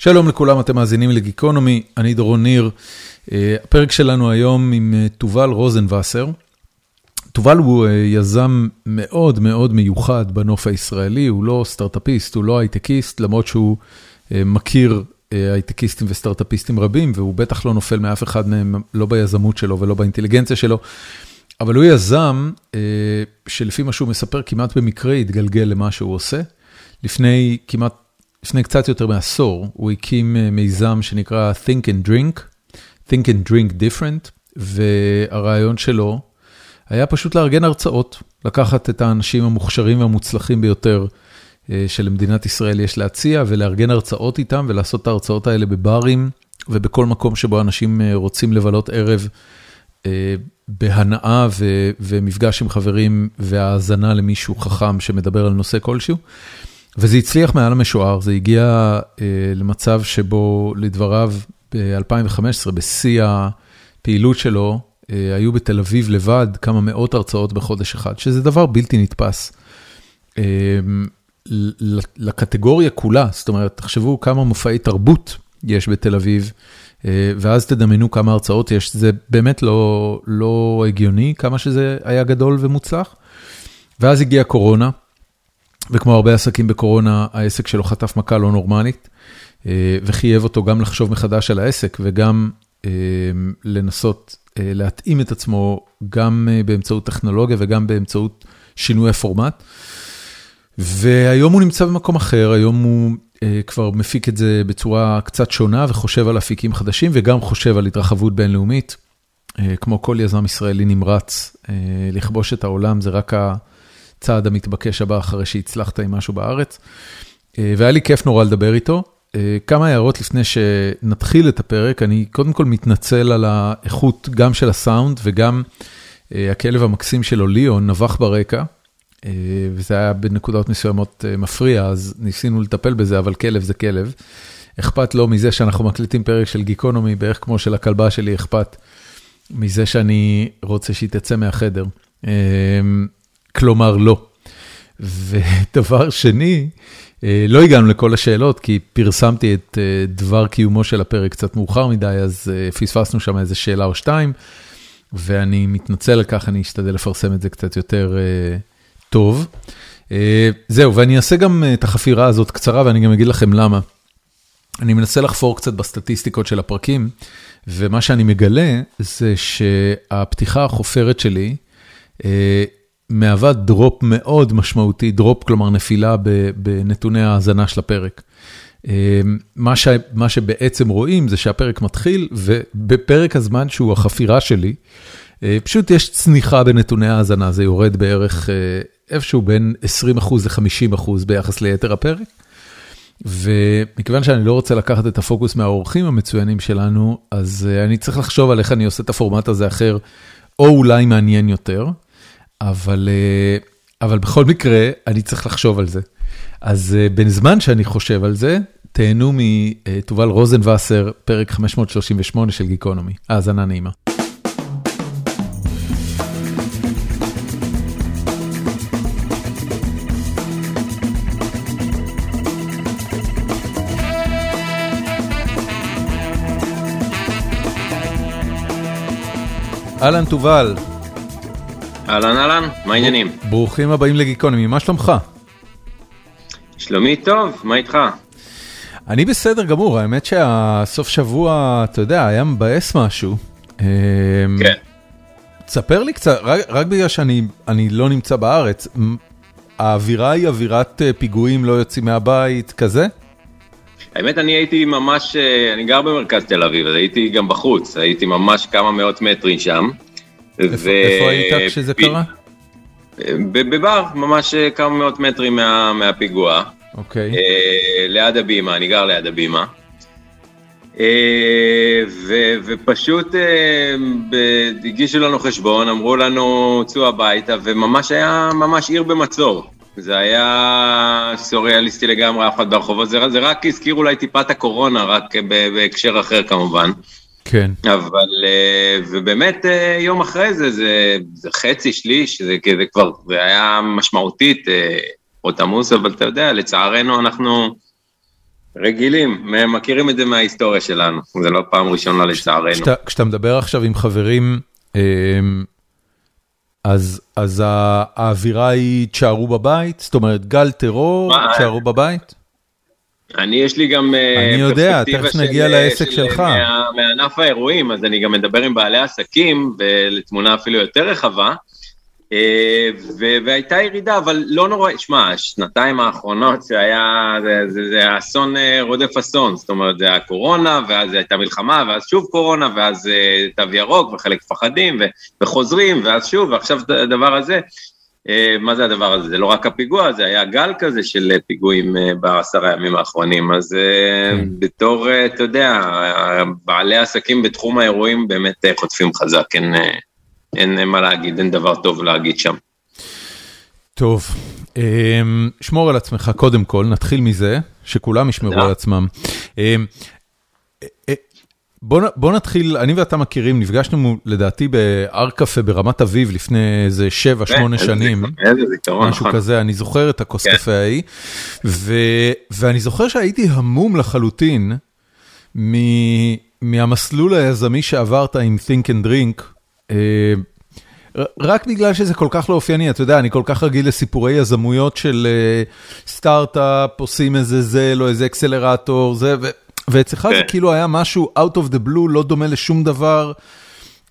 שלום לכולם, אתם מאזינים לגיקונומי, אני דרון ניר. הפרק שלנו היום עם תובל רוזנווסר. תובל הוא יזם מאוד מאוד מיוחד בנוף הישראלי, הוא לא סטארט-אפיסט, הוא לא הייטקיסט, למרות שהוא מכיר הייטקיסטים וסטארט-אפיסטים רבים, והוא בטח לא נופל מאף אחד מהם, לא ביזמות שלו ולא באינטליגנציה שלו. אבל הוא יזם שלפי מה שהוא מספר, כמעט במקרה התגלגל למה שהוא עושה. לפני קצת יותר מעשור, הוא הקים מיזם שנקרא Think and Drink Different, והרעיון שלו היה פשוט לארגן הרצאות, לקחת את האנשים המוכשרים והמוצלחים ביותר שלמדינת ישראל יש להציע, ולארגן הרצאות איתם, ולעשות את ההרצאות האלה בברים, ובכל מקום שבו אנשים רוצים לבלות ערב בהנאה ומפגש עם חברים, והאזנה למישהו חכם שמדבר על נושא כלשהו. וזה הצליח מעל המשוער, זה הגיע למצב שבו לדבריו ב-2015, בשיא הפעילות שלו, היו בתל אביב לבד כמה מאות הרצאות בחודש אחד, שזה דבר בלתי נתפס. לקטגוריה כולה, זאת אומרת, תחשבו כמה מופעי תרבות יש בתל אביב, ואז תדמיינו כמה הרצאות יש, זה באמת לא הגיוני, כמה שזה היה גדול ומוצלח. ואז הגיעה קורונה, וכמו הרבה עסקים בקורונה, העסק שלו חטף מכה לא נורמלית, וחייב אותו גם לחשוב מחדש על העסק, וגם לנסות להתאים את עצמו, גם באמצעות טכנולוגיה, וגם באמצעות שינוי הפורמט. והיום הוא נמצא במקום אחר, היום הוא כבר מפיק את זה בצורה קצת שונה, וחושב על אפיקים חדשים, וגם חושב על התרחבות בינלאומית. כמו כל יזם ישראלי נמרץ, לכבוש את העולם, זה רק צעד המתבקש הבא אחרי שהצלחת עם משהו בארץ, והיה לי כיף נורא לדבר איתו. כמה הערות לפני שנתחיל את הפרק, אני קודם כל מתנצל על האיכות גם של הסאונד, וגם הכלב המקסים שלו ליאון נבח ברקע, וזה היה בנקודות מסוימות מפריע, אז ניסינו לטפל בזה, אבל כלב זה כלב. אכפת לו מזה שאנחנו מקליטים פרק של גיקונומי, בערך כמו של הכלבה שלי, אכפת מזה שאני רוצה שהיא תצא מהחדר. כלומר לא. ודבר שני, לא הגענו לכל השאלות, כי פרסמתי את דבר קיומו של הפרק קצת מאוחר מדי, אז פספסנו שם איזה שאלה או שתיים, ואני מתנצל לכך, אני אשתדל לפרסם את זה קצת יותר טוב. זהו, ואני אעשה גם את החפירה הזאת קצרה, ואני גם אגיד לכם למה. אני מנסה לחפור קצת בסטטיסטיקות של הפרקים, ומה שאני מגלה זה שהפתיחה החופרת שלי, מהווה דרופ מאוד משמעותי, דרופ כלומר נפילה בנתוני ההאזנה של הפרק. מה שבעצם רואים זה שהפרק מתחיל, ובפרק הזמן שהוא החפירה שלי, פשוט יש צניחה בנתוני ההאזנה, זה יורד בערך איפשהו בין 20% ל-50% ביחס ליתר הפרק. ומכיוון שאני לא רוצה לקחת את הפוקוס מהאורחים המצוינים שלנו, אז אני צריך לחשוב על איך אני עושה את הפורמט הזה אחר, או אולי מעניין יותר. אבל בכל מקרה, אני צריך לחשוב על זה. אז בזמן שאני חושב על זה, תהנו מתובל רוזנווסר, פרק 538 של גיקונומי. האזנה נעימה. אהלן תובל. אהלן, מה העניינים? ברוכים הבאים לגיקונומי, מה שלומך? שלומי טוב, מה איתך? אני בסדר גמור, האמת שהסוף שבוע, אתה יודע, היה מבאס משהו. כן. תספר לי קצת, רק בגלל שאני לא נמצא בארץ, האווירה היא אווירת פיגועים, לא יוצאים מהבית, כזה? האמת, אני הייתי ממש, אני גר במרכז תל אביב, אז הייתי גם בחוץ, הייתי ממש כמה מאות מטרים שם. איפה היית כשזה קרה? בבר, ממש כמה מאות מטרים מהפיגוע. אוקיי. ליד הבימה, אני גר ליד הבימה. ופשוט הגישו לנו חשבון, אמרו לנו, צאו הביתה, וממש היה ממש עיר במצור. זה היה סוריאליסטי לגמרי, אף אחד ברחובות. זה רק הזכיר אולי טיפת הקורונה, רק בהקשר אחר כמובן. כן. אבל, ובאמת יום אחרי זה, זה חצי שליש, זה כבר, זה היה משמעותית, או תמוס, אבל אתה יודע, לצערנו אנחנו רגילים, מכירים את זה מההיסטוריה שלנו, זה לא פעם ראשונה לצערנו. כשאתה מדבר עכשיו עם חברים, אז האווירה היא תשארו בבית? זאת אומרת, גל טרור, תשארו בבית? אני יש לי גם פרספקטיבה מענף האירועים, אז אני גם מדבר עם בעלי עסקים, ולתמונה אפילו יותר רחבה, והייתה ירידה, אבל לא נורא, שמע, השנתיים האחרונות שהיה, זה אסון רודף אסון, זאת אומרת, זה הקורונה, ואז הייתה מלחמה, ואז שוב קורונה, ואז תו ירוק, וחלק פחדים, וחוזרים, ואז שוב, ועכשיו הדבר הזה, מה זה הדבר הזה? זה לא רק הפיגוע, זה היה גל כזה של פיגועים בעשרה הימים האחרונים, אז בתור, אתה יודע, בעלי העסקים בתחום האירועים באמת חוטפים חזק, כן, אין מה להגיד, אין דבר טוב להגיד שם. טוב, שמור על עצמך קודם כל, נתחיל מזה, שכולם ישמרו על עצמם. בוא נתחיל, אני ואתה מכירים, נפגשנו לדעתי בארקפה ברמת אביב לפני איזה 7-8 שנים, משהו כזה, אני זוכר את הכוס קפה ההיא, ואני זוכר שהייתי המום לחלוטין מהמסלול היזמי שעברת עם Think and Drink, רק בגלל שזה כל כך לא אופייני, אתה יודע, אני כל כך רגיל לסיפורי יזמויות של סטארט-אפ, עושים איזה זה, לא איזה אקסלרטור, זה, ואצלך זה כאילו היה משהו out of the blue, לא דומה לשום דבר,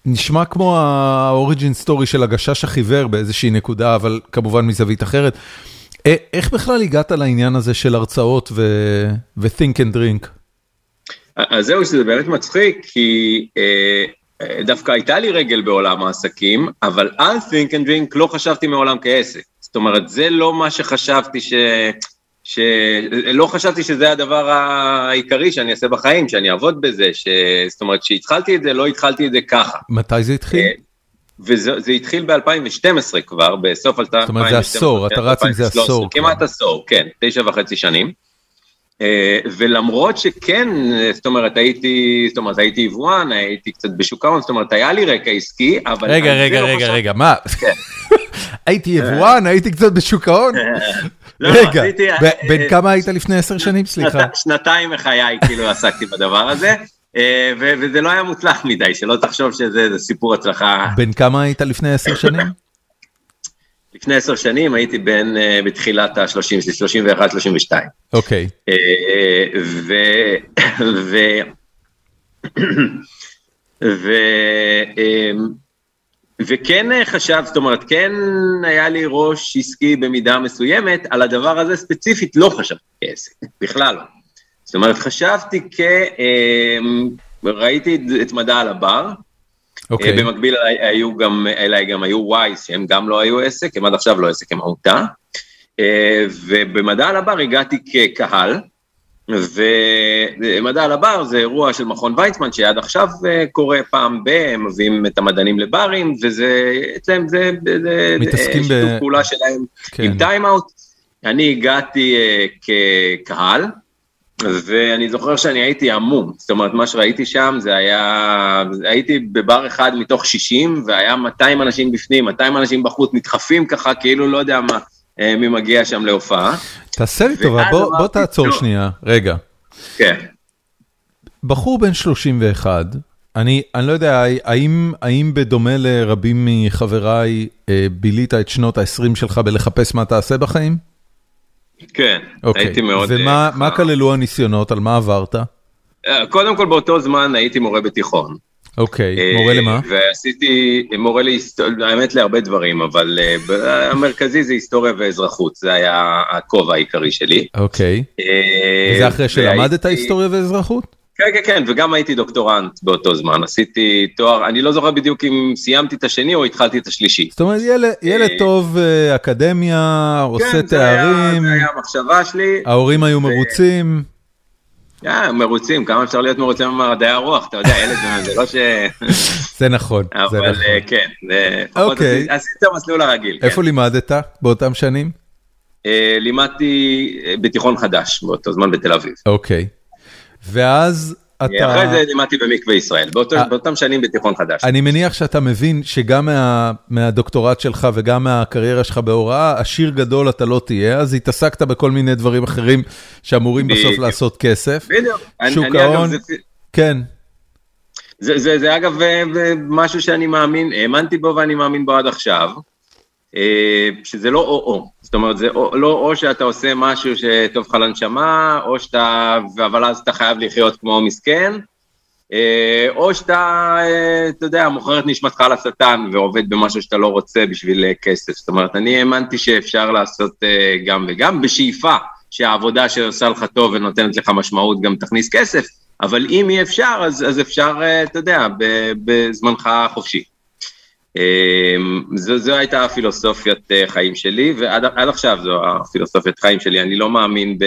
נשמע כמו ה-origin story של הגשש החיוור באיזושהי נקודה, אבל כמובן מזווית אחרת. איך בכלל הגעת לעניין הזה של הרצאות ו-think and drink? אז זהו, שזה באמת מצחיק, כי דווקא הייתה לי רגל בעולם העסקים, אבל על Think and Drink לא חשבתי מעולם כעסק. זאת אומרת, זה לא מה שחשבתי לא חשבתי שזה הדבר העיקרי שאני אעשה בחיים, שאני אעבוד בזה, זאת אומרת, שהתחלתי את זה, לא התחלתי את זה ככה. מתי זה התחיל? וזה התחיל ב-2012 כבר, בסוף 2012. זאת אומרת, זה עשור, אתה רץ עם זה עשור. כמעט עשור, כן, 9.5 שנים. ולמרות שכן, זאת אומרת, הייתי יבואן, הייתי קצת בשוק ההון, זאת אומרת, היה לי רקע עסקי, אבל רגע, מה? הייתי יבואן, הייתי קצת בשוק ההון? רגע, בין כמה היית לפני 10 שנים, סליחה? 2 מחיי, כאילו, עסקתי בדבר הזה, וזה לא היה מוצלח מדי, שלא תחשוב שזה סיפור הצלחה. בין כמה היית לפני 10 שנים? לפני 10 שנים הייתי בתחילת ה-30, 31, 32. אוקיי. וכן חשב, זאת אומרת, כן היה לי ראש עסקי במידה מסוימת, על הדבר הזה ספציפית לא חשבתי כעסק, בכלל לא. זאת אומרת, חשבתי ראיתי את מדע על הבר, במקביל אליי גם היו וייס, שהם גם לא היו עסק, הם עד עכשיו לא עסק, הם עמותה, ובמדע על הבר הגעתי כקהל, ומדע על הבר זה אירוע של מכון ויצמן, שעד עכשיו קורה פעם ב, הם מביאים את המדענים לברים, וזה אצלם זה שיתוף פעולה שלהם עם טיימאוט, אני הגעתי כקהל, ואני זוכר שאני הייתי עמום, זאת אומרת, מה שראיתי שם זה היה, הייתי בבר אחד מתוך 60, והיה 200 אנשים בפנים, 200 אנשים בחוץ, נדחפים ככה, כאילו לא יודע מה, מי מגיע שם להופעה. תעשה לי טובה, בוא תעצור שנייה, רגע. כן. בחור בן 31, אני לא יודע, האם בדומה לרבים מחבריי, בילית את שנות ה-20 שלך בלחפש מה תעשה בחיים? כן, הייתי מאוד ומה כללו הניסיונות, על מה עברת? קודם כל באותו זמן הייתי מורה בתיכון. אוקיי, מורה למה? ועשיתי מורה האמת להרבה דברים, אבל המרכזי זה היסטוריה ואזרחות, זה היה הכובע העיקרי שלי. אוקיי, וזה אחרי שלמדת היסטוריה ואזרחות? כן, וגם הייתי דוקטורנט באותו זמן, עשיתי תואר, אני לא זוכר בדיוק אם סיימתי את השני או התחלתי את השלישי. זאת אומרת, ילד טוב, אקדמיה, עושה תארים. כן, זה היה המחשבה שלי. ההורים היו מרוצים. מרוצים, כמה אפשר להיות מרוצים מהמדעי הרוח, אתה יודע, ילד זה לא ש זה נכון. אבל כן, עשיתי את המסלול הרגיל. איפה לימדת באותם שנים? לימדתי בתיכון חדש, באותו זמן בתל אביב. אוקיי. ואז אחרי זה לימדתי במקווה ישראל, באותם שנים בתיכון חדש. אני מניח שאתה מבין שגם מהדוקטורט שלך וגם מהקריירה שלך בהוראה, עשיר גדול אתה לא תהיה, אז התעסקת בכל מיני דברים אחרים שאמורים בסוף לעשות כסף. בדיוק. שוק ההון, כן. זה אגב משהו שאני מאמין, האמנתי בו ואני מאמין בו עד עכשיו, שזה לא או-או. זאת אומרת, זה לא או שאתה עושה משהו שטוב לך לנשמה, או שאתה, אבל אז אתה חייב לחיות כמו מסכן, או שאתה, אתה יודע, מוכר את נשמתך לשטן ועובד במשהו שאתה לא רוצה בשביל כסף. זאת אומרת, אני האמנתי שאפשר לעשות גם וגם, בשאיפה שהעבודה שעושה לך טוב ונותנת לך משמעות גם תכניס כסף, אבל אם אי אפשר, אז אפשר, אתה יודע, בזמנך חופשי. זו הייתה הפילוסופיית חיים שלי, ועד עכשיו זו הפילוסופיית חיים שלי, אני לא מאמין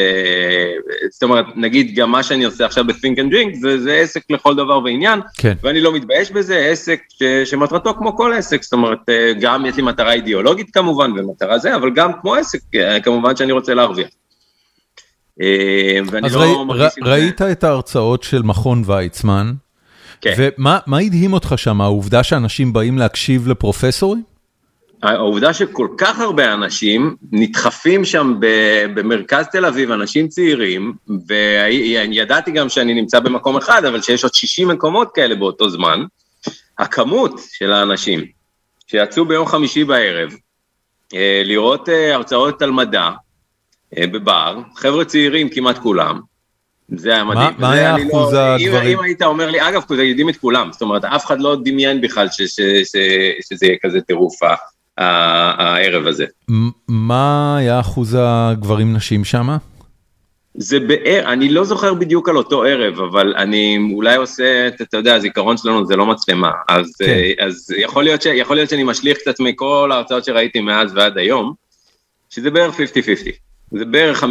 זאת אומרת, נגיד גם מה שאני עושה עכשיו ב-Think and Drink, זה עסק לכל דבר ועניין, ואני לא מתבייש בזה, עסק שמטרתו כמו כל עסק, זאת אומרת, גם יש לי מטרה אידיאולוגית כמובן, ומטרה זה, אבל גם כמו עסק, כמובן שאני רוצה להרוויח. אז ראית את ההרצאות של מכון ויצמן? ומה הדהים אותך שם? העובדה שאנשים באים להקשיב לפרופסורים? העובדה שכל כך הרבה אנשים נדחפים שם במרכז תל אביב, אנשים צעירים, וידעתי גם שאני נמצא במקום אחד, אבל שיש עוד 60 מקומות כאלה באותו זמן, הכמות של האנשים שיצאו ביום חמישי בערב, לראות הרצאות על מדע, בבר, חבר'ה צעירים כמעט כולם, זה היה מדהים. מה היה אחוז הדברים? אם היית אומר לי, אגב, זה יודעים את כולם, זאת אומרת, אף אחד לא דמיין בכלל שזה יהיה כזה טירוף הערב הזה. מה היה אחוז הגברים נשים שם? זה בער, אני לא זוכר בדיוק על אותו ערב, אבל אני אולי עושה, אתה יודע, הזיכרון שלנו זה לא מצלמה, אז יכול להיות שאני משליך קצת מכל ההרצאות שראיתי מאז ועד היום, שזה בערך 50-50. זה בערך 50-50,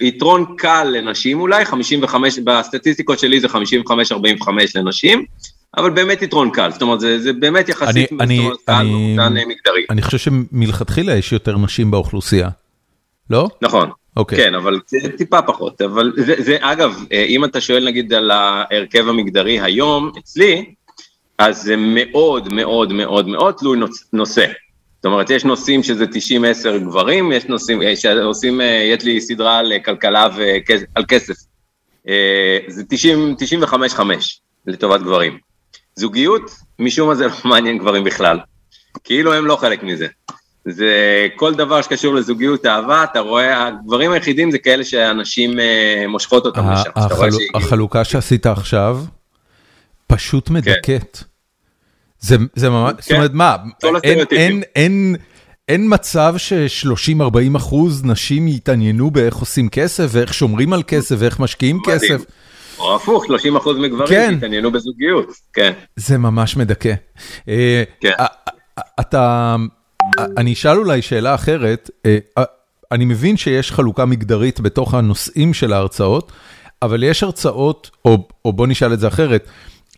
יתרון קל לנשים אולי, 55, בסטטיסטיקות שלי זה 55-45 לנשים, אבל באמת יתרון קל, זאת אומרת, זה באמת יחסית מגדרי. אני חושב שמלכתחילה יש יותר נשים באוכלוסייה, לא? נכון, כן, אבל טיפה פחות, אבל זה אגב, אם אתה שואל נגיד על ההרכב המגדרי היום, אצלי, אז זה מאוד מאוד מאוד מאוד תלוי נושא. זאת אומרת, יש נושאים שזה 90-10 גברים, יש נושאים, יש לי סדרה על כלכלה ועל כסף. זה 90-95-5 לטובת גברים. זוגיות, משום מה זה לא מעניין גברים בכלל. כאילו הם לא חלק מזה. זה כל דבר שקשור לזוגיות, אהבה, אתה רואה, הגברים היחידים זה כאלה שאנשים מושכות אותם לשם. החלוקה שעשית עכשיו פשוט מדכאת. זה ממש, זאת אומרת, מה, אין מצב ש30-40% נשים יתעניינו באיך עושים כסף, ואיך שומרים על כסף, ואיך משקיעים כסף. או הפוך, 30% מגברים יתעניינו בזוגיות. זה ממש מדכא. אני אשאל אולי שאלה אחרת, אני מבין שיש חלוקה מגדרית בתוך הנושאים של ההרצאות, אבל יש הרצאות, או בוא נשאל את זה אחרת,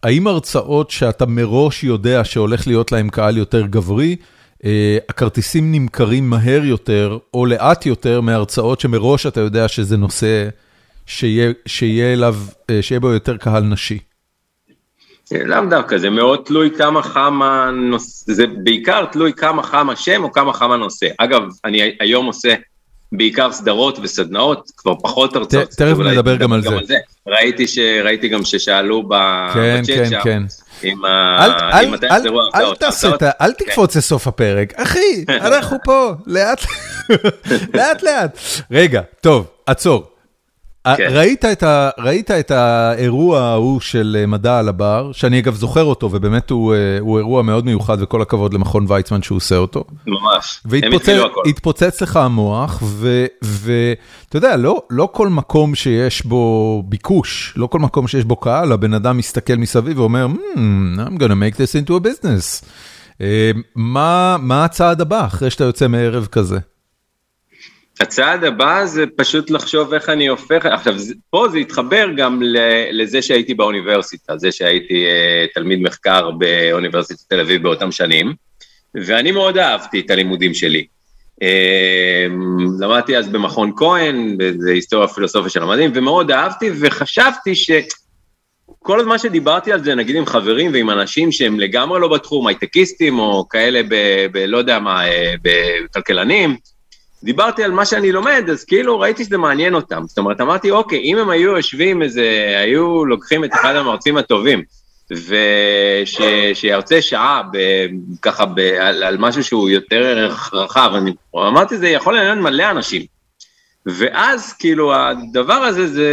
האם הרצאות שאתה מראש יודע שהולך להיות להם קהל יותר גברי, הכרטיסים נמכרים מהר יותר או לאט יותר מהרצאות שמראש אתה יודע שזה נושא שיהיה בו יותר קהל נשי? לאו דווקא, זה מאוד תלוי כמה חם הנושא, זה בעיקר תלוי כמה חם השם או כמה חם הנושא. אגב, אני היום עושה בעיקר סדרות וסדנאות, כבר פחות הרצאות. תכף נדבר גם על זה. ראיתי גם ששאלו בצ'אט שם. אל תעשה, אל תקפוץ לסוף הפרק. אחי, אנחנו פה, לאט לאט. רגע, טוב, עצור. ראית את האירוע ההוא של מדע על הבר, שאני אגב זוכר אותו, ובאמת הוא אירוע מאוד מיוחד, וכל הכבוד למכון ויצמן שהוא עושה אותו. ממש, הם התחילו הכל. והתפוצץ לך המוח, ואתה יודע, לא כל מקום שיש בו ביקוש, לא כל מקום שיש בו קהל, הבן אדם מסתכל מסביב ואומר, I'm gonna make this into a business. מה הצעד הבא אחרי שאתה יוצא מערב כזה? הצעד הבא זה פשוט לחשוב איך אני הופך, עכשיו פה זה התחבר גם לזה שהייתי באוניברסיטה, זה שהייתי תלמיד מחקר באוניברסיטת תל אביב באותם שנים, ואני מאוד אהבתי את הלימודים שלי. למדתי אז במכון כהן, זה היסטוריה פילוסופיה של המדעים, ומאוד אהבתי וחשבתי ש... כל הזמן שדיברתי על זה, נגיד עם חברים ועם אנשים שהם לגמרי לא בתחום, הייטקיסטים או כאלה לא יודע מה, בכלכלנים, דיברתי על מה שאני לומד, אז כאילו ראיתי שזה מעניין אותם. זאת אומרת, אמרתי, אוקיי, אם הם היו יושבים איזה, היו לוקחים את אחד המרצים הטובים, ושירצה שעה ככה על משהו שהוא יותר רחב, אמרתי, זה יכול לעניין מלא אנשים. ואז כאילו הדבר הזה זה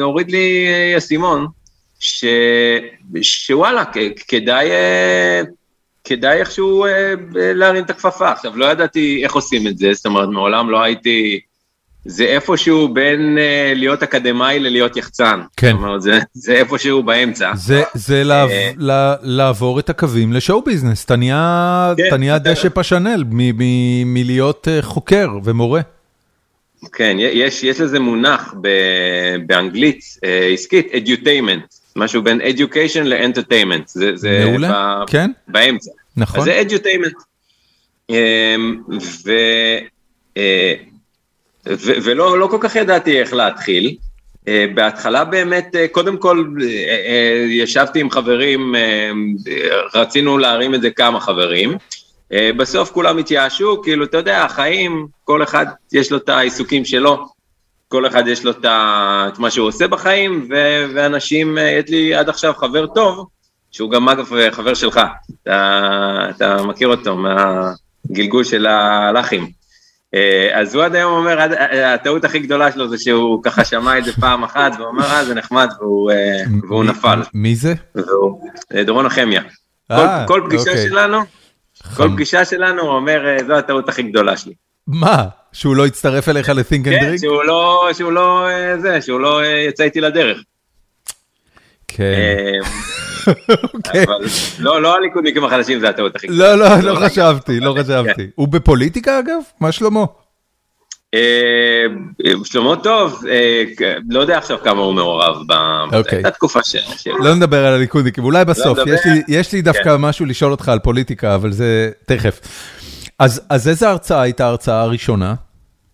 הוריד לי יסימון, שוואלה, כדאי איכשהו להרים את הכפפה. עכשיו לא ידעתי איך עושים את זה, זאת אומרת מעולם לא הייתי, זה איפשהו בין להיות אקדמאי ללהיות יחצן, כן. זאת אומרת זה איפשהו באמצע. זה לעבור את הקווים לשואו ביזנס, תניה דשא פשנל מלהיות חוקר ומורה. כן, יש לזה מונח באנגלית עסקית, edutainment, משהו בין education ל-entertainment, זה באמצע. נכון. אז זה edutainment, ולא כל כך ידעתי איך להתחיל, בהתחלה באמת, קודם כל ישבתי עם חברים, רצינו להרים את זה כמה חברים, בסוף כולם התייאשו, כאילו, אתה יודע, החיים, כל אחד יש לו את העיסוקים שלו, כל אחד יש לו את מה שהוא עושה בחיים, ואנשים, יש לי עד עכשיו חבר טוב, שהוא גם חבר שלך, אתה מכיר אותו מהגלגול של הלחים. אז הוא עד היום אומר, הטעות הכי גדולה שלו זה שהוא ככה שמע את זה פעם אחת, והוא אומר, זה נחמד, והוא נפל. מי זה? דורון החמיה. כל פגישה שלנו, כל פגישה שלנו הוא אומר, זו הטעות הכי גדולה שלי. מה? שהוא לא יצטרף אליך ל-think and drink? כן, שהוא לא יצא איתי לדרך. כן. אבל לא הליכודניקים החדשים, זה הטעות הכי גדולה. לא חשבתי. הוא בפוליטיקה אגב? מה שלמה? שלמה טוב, לא יודע עכשיו כמה הוא מעורב בתקופה ש... לא נדבר על הליכודניקים, אולי בסוף, יש לי דווקא משהו לשאול אותך על פוליטיקה, אבל זה תכף. אז איזה הרצאה הייתה ההרצאה הראשונה?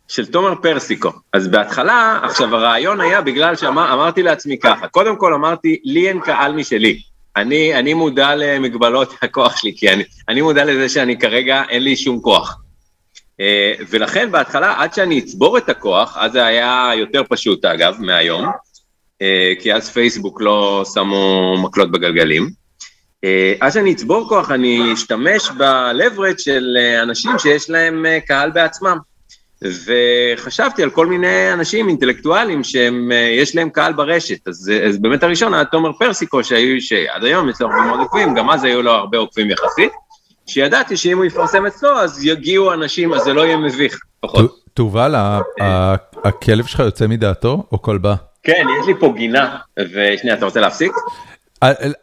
של תומר פרסיקו. אז בהתחלה, עכשיו הרעיון היה בגלל שאמרתי לעצמי ככה, קודם כל אמרתי, לי אין קהל משלי, אני מודע למגבלות הכוח שלי, כי אני מודע לזה שאני כרגע אין לי שום כוח. ולכן בהתחלה, עד שאני אצבור את הכוח, אז זה היה יותר פשוט אגב מהיום, כי אז פייסבוק לא שמו מקלות בגלגלים. אז שאני אצבור כוח, אני אשתמש בלברד של אנשים שיש להם קהל בעצמם. וחשבתי על כל מיני אנשים אינטלקטואלים שיש להם קהל ברשת. אז באמת הראשון היה תומר פרסיקו, שעד היום יש לו הרבה מאוד עוקבים, גם אז היו לו הרבה עוקבים יחסית. שידעתי שאם הוא יפרסם אצלו, אז יגיעו אנשים, אז זה לא יהיה מביך, פחות. תובל, הכלב שלך יוצא מדעתו, או כלבה? כן, יש לי פה גינה, ושנייה, אתה רוצה להפסיק?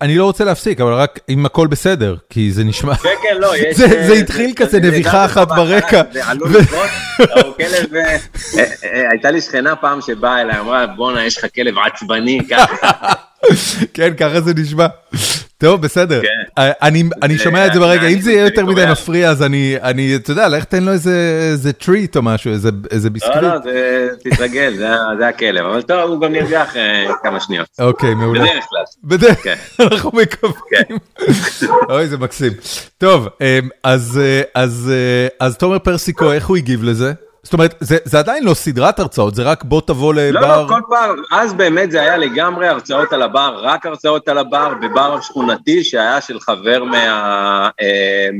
אני לא רוצה להפסיק, אבל רק אם הכל בסדר, כי זה נשמע... כן, כן, לא, יש... זה התחיל כזה נביכה אחת ברקע. זה עלול לברות, או כלב... הייתה לי שכנה פעם שבאה אליי, אמרה, בונה, יש לך כלב עצבני, ככה. כן, ככה זה נשמע. טוב, בסדר. אני שומע את זה ברגע. אם זה יהיה יותר מדי מפריע, אז אני, אתה יודע, לך תן לו איזה טריט או משהו, איזה ביסקוויט. לא, תתרגל, זה הכלב. אבל טוב, הוא גם נרגע אחרי כמה שניות. אוקיי, מעולה. בדרך כלל. בדרך כלל, אנחנו מקווים. אוי, זה מקסים. טוב, אז תומר פרסיקו, איך הוא הגיב לזה? זאת אומרת, זה עדיין לא סדרת הרצאות, זה רק בוא תבוא לבר... לא, כל בר, אז באמת זה היה לגמרי הרצאות על הבר, רק הרצאות על הבר, בבר שכונתי שהיה של חבר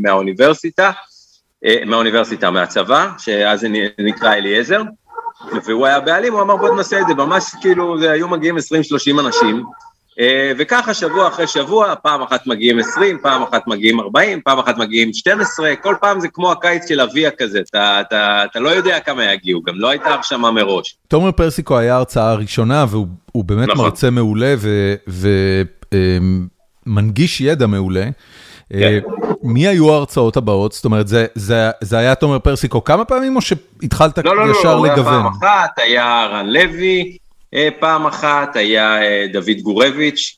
מהאוניברסיטה, מהצבא, שאז זה נקרא אליעזר, והוא היה בעלים, הוא אמר בוא תנסה את זה, ממש כאילו היו מגיעים 20-30 אנשים, וככה שבוע אחרי שבוע, פעם אחת מגיעים 20, פעם אחת מגיעים 40, פעם אחת מגיעים 12, כל פעם זה כמו הקיץ של אביה כזה, אתה לא יודע כמה יגיעו, גם לא הייתה הרשמה מראש. תומר פרסיקו היה הרצאה הראשונה, והוא באמת מרצה מעולה, ומנגיש ידע מעולה. מי היו ההרצאות הבאות? זאת אומרת, זה היה תומר פרסיקו כמה פעמים, או שהתחלת ישר לגוון? לא, פעם אחת, היה רן לוי, פעם אחת היה דוד גורביץ',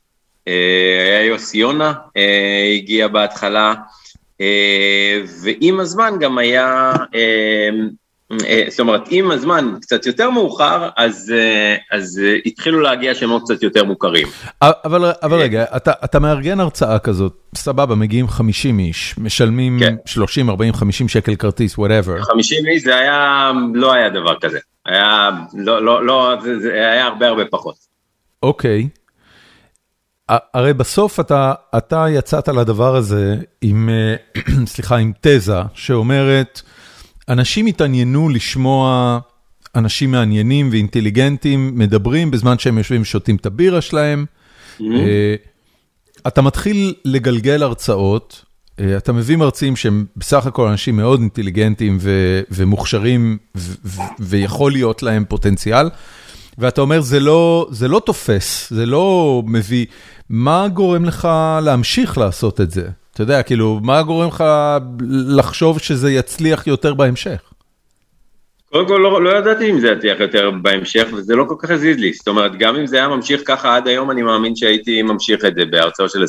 היה יוסי יונה, הגיע בהתחלה, ועם הזמן גם היה זאת אומרת, אם הזמן קצת יותר מאוחר, אז התחילו להגיע שמות קצת יותר מוכרים. אבל רגע, אתה מארגן הרצאה כזאת, סבבה, מגיעים 50 איש, משלמים 30, 40, 50 שקל כרטיס, whatever. 50 איש זה היה, לא היה דבר כזה. היה, לא, זה היה הרבה פחות. אוקיי. הרי בסוף אתה יצאת לדבר הזה עם, סליחה, עם תזה שאומרת, אנשים התעניינו לשמוע אנשים מעניינים ואינטליגנטים מדברים בזמן שהם יושבים ושותים את הבירה שלהם. אתה מתחיל לגלגל הרצאות, אתה מביא מרצים שהם בסך הכל אנשים מאוד אינטליגנטים ומוכשרים ויכול להיות להם פוטנציאל, ואתה אומר זה לא תופס, זה לא מביא, מה גורם לך להמשיך לעשות את זה? אתה יודע, כאילו, מה גורם לך לחשוב שזה יצליח יותר בהמשך? קודם כל, לא ידעתי אם זה יצליח יותר בהמשך, וזה לא כל כך הזיז לי. זאת אומרת, גם אם זה היה ממשיך ככה עד היום, אני מאמין שהייתי ממשיך את זה. בהרצאות של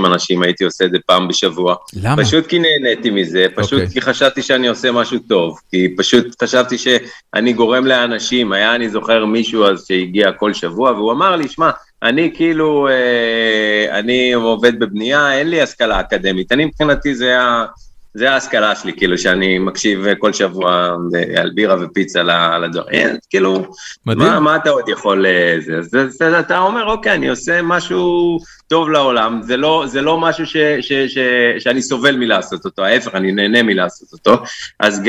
20-30 אנשים הייתי עושה את זה פעם בשבוע. למה? פשוט כי נהניתי מזה, פשוט כי חשבתי שאני עושה משהו טוב, כי פשוט חשבתי שאני גורם לאנשים. היה אני זוכר מישהו אז שהגיע כל שבוע, והוא אמר לי, שמע, אני כאילו, אני עובד בבנייה, אין לי השכלה אקדמית. אני מבחינתי זה ההשכלה שלי, כאילו, שאני מקשיב כל שבוע על בירה ופיצה לדברים. כאילו, מה אתה עוד יכול... אתה אומר, אוקיי, אני עושה משהו טוב לעולם. זה לא משהו שאני סובל מלעשות אותו. ההפך, אני נהנה מלעשות אותו. אז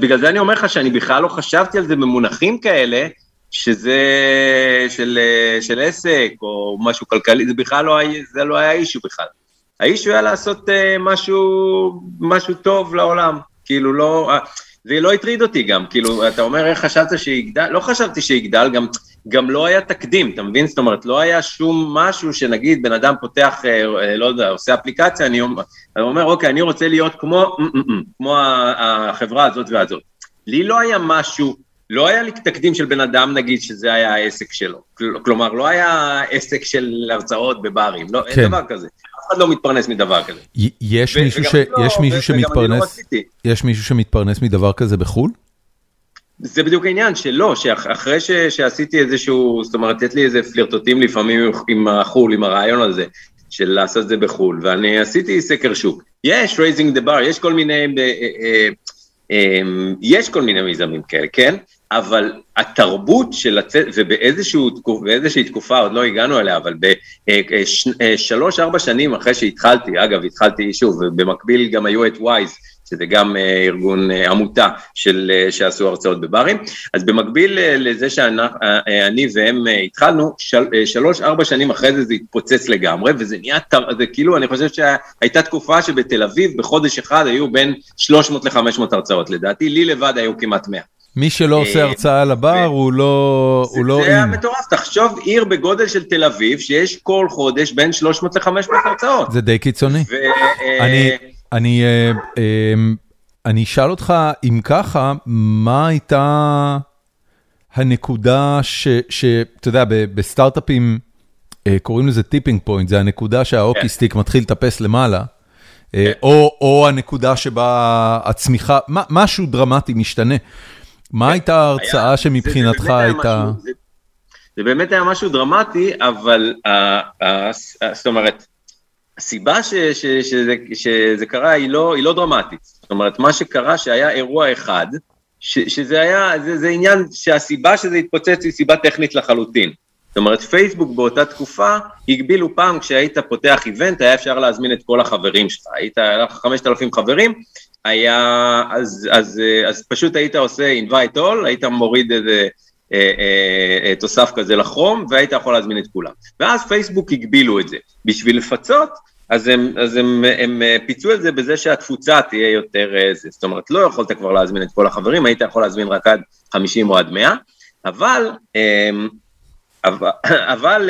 בגלל זה אני אומר לך שאני בכלל לא חשבתי על זה במונחים כאלה, שזה של עסק או משהו כלכלי, זה לא היה אישו בכלל. האישו היה לעשות משהו טוב לעולם, כאילו לא, זה לא הטריד אותי גם, כאילו אתה אומר איך חשבת שיגדל, לא חשבתי שיגדל, גם לא היה תקדים, אתה מבין? זאת אומרת, לא היה שום משהו שנגיד בן אדם פותח, לא יודע, עושה אפליקציה, אני אומר אוקיי, אני רוצה להיות כמו החברה הזאת והזאת. לי לא היה משהו, לא היה לי תקדים של בן אדם, נגיד, שזה היה העסק שלו. כלומר, לא היה עסק של הרצאות בברים, לא, אין דבר כזה. אף אחד לא מתפרנס מדבר כזה. יש מישהו שמתפרנס מדבר כזה בחול? זה בדיוק העניין שלא, שאחרי שעשיתי איזשהו, זאת אומרת, יש לי איזה פלירטוטים לפעמים עם החול, עם הרעיון הזה, של לעשות את זה בחול, ואני עשיתי סקר שוק. יש raising the bar, יש כל מיני... יש כל מיני מיזמים כאלה, כן? אבל התרבות של הצד, ובאיזושהי תקופה, עוד לא הגענו אליה, אבל ב3-4 שנים אחרי שהתחלתי, אגב, התחלתי שוב, ובמקביל גם היו את וייז, שזה גם ארגון עמותה שעשו הרצאות בברים, אז במקביל לזה שאני והם התחלנו, 3-4 שנים אחרי זה התפוצץ לגמרי, וזה נהיה, זה כאילו, אני חושב שהייתה תקופה שבתל אביב בחודש אחד היו בין 300 ל-500 הרצאות, לדעתי, לי לבד היו כמעט 100. מי שלא עושה הרצאה לבר, הוא לא... זה היה מטורף, תחשוב עיר בגודל של תל אביב, שיש כל חודש בין 300 ל-500 הרצאות. זה די קיצוני. אני אשאל אותך, אם ככה, מה הייתה הנקודה אתה יודע, בסטארט-אפים קוראים לזה טיפינג פוינט, זה הנקודה שהאוקיסטיק מתחיל לטפס למעלה, או הנקודה שבה הצמיחה, משהו דרמטי משתנה. מה הייתה ההרצאה שמבחינתך הייתה? זה באמת היה משהו דרמטי, אבל זאת אומרת, הסיבה שזה קרה היא לא דרמטית. זאת אומרת, מה שקרה שהיה אירוע אחד, זה עניין שהסיבה שזה התפוצץ היא סיבה טכנית לחלוטין. זאת אומרת, פייסבוק באותה תקופה הגבילו פעם כשהיית פותח איבנט, היה אפשר להזמין את כל החברים שלך. היית 5,000 חברים, היה, אז פשוט היית עושה invite all, היית מוריד איזה תוסף כזה לחום, והיית יכול להזמין את כולם. ואז פייסבוק הגבילו את זה. בשביל לפצות, אז הם פיצו את זה בזה שהתפוצה תהיה יותר איזה. זאת אומרת, לא יכולת כבר להזמין את כל החברים, היית יכול להזמין רק עד 50 או עד 100, אבל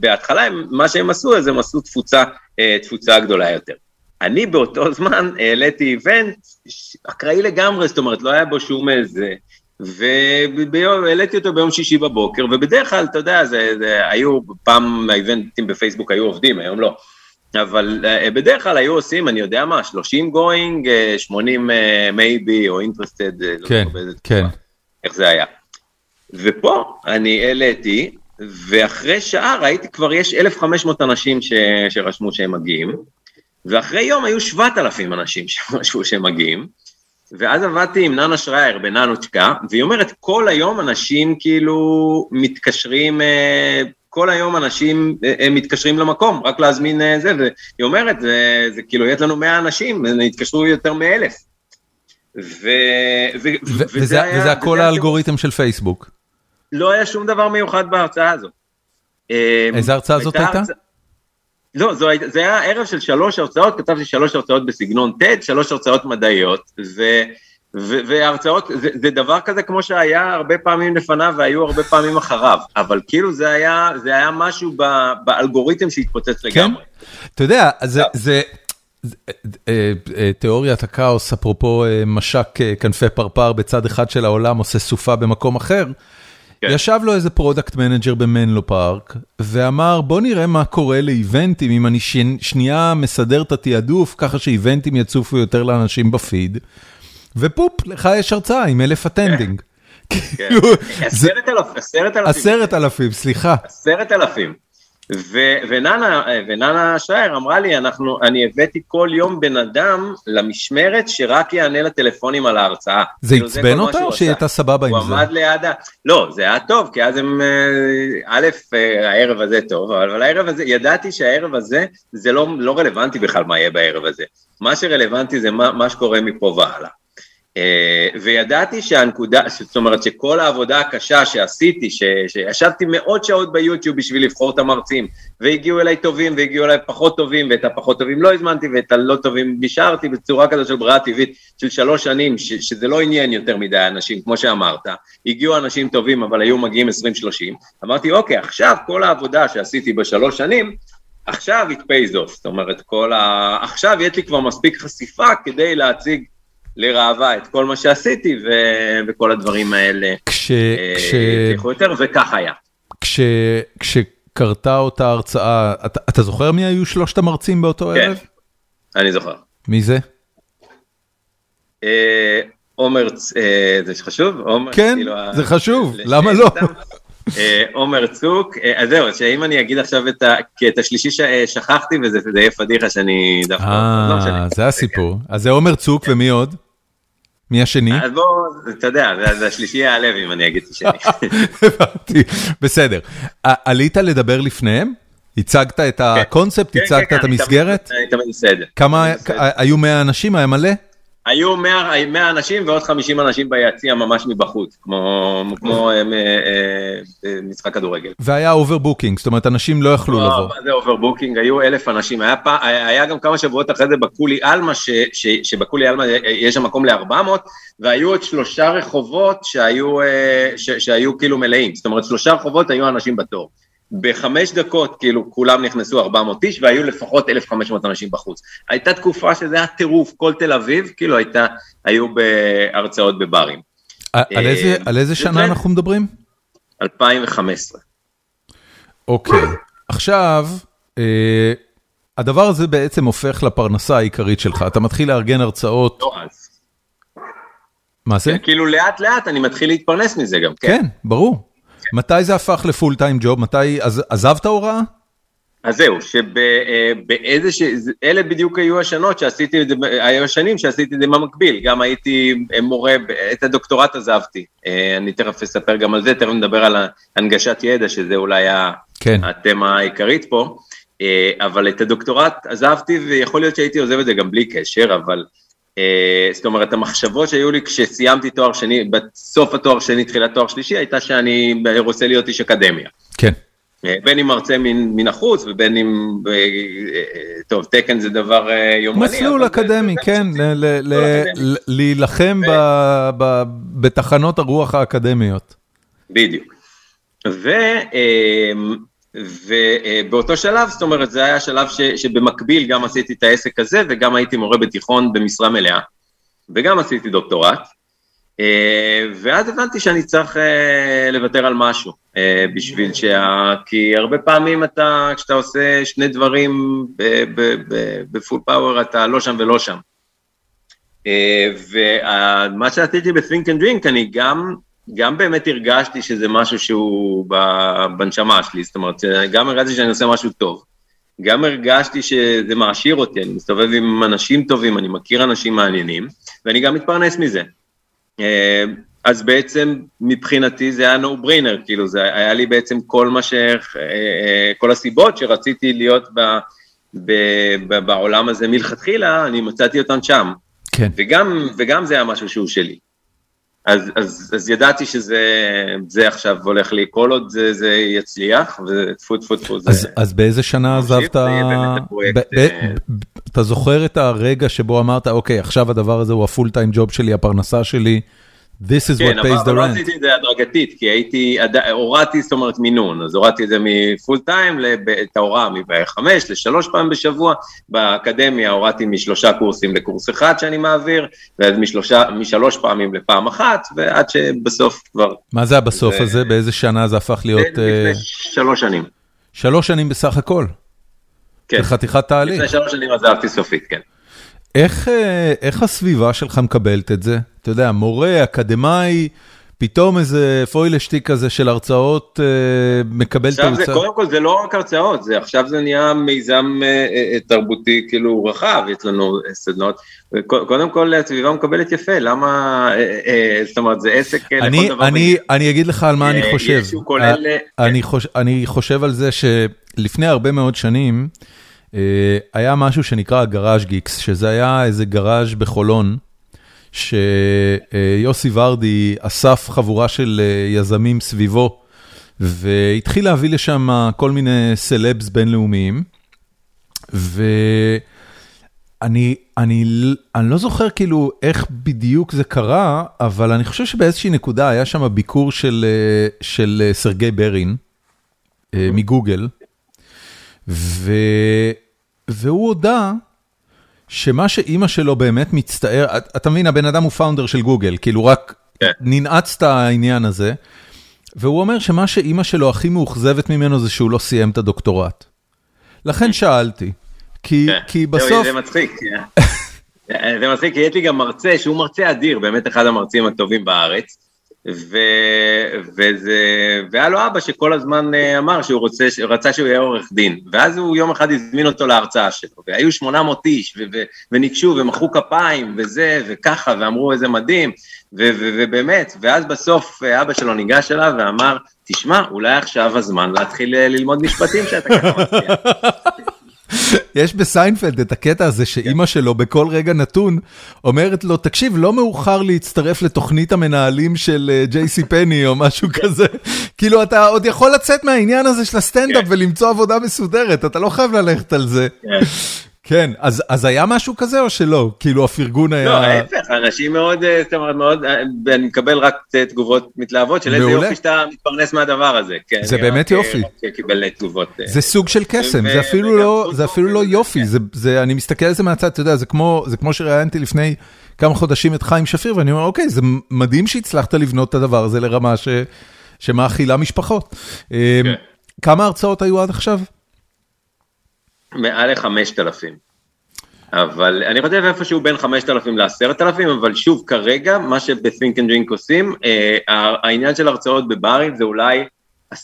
בהתחלה מה שהם עשו, אז הם עשו תפוצה גדולה יותר. אני באותו זמן העליתי איבנט אקראי לגמרי, זאת אומרת, לא היה בו שום איזה, והעליתי אותו ביום שישי בבוקר, ובדרך כלל, אתה יודע, היו פעם האיבנטים בפייסבוק היו עובדים, היום לא, אבל בדרך כלל היו עושים, אני יודע מה, 30 גוינג, 80 מייבי או אינטרסטד, כן, כן. איך זה היה. ופה אני העליתי, ואחרי שעה ראיתי כבר יש 1,500 אנשים שרשמו שהם מגיעים, ואחרי יום היו 7,000 אנשים שרשמו שהם מגיעים, ואז עבדתי עם ננה שרייר בננוצ'קה, והיא אומרת, כל היום אנשים כאילו מתקשרים, כל היום אנשים מתקשרים למקום, רק להזמין זה, והיא אומרת, זה כאילו, יש לנו 100 אנשים, התקשרו יותר מ1,000. וזה הכל האלגוריתם של פייסבוק. לא היה שום דבר מיוחד בהרצאה הזו. איזה הרצאה זאת הייתה? לא, זה היה ערב של 3 הרצאות, כתבתי 3 הרצאות בסגנון TED, 3 הרצאות מדעיות, וההרצאות, זה דבר כזה כמו שהיה הרבה פעמים לפניו, והיו הרבה פעמים אחריו, אבל כאילו זה היה משהו באלגוריתם שהתפוצץ לגמרי. אתה יודע, זה תיאוריית הכאוס, אפרופו משק כנפי פרפר בצד אחד של העולם, עושה סופה במקום אחר, ישב לו איזה פרודקט מנג'ר במנלו פארק, ואמר, בוא נראה מה קורה לאיבנטים, אם אני שנייה מסדר את התיעדוף, ככה שאיבנטים יצופו יותר לאנשים בפיד, ופופ, לך יש הרצאה עם 1,000 אטנדינג. 10,000, סליחה. 10,000. וננה שרייר אמרה לי, אני הבאתי כל יום בן אדם למשמרת שרק יענה לטלפונים על ההרצאה. זה יצבן אותה או שהיא הייתה סבבה עם זה? הוא עמד לידה. לא, זה היה טוב, כי אז הם, א', הערב הזה טוב, אבל הערב הזה, ידעתי שהערב הזה, זה לא רלוונטי בכלל מה יהיה בערב הזה. מה שרלוונטי זה מה שקורה מפה והלאה. וידעתי שהנקודה, זאת אומרת שכל העבודה הקשה שעשיתי, שישבתי מאות שעות ביוטיוב בשביל לבחור את המרצים, והגיעו אליי טובים, והגיעו אליי פחות טובים, ואת הפחות טובים לא הזמנתי, ואת הלא טובים נשארתי בצורה כזו של ברירה טבעית של 3 שנים, שזה לא עניין יותר מדי אנשים, כמו שאמרת, הגיעו אנשים טובים, אבל היו מגיעים 20-30, אמרתי, אוקיי, עכשיו כל העבודה שעשיתי ב3 שנים, עכשיו it pays off, זאת אומרת, עכשיו יש לי כבר מספיק חשיפה כדי להציג לרעבה את כל מה שעשיתי, וכל הדברים האלה תלכו יותר, וכך היה. כשקרתה אותה הרצאה, אתה זוכר מי היו 3 המרצים באותו ערב? כן, אני זוכר. מי זה? עומר, זה חשוב? כן, זה חשוב, למה לא? עומר צוק, אז זהו, שאם אני אגיד עכשיו את השלישי ששכחתי, וזה יהיה פדיחה שאני דווקא... זה הסיפור. אז זה עומר צוק, ומי עוד? מי השני? אז בוא, אתה יודע, אז השלישי יעלב אם אני אגיד את השני. בסדר. עלית לדבר לפניהם? הצגת את הקונספט? הצגת את המסגרת? אני תמיד בסדר. כמה, היו 100 אנשים? היה מלא? היו 100 אנשים ועוד 50 אנשים ביציע ממש מבחוץ, כמו משחק כדורגל. והיה אוברבוקינג, זאת אומרת, אנשים לא יכלו לבוא. לא, מה זה אוברבוקינג? היו 1,000 אנשים. היה גם כמה שבועות אחרי זה בקולי אלמה, שבקולי אלמה יש המקום ל-400, והיו עוד 3 רחובות שהיו כאילו מלאים. זאת אומרת, 3 רחובות היו אנשים בתור. ב5 דקות, כאילו, כולם נכנסו 400 איש, והיו לפחות 1,500 אנשים בחוץ. הייתה תקופה שזה היה טירוף, כל תל אביב, כאילו, היו בהרצאות בברים. על איזה שנה אנחנו מדברים? 2015. אוקיי. עכשיו, הדבר הזה בעצם הופך לפרנסה העיקרית שלך. אתה מתחיל לארגן הרצאות... לא אז. מה זה? כאילו, לאט לאט אני מתחיל להתפרנס מזה גם. כן, ברור. מתי זה הפך לפול טיים ג'וב? מתי עזבת הוראה? אז זהו, אלה בדיוק היו השנים שעשיתי את זה במקביל, גם הייתי מורה, את הדוקטורט עזבתי, אני תכף אספר גם על זה, תכף נדבר על הנגשת ידע, שזה אולי התמה העיקרית פה, אבל את הדוקטורט עזבתי, ויכול להיות שהייתי עוזב את זה גם בלי קשר, אבל... זאת אומרת, המחשבות שהיו לי כשסיימתי תואר שני, בסוף התואר שני, תחילת תואר שלישי, הייתה שאני רוצה להיות איש אקדמיה. כן. בין אם מרצה מן החוץ, ובין אם, טוב, תקן זה דבר יומני. מסלול אקדמי, כן, להילחם בתחנות הרוח האקדמיות. בדיוק. ובאותו שלב, זאת אומרת, זה היה שלב שבמקביל גם עשיתי את העסק הזה, וגם הייתי מורה בתיכון במשרה מלאה, וגם עשיתי דוקטורט, ואז הבנתי שאני צריך לוותר על משהו, בשביל כי הרבה פעמים אתה, כשאתה עושה שני דברים בפול פאוור, אתה לא שם ולא שם. ומה שעשיתי ב-Think and Drink, אני גם באמת הרגשתי שזה משהו שהוא בנשמה שלי, זאת אומרת, גם הרגשתי שאני עושה משהו טוב, גם הרגשתי שזה מעשיר אותי, אני מסתובב עם אנשים טובים, אני מכיר אנשים מעניינים, ואני גם מתפרנס מזה. אז בעצם מבחינתי זה היה no brainer, כאילו זה היה לי בעצם כל הסיבות שרציתי להיות בעולם הזה מלכתחילה, אני מצאתי אותן שם. כן. וגם זה היה משהו שהוא שלי. אז ידעתי שזה עכשיו הולך לי, כל עוד זה יצליח, וטפו. אז באיזה שנה עזבת? אתה זוכר את הרגע שבו אמרת, אוקיי, עכשיו הדבר הזה הוא הפול טיים ג'וב שלי, הפרנסה שלי, this is what pays the rent. כן, אבל עשיתי את זה הדרגתית, כי הורדתי, זאת אומרת, מינון, אז הורדתי את זה מפול טיים, את ההוראה מ5 ל3 פעם בשבוע, באקדמיה הורדתי מ3 קורסים לקורס אחד שאני מעביר, ואז מ3 פעמים לפעם אחת, ועד שבסוף כבר... מה זה הבסוף הזה? באיזה שנה זה הפך להיות... לפני 3 שנים. 3 שנים בסך הכל? כן. בחתיכת תהליך. לפני 3 שנים עזבתי סופית, כן. איך הסביבה שלך מקבלת את זה? אתה יודע, מורה, אקדמאי, פתאום איזה פוילשטיק כזה של הרצאות מקבל את ההוצאה. קודם כל זה לא רק הרצאות, עכשיו זה נהיה מיזם תרבותי כאילו רחב, יש לנו סדנות. קודם כל הסביבה מקבלת יפה, למה, זאת אומרת, זה עסק לכל דבר. אני אגיד לך על מה אני חושב. אני חושב על זה שלפני הרבה מאוד שנים, היה משהו שנקרא גראז' גיקס, שזה היה איזה גראז' בחולון, שיוסי ורדי אסף חבורה של יזמים סביבו, והתחיל להביא לשם כל מיני סלבס בינלאומיים, ואני לא זוכר כאילו איך בדיוק זה קרה, אבל אני חושב שבאיזושהי נקודה היה שם ביקור של סרגי ברין, מגוגל, והוא הודע שמה שאימא שלו באמת מצטער, אתה מבין, הבן אדם הוא פאונדר של גוגל, כאילו רק ננעץ את העניין הזה, והוא אומר שמה שאימא שלו הכי מאוכזבת ממנו זה שהוא לא סיים את הדוקטורט. לכן שאלתי, כי בסוף... זה מצחיק, כי יש לי גם מרצה, שהוא מרצה אדיר, באמת אחד המרצים הטובים בארץ, והיה לו אבא שכל הזמן אמר שהוא רצה שהוא יהיה עורך דין, ואז הוא יום אחד הזמין אותו להרצאה שלו, והיו 800 איש, וניגשו ומחאו כפיים, וזה, וככה, ואמרו איזה מדהים, ובאמת, ואז בסוף אבא שלו ניגש אליו ואמר, תשמע, אולי עכשיו הזמן להתחיל ללמוד משפטים שאתה ככה מצליח. יש בסיינפלד את הקטע הזה שאימא שלו בכל רגע נתון אומרת לו, תקשיב, לא מאוחר להצטרף לתוכנית המנהלים של ג'י.סי. פני או משהו כזה, כאילו אתה עוד יכול לצאת מהעניין הזה של הסטנדאפ ולמצוא עבודה מסודרת, אתה לא חייב ללכת על זה. כן, אז היה משהו כזה או שלא? כאילו הפרגון היה... לא, ההפך, אנשים מאוד, זאת אומרת מאוד, אני מקבל רק תגובות מתלהבות, של איזה יופי שאתה מתפרנס מהדבר הזה. זה באמת יופי. זה סוג של קסם, זה אפילו לא יופי, אני מסתכל על זה מהצד, אתה יודע, זה כמו שראיינתי לפני כמה חודשים את חיים שפיר, ואני אומר, אוקיי, זה מדהים שהצלחת לבנות את הדבר הזה לרמה שמאכילה משפחות. כמה הרצאות היו עד עכשיו? מעל 5,000, אבל אני חושב איפשהו בין 5,000 ל10,000, אבל שוב כרגע, מה שב-Think and Drink עושים, העניין של הרצאות בברים זה אולי 10%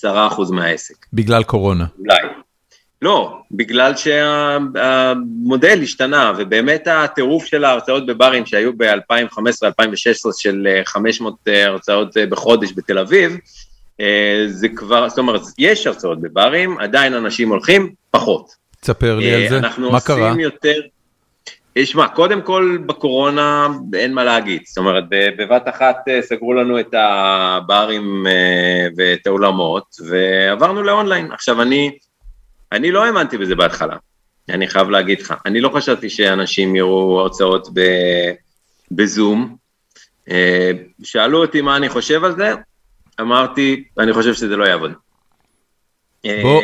מהעסק. בגלל קורונה. אולי. לא, בגלל שהמודל השתנה, ובאמת הטירוף של ההרצאות בברים שהיו ב-2015-2016 של 500 הרצאות בחודש בתל אביב, זה כבר, זאת אומרת, יש הרצאות בברים, עדיין אנשים הולכים פחות. תספר לי על זה, מה קרה? אנחנו עושים יותר, ישמע, קודם כל בקורונה אין מה להגיד, זאת אומרת, בבת אחת סגרו לנו את הברים ואת העולמות, ועברנו לאונליין. עכשיו אני לא האמנתי בזה בהתחלה, אני חייב להגיד לך, אני לא חשבתי שאנשים יראו הרצאות בזום, שאלו אותי מה אני חושב על זה, אמרתי, אני חושב שזה לא יעבוד.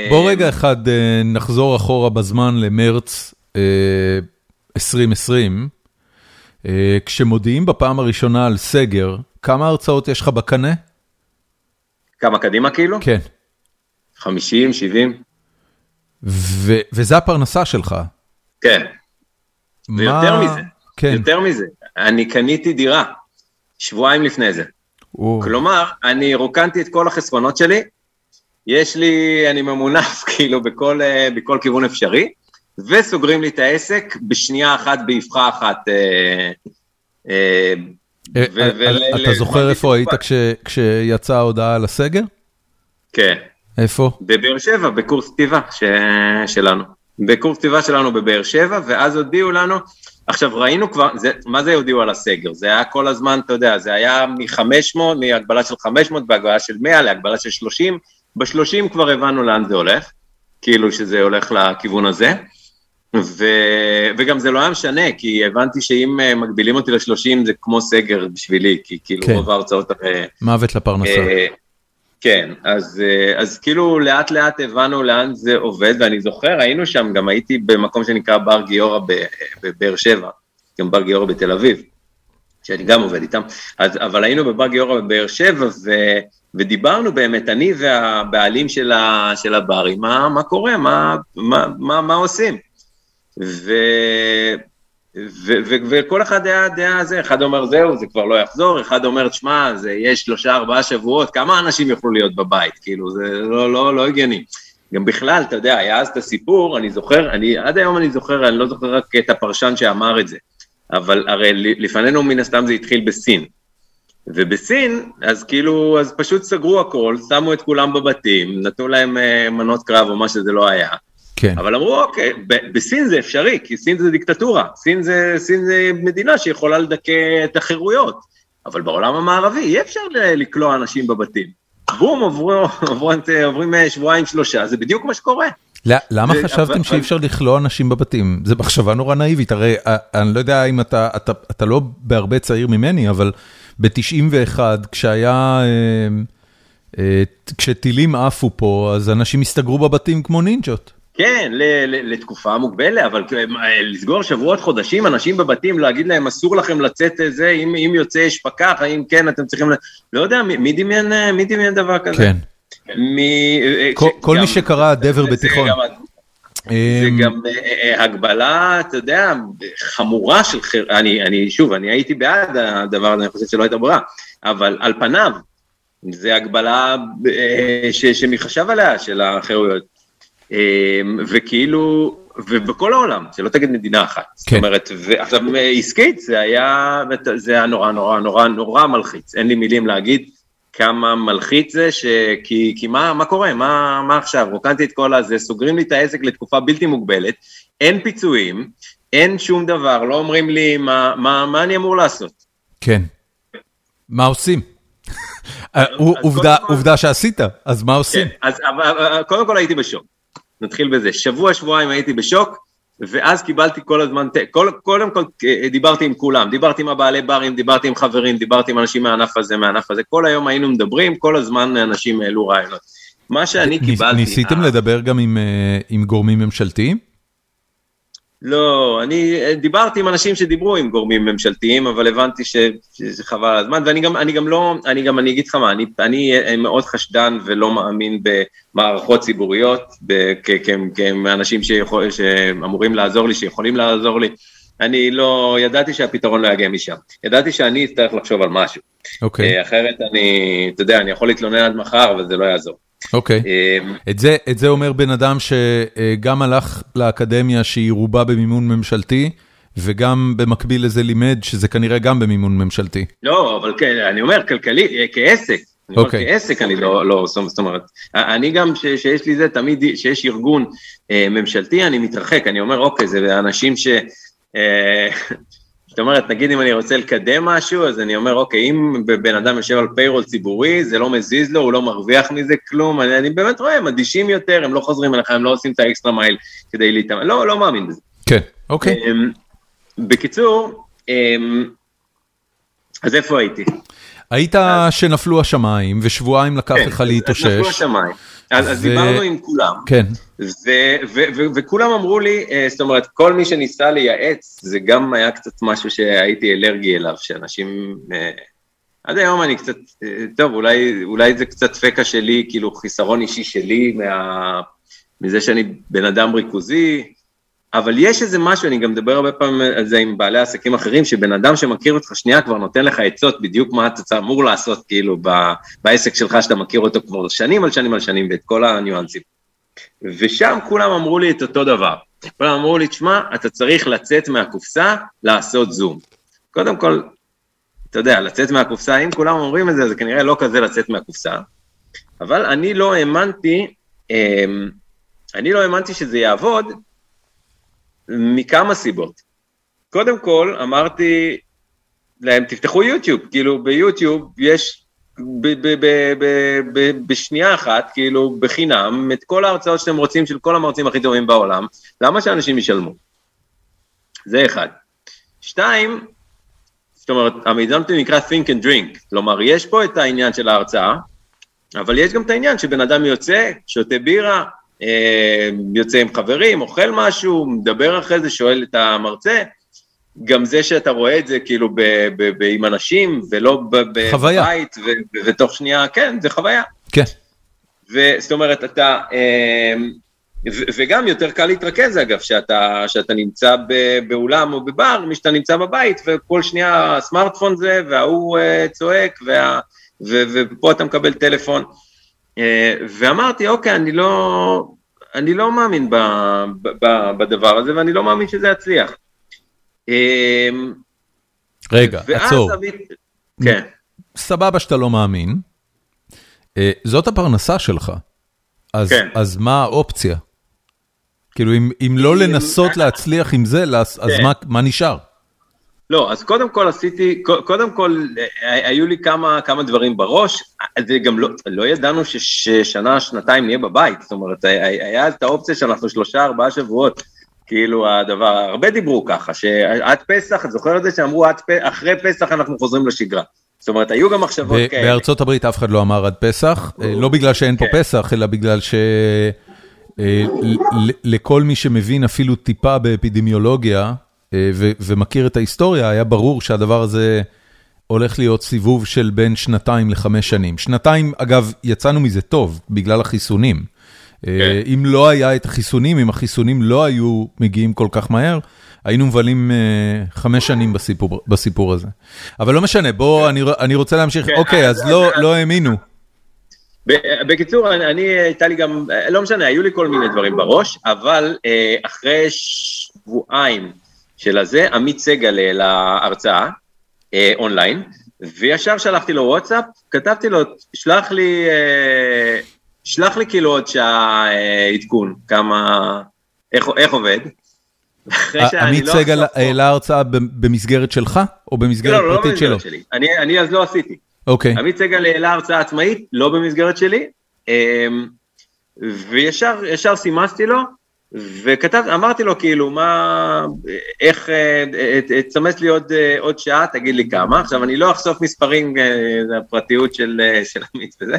בוא רגע אחד נחזור אחורה בזמן למרץ 2020, כשמודיעים בפעם הראשונה על סגר, כמה הרצאות יש לך בקנה? כמה קדימה כאילו? כן. 50, 70. וזה הפרנסה שלך? כן. ויותר מזה. כן. יותר מזה. אני קניתי דירה שבועיים לפני זה. כלומר, אני רוקנתי את כל החסרונות שלי, יש לי, אני ממונף כאילו בכל כיוון אפשרי, וסוגרים לי את העסק בשנייה אחת, באבחה אחת. אתה זוכר איפה היית כשיצאה ההודעה על הסגר? כן. איפה? בבאר שבע, בקורס כתיבה שלנו. בקורס כתיבה שלנו בבאר שבע, ואז הודיעו לנו, עכשיו ראינו כבר, מה זה הודיעו על הסגר? זה היה כל הזמן, אתה יודע, זה היה מהגבלה של 500, בהגבלה של 100, להגבלה של 30, ב-30 כבר הבנו לאן זה הולך, כאילו שזה הולך לכיוון הזה, וגם זה לא היה משנה, כי הבנתי שאם מגבילים אותי ל-30, זה כמו סגר בשבילי, כי כאילו רוב ההרצאות... מוות לפרנסה. כן, אז כאילו לאט לאט הבנו לאן זה עובד, ואני זוכר, היינו שם, גם הייתי במקום שנקרא בר גיורא בבאר שבע, גם בר גיורא בתל אביב, שאני גם עובד איתם, אבל היינו בבר גיורא בבאר שבע, ודיברנו באמת, אני והבעלים של הברים, מה קורה, מה עושים? וכל אחד היה הדעה הזה, אחד אומר זהו, זה כבר לא יחזור, אחד אומר תשמע, זה יש 3-4 שבועות, כמה אנשים יוכלו להיות בבית, כאילו, זה לא הגיוני. גם בכלל, אתה יודע, היה אז את הסיפור, אני זוכר, עד היום אני זוכר, אני לא זוכר רק את הפרשן שאמר את זה, אבל הרי לפנינו מן הסתם זה התחיל בסין, ובסין, אז כאילו, אז פשוט סגרו הכל, שמו את כולם בבתים, נתנו להם מנות קרב או מה שזה לא היה, כן. אבל אמרו, אוקיי, בסין זה אפשרי, כי סין זה דיקטטורה, סין זה מדינה שיכולה לדכא את החירויות, אבל בעולם המערבי אי אפשר לקלוע אנשים בבתים, בום, עוברים שבועיים 3, זה בדיוק מה שקורה. למה חשבתם שאי אפשר לכלוא אנשים בבתים? זה מחשבה נורא נאיבית, הרי אני לא יודע אם אתה לא בהרבה צעיר ממני, אבל ב-91 כשטילים עפו פה, אז אנשים הסתגרו בבתים כמו נינג'ות. כן, לתקופה מוגבלת, אבל לסגור שבועות חודשים, אנשים בבתים, להגיד להם, אסור לכם לצאת זה, אם יוצא יש פקח, האם כן, אתם צריכים, לא יודע, מי דמיין דבר כזה? כן. כל מי שקרא דבר בתיכון. זה גם הגבלה, אתה יודע, חמורה של חירות, שוב, אני הייתי בעד הדבר הזה, אני חושב שלא הייתה ברירה, אבל על פניו, זה הגבלה שמי חשב עליה, של החירויות. וכאילו, ובכל העולם, שלא תגיד מדינה אחת, זאת אומרת, ועכשיו עסקית, זה היה נורא נורא נורא נורא מלחיץ, אין לי מילים להגיד כמה מלחיץ זה, כי מה קורה, מה עכשיו, רוקנתי את כל הזה, סוגרים לי את העסק לתקופה בלתי מוגבלת, אין פיצויים, אין שום דבר, לא אומרים לי מה אני אמור לעשות. כן, מה עושים? עובדה שעשית, אז מה עושים? קודם כל הייתי בשוק. נתחיל בזה, שבועיים הייתי בשוק, ואז קיבלתי כל הזמן, קודם כל דיברתי עם כולם, דיברתי עם הבעלי ברים, דיברתי עם חברים, דיברתי עם אנשים מהענף הזה, כל היום היינו מדברים, כל הזמן אנשים העלו רעיונות. מה שאני קיבלתי... ניסיתם לדבר גם עם גורמים ממשלתיים? לא, אני דיברתי עם אנשים שדיברו עם גורמים ממשלתיים, אבל הבנתי שזה חבל על הזמן, ואני גם אני אגיד לך מה, אני מאוד חשדן ולא מאמין במערכות ציבוריות, כאנשים שאמורים לעזור לי, שיכולים לעזור לי, אני לא, ידעתי שהפתרון לא יגיע משם, ידעתי שאני אצטרך לחשוב על משהו, אחרת אני, אתה יודע, אני יכול להתלונן עד מחר, אבל זה לא יעזור. אוקיי, את זה אומר בן אדם שגם הלך לאקדמיה שהיא רובה במימון ממשלתי, וגם במקביל לזה לימד שזה כנראה גם במימון ממשלתי. לא, אבל אני אומר כלכלי, כעסק, אני אומר כעסק אני לא, זאת אומרת, אני גם שיש לי זה תמיד, שיש ארגון ממשלתי, אני מתרחק, אני אומר אוקיי, זה אנשים ש... זאת אומרת, נגיד אם אני רוצה לקדם משהו, אז אני אומר, אוקיי, אם בן אדם יושב על פיירול ציבורי, זה לא מזיז לו, הוא לא מרוויח מזה כלום, אני באמת רואה, הם אדישים יותר, הם לא חוזרים אליך, הם לא עושים את האקסטרה מייל כדי להתאמן, לא מאמין בזה. כן, אוקיי. בקיצור, אז איפה הייתי? היית שנפלו השמיים, ושבועיים לקח לך להתאושש. כן, נפלו השמיים. אז דיברנו עם כולם, וכולם אמרו לי, זאת אומרת, כל מי שניסה לייעץ, זה גם היה קצת משהו שהייתי אלרגי אליו, שאנשים עד היום אני קצת, טוב, אולי זה קצת פקע שלי, כאילו חיסרון אישי שלי, מזה שאני בן אדם ריכוזי, אבל יש איזה משהו, אני גם מדבר הרבה פעמים על זה עם בעלי עסקים אחרים, שבן אדם שמכיר אותך שנייה כבר נותן לך עצות, בדיוק מה אתה אמור לעשות, כאילו, בעסק שלך שאתה מכיר אותו כבר שנים על שנים על שנים, ואת כל הניואנסים. ושם כולם אמרו לי את אותו דבר. כולם אמרו לי, תשמע, אתה צריך לצאת מהקופסה, לעשות זום. קודם כל, אתה יודע, לצאת מהקופסה, אם כולם אומרים את זה, זה כנראה לא כזה לצאת מהקופסה. אבל אני לא האמנתי שזה יעבוד, מכמה סיבות. קודם כל, אמרתי להם, תפתחו יוטיוב, כאילו ביוטיוב יש בשנייה אחת, כאילו בחינם, את כל ההרצאות שאתם רוצים, של כל המרצים הכי טובים בעולם, למה שאנשים ישלמו? זה אחד. שתיים, זאת אומרת, המיזם נקרא Think and Drink, כלומר, יש פה את העניין של ההרצאה, אבל יש גם את העניין שבן אדם יוצא, שותה בירה, יוצא עם חברים, אוכל משהו, מדבר אחרי זה, שואל את המרצה, גם זה שאתה רואה את זה כאילו עם אנשים, ולא בבית, ותוך שנייה, כן, זה חוויה. כן. זאת אומרת, אתה, וגם יותר קל להתרכז אגב, שאתה נמצא באולם או בבר, מי שאתה נמצא בבית, וכל שנייה הסמארטפון זה, והוא צועק, ופה אתה מקבל טלפון. ואמרתי, אוקיי, אני לא מאמין בדבר הזה, ואני לא מאמין שזה יצליח. רגע, עצור. כן. סבבה שאתה לא מאמין. זאת הפרנסה שלך. אז מה האופציה? כאילו, אם לא לנסות להצליח עם זה, אז מה נשאר? לא, אז קודם כל היו לי כמה דברים בראש, וגם לא ידענו ששנה, שנתיים נהיה בבית, זאת אומרת, היה את האופציה שאנחנו 3-4 שבועות, כאילו הדבר, הרבה דיברו ככה, שעד פסח, את זוכרת את זה שאמרו, אחרי פסח אנחנו חוזרים לשגרה, זאת אומרת, היו גם מחשבות כאלה. בארצות הברית אף אחד לא אמר עד פסח, לא בגלל שאין פה פסח, אלא בגלל ש... לכל מי שמבין אפילו טיפה באפידמיולוגיה, ומכיר את ההיסטוריה, היה ברור שהדבר הזה הולך להיות סיבוב של בין 2-5 שנים. 2, אגב, יצאנו מזה טוב, בגלל החיסונים. אם לא היה את החיסונים, אם החיסונים לא היו מגיעים כל כך מהר, היינו מבלים 5 שנים בסיפור הזה. אבל לא משנה, בוא, אני רוצה להמשיך. אוקיי, אז לא האמינו. בקיצור, אני הייתה לי גם, לא משנה, היו לי כל מיני דברים בראש, אבל אחרי שבועיים, של הזה, עמית סגל להרצאה, אונליין, וישר שלחתי לו וואטסאפ, כתבתי לו, שלח לי כאילו עוד שעה עדכון, כמה, איך עובד. עמית סגל להרצאה במסגרת שלך, או במסגרת פרטית שלו? לא, לא במסגרת שלי, אני אז לא עשיתי. אוקיי. עמית סגל להרצאה עצמאית, לא במסגרת שלי, וישר סימסתי לו, ואמרתי לו כאילו, מה, איך, תסמס לי עוד שעה, תגיד לי כמה, עכשיו אני לא אחשוף מספרים, זה הפרטיות של עמית וזה,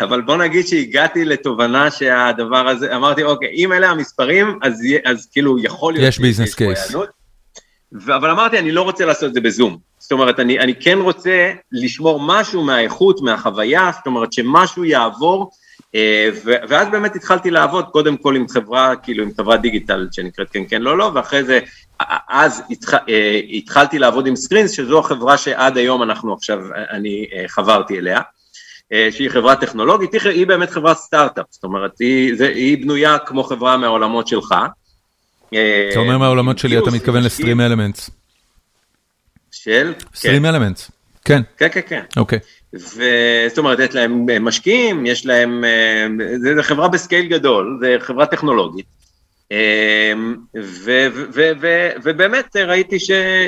אבל בוא נגיד שהגעתי לתובנה שהדבר הזה, אמרתי, אוקיי, אם אלה המספרים, אז כאילו יכול להיות, יש ביזנס קייס, אבל אמרתי, אני לא רוצה לעשות את זה בזום, זאת אומרת, אני כן רוצה לשמור משהו מהאיכות, מהחוויה, זאת אומרת שמשהו יעבור, ואז באמת התחלתי לעבוד, קודם כל עם חברה, כאילו עם חברה דיגיטל, שנקראת כן כן לא לא, ואחרי זה, אז התחלתי לעבוד עם סקרינס, שזו החברה שעד היום אנחנו עכשיו, אני חברתי אליה, שהיא חברה טכנולוגית, היא באמת חברה סטארט-אפ, זאת אומרת, היא בנויה כמו חברה מהעולמות שלך. אתה אומר מהעולמות שלי, אתה מתכוון לסטרים אלמנטס. של? סטרים אלמנטס, כן. כן, כן, כן. אוקיי. זאת אומרת, יש להם משקיעים, יש להם, זה חברה בסקייל גדול, זה חברה טכנולוגית, ובאמת ראיתי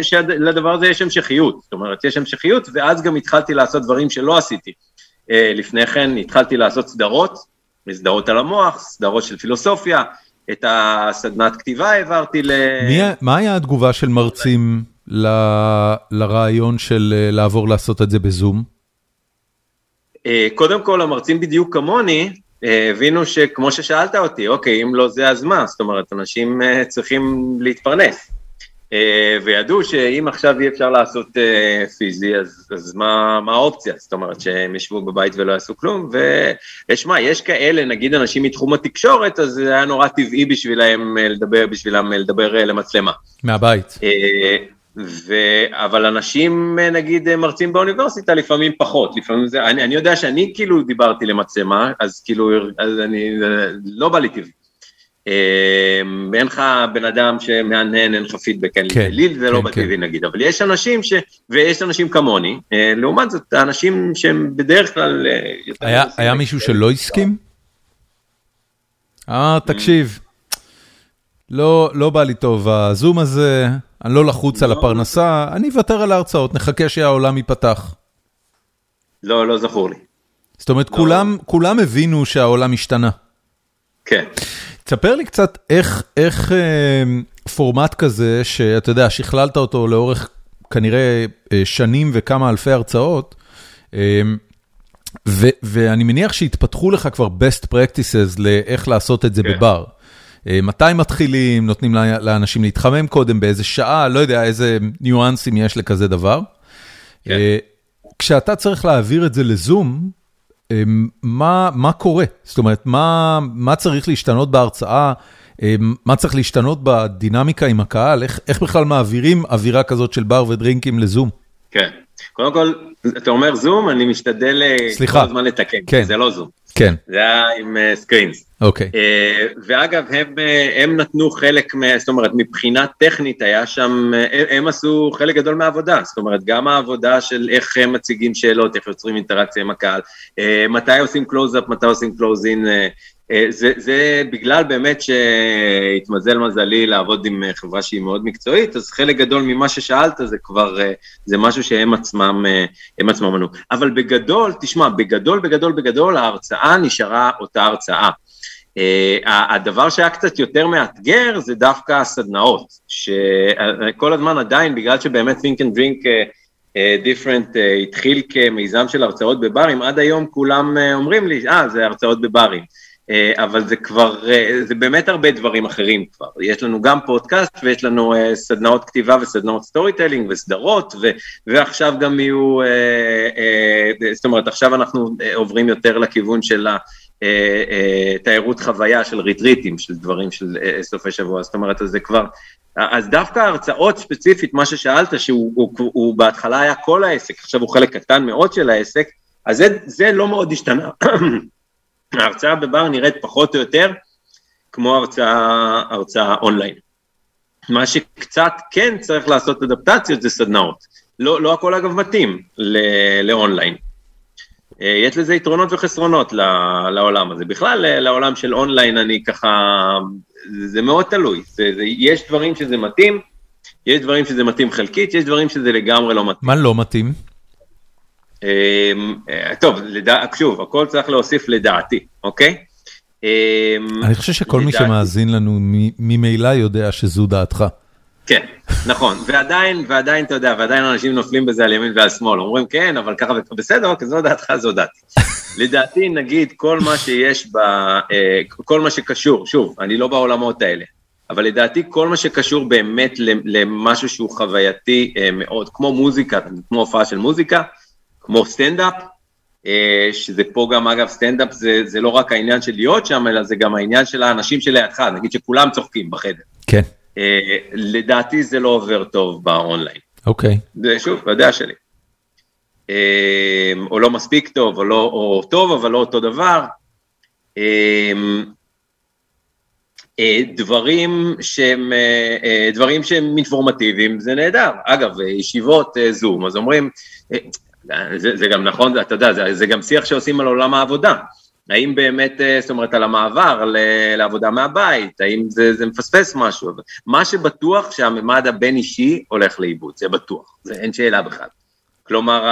שלדבר הזה יש המשכיות, זאת אומרת, יש המשכיות, ואז גם התחלתי לעשות דברים שלא עשיתי. לפני כן התחלתי לעשות סדרות על המוח, סדרות של פילוסופיה, את הסדנת כתיבה העברתי ל... מה היה התגובה של מרצים לרעיון של לעבור לעשות את זה בזום? קודם כל, המרצים בדיוק כמוני, הבינו שכמו ששאלת אותי, אוקיי, אם לא זה, אז מה? זאת אומרת, אנשים צריכים להתפרנס. וידעו שאם עכשיו אי אפשר לעשות פיזי, אז מה האופציה? זאת אומרת שהם ישבו בבית ולא יעשו כלום, ושמע, יש כאלה, נגיד אנשים מתחום התקשורת, אז זה היה נורא טבעי בשבילם לדבר למצלמה. מהבית. אבל אנשים, נגיד, מרצים באוניברסיטה, לפעמים פחות, לפעמים זה, אני יודע שאני כאילו דיברתי למצלמה, אז כאילו, לא בא לי טבעי. אין לך בן אדם שמענן, אין לך פידבק, ליל זה לא בטבעי נגיד, אבל יש אנשים ויש אנשים כמוני, לעומת זאת, אנשים שהם בדרך כלל... היה מישהו שלא הסכים? תקשיב, לא בא לי טוב הזום הזה, אני לא לחוץ על הפרנסה, אני אוותר על ההרצאות, נחכה שהעולם ייפתח. לא זכור לי. זאת אומרת, כולם הבינו שהעולם השתנה. כן. תספר לי קצת איך פורמט כזה, שאתה יודע, שכללת אותו לאורך כנראה שנים וכמה אלפי הרצאות, ואני מניח שהתפתחו לך כבר best practices לאיך לעשות את זה בבר. מתי מתחילים, נותנים לאנשים להתחמם קודם, באיזה שעה, לא יודע איזה ניואנסים יש לכזה דבר. כשאתה צריך להעביר את זה לזום, מה קורה? זאת אומרת, מה צריך להשתנות בהרצאה? מה צריך להשתנות בדינמיקה עם הקהל? איך בכלל מעבירים אווירה כזאת של בר ודרינקים לזום? כן. קודם כל, אתה אומר זום, אני משתדל כל הזמן לתקן. כן. זה לא זום. כן. זה היה עם סקרינס. אוקיי. ואגב, הם נתנו חלק, זאת אומרת, מבחינה טכנית היה שם, הם עשו חלק גדול מהעבודה, זאת אומרת, גם העבודה של איך הם מציגים שאלות, איך יוצרים אינטראקציה עם הקהל, מתי עושים קלוז-אפ, מתי עושים קלוז-אין, זה בגלל באמת שהתמזל מזלי לעבוד עם חברה שהיא מאוד מקצועית, אז חלק גדול ממה ששאלת זה כבר, זה משהו שהם עצמם ענו. אבל בגדול, תשמע, בגדול, ההרצאה נשארה אותה הרצאה. הדבר שהיה קצת יותר מאתגר זה דווקא הסדנאות, שכל הזמן עדיין, בגלל שבאמת Think and Drink Different התחיל כמיזם של הרצאות בברים, עד היום כולם אומרים לי, זה הרצאות בברים. אבל זה כבר, זה באמת הרבה דברים אחרים כבר, יש לנו גם פודקאסט ויש לנו סדנאות כתיבה וסדנאות סטורי טיילינג וסדרות, ועכשיו גם יהיו, זאת אומרת עכשיו אנחנו עוברים יותר לכיוון של תיירות חוויה, של ריטריטים, של דברים של סופי שבוע, זאת אומרת אז זה כבר, אז דווקא הרצאות ספציפית, מה ששאלת שהוא בהתחלה היה כל העסק, עכשיו הוא חלק קטן מאוד של העסק, אז זה לא מאוד השתנה. ההרצאה בבר נראית פחות או יותר כמו הרצאה אונליין. מה שקצת כן צריך לעשות אדפטציות זה סדנאות. לא הכל אגב מתאים לאונליין. יש לזה יתרונות וחסרונות לעולם הזה. בכלל לעולם של אונליין אני ככה, זה מאוד תלוי. יש דברים שזה מתאים, יש דברים שזה מתאים חלקית, יש דברים שזה לגמרי לא מתאים. מה לא מתאים? טוב, שוב, הכל צריך להוסיף לדעתי, אוקיי? אני חושב שכל מי שמאזין לנו ממילא יודע שזו דעתך. כן, נכון, ועדיין אתה יודע, ועדיין אנשים נופלים בזה על ימין ועל שמאל, אומרים כן, אבל ככה בסדר, כי זו דעתך, זו דעתי. לדעתי נגיד כל מה שיש, כל מה שקשור, שוב, אני לא בעולמות האלה, אבל לדעתי כל מה שקשור באמת למשהו שהוא חווייתי מאוד, כמו מוזיקה, כמו הופעה של מוזיקה, כמו סטנדאפ, שזה פה גם אגב סטנדאפ, זה לא רק העניין של להיות שם, אלא זה גם העניין של האנשים שלידך, נגיד שכולם צוחקים בחדר. כן. לדעתי זה לא עובר טוב באונליין. אוקיי. זה שוב, בדעה שלי. או לא מספיק טוב, או טוב, אבל לא אותו דבר. דברים שהם אינפורמטיביים, זה נהדר. אגב, ישיבות זום, אז אומרים... זה גם נכון, אתה יודע, זה גם שיח שעושים על עולם העבודה. האם באמת, זאת אומרת, על המעבר לעבודה מהבית, האם זה מפספס משהו? מה שבטוח שהממד הבין אישי הולך לאיבוד, זה בטוח, זה אין שאלה בכלל. כלומר,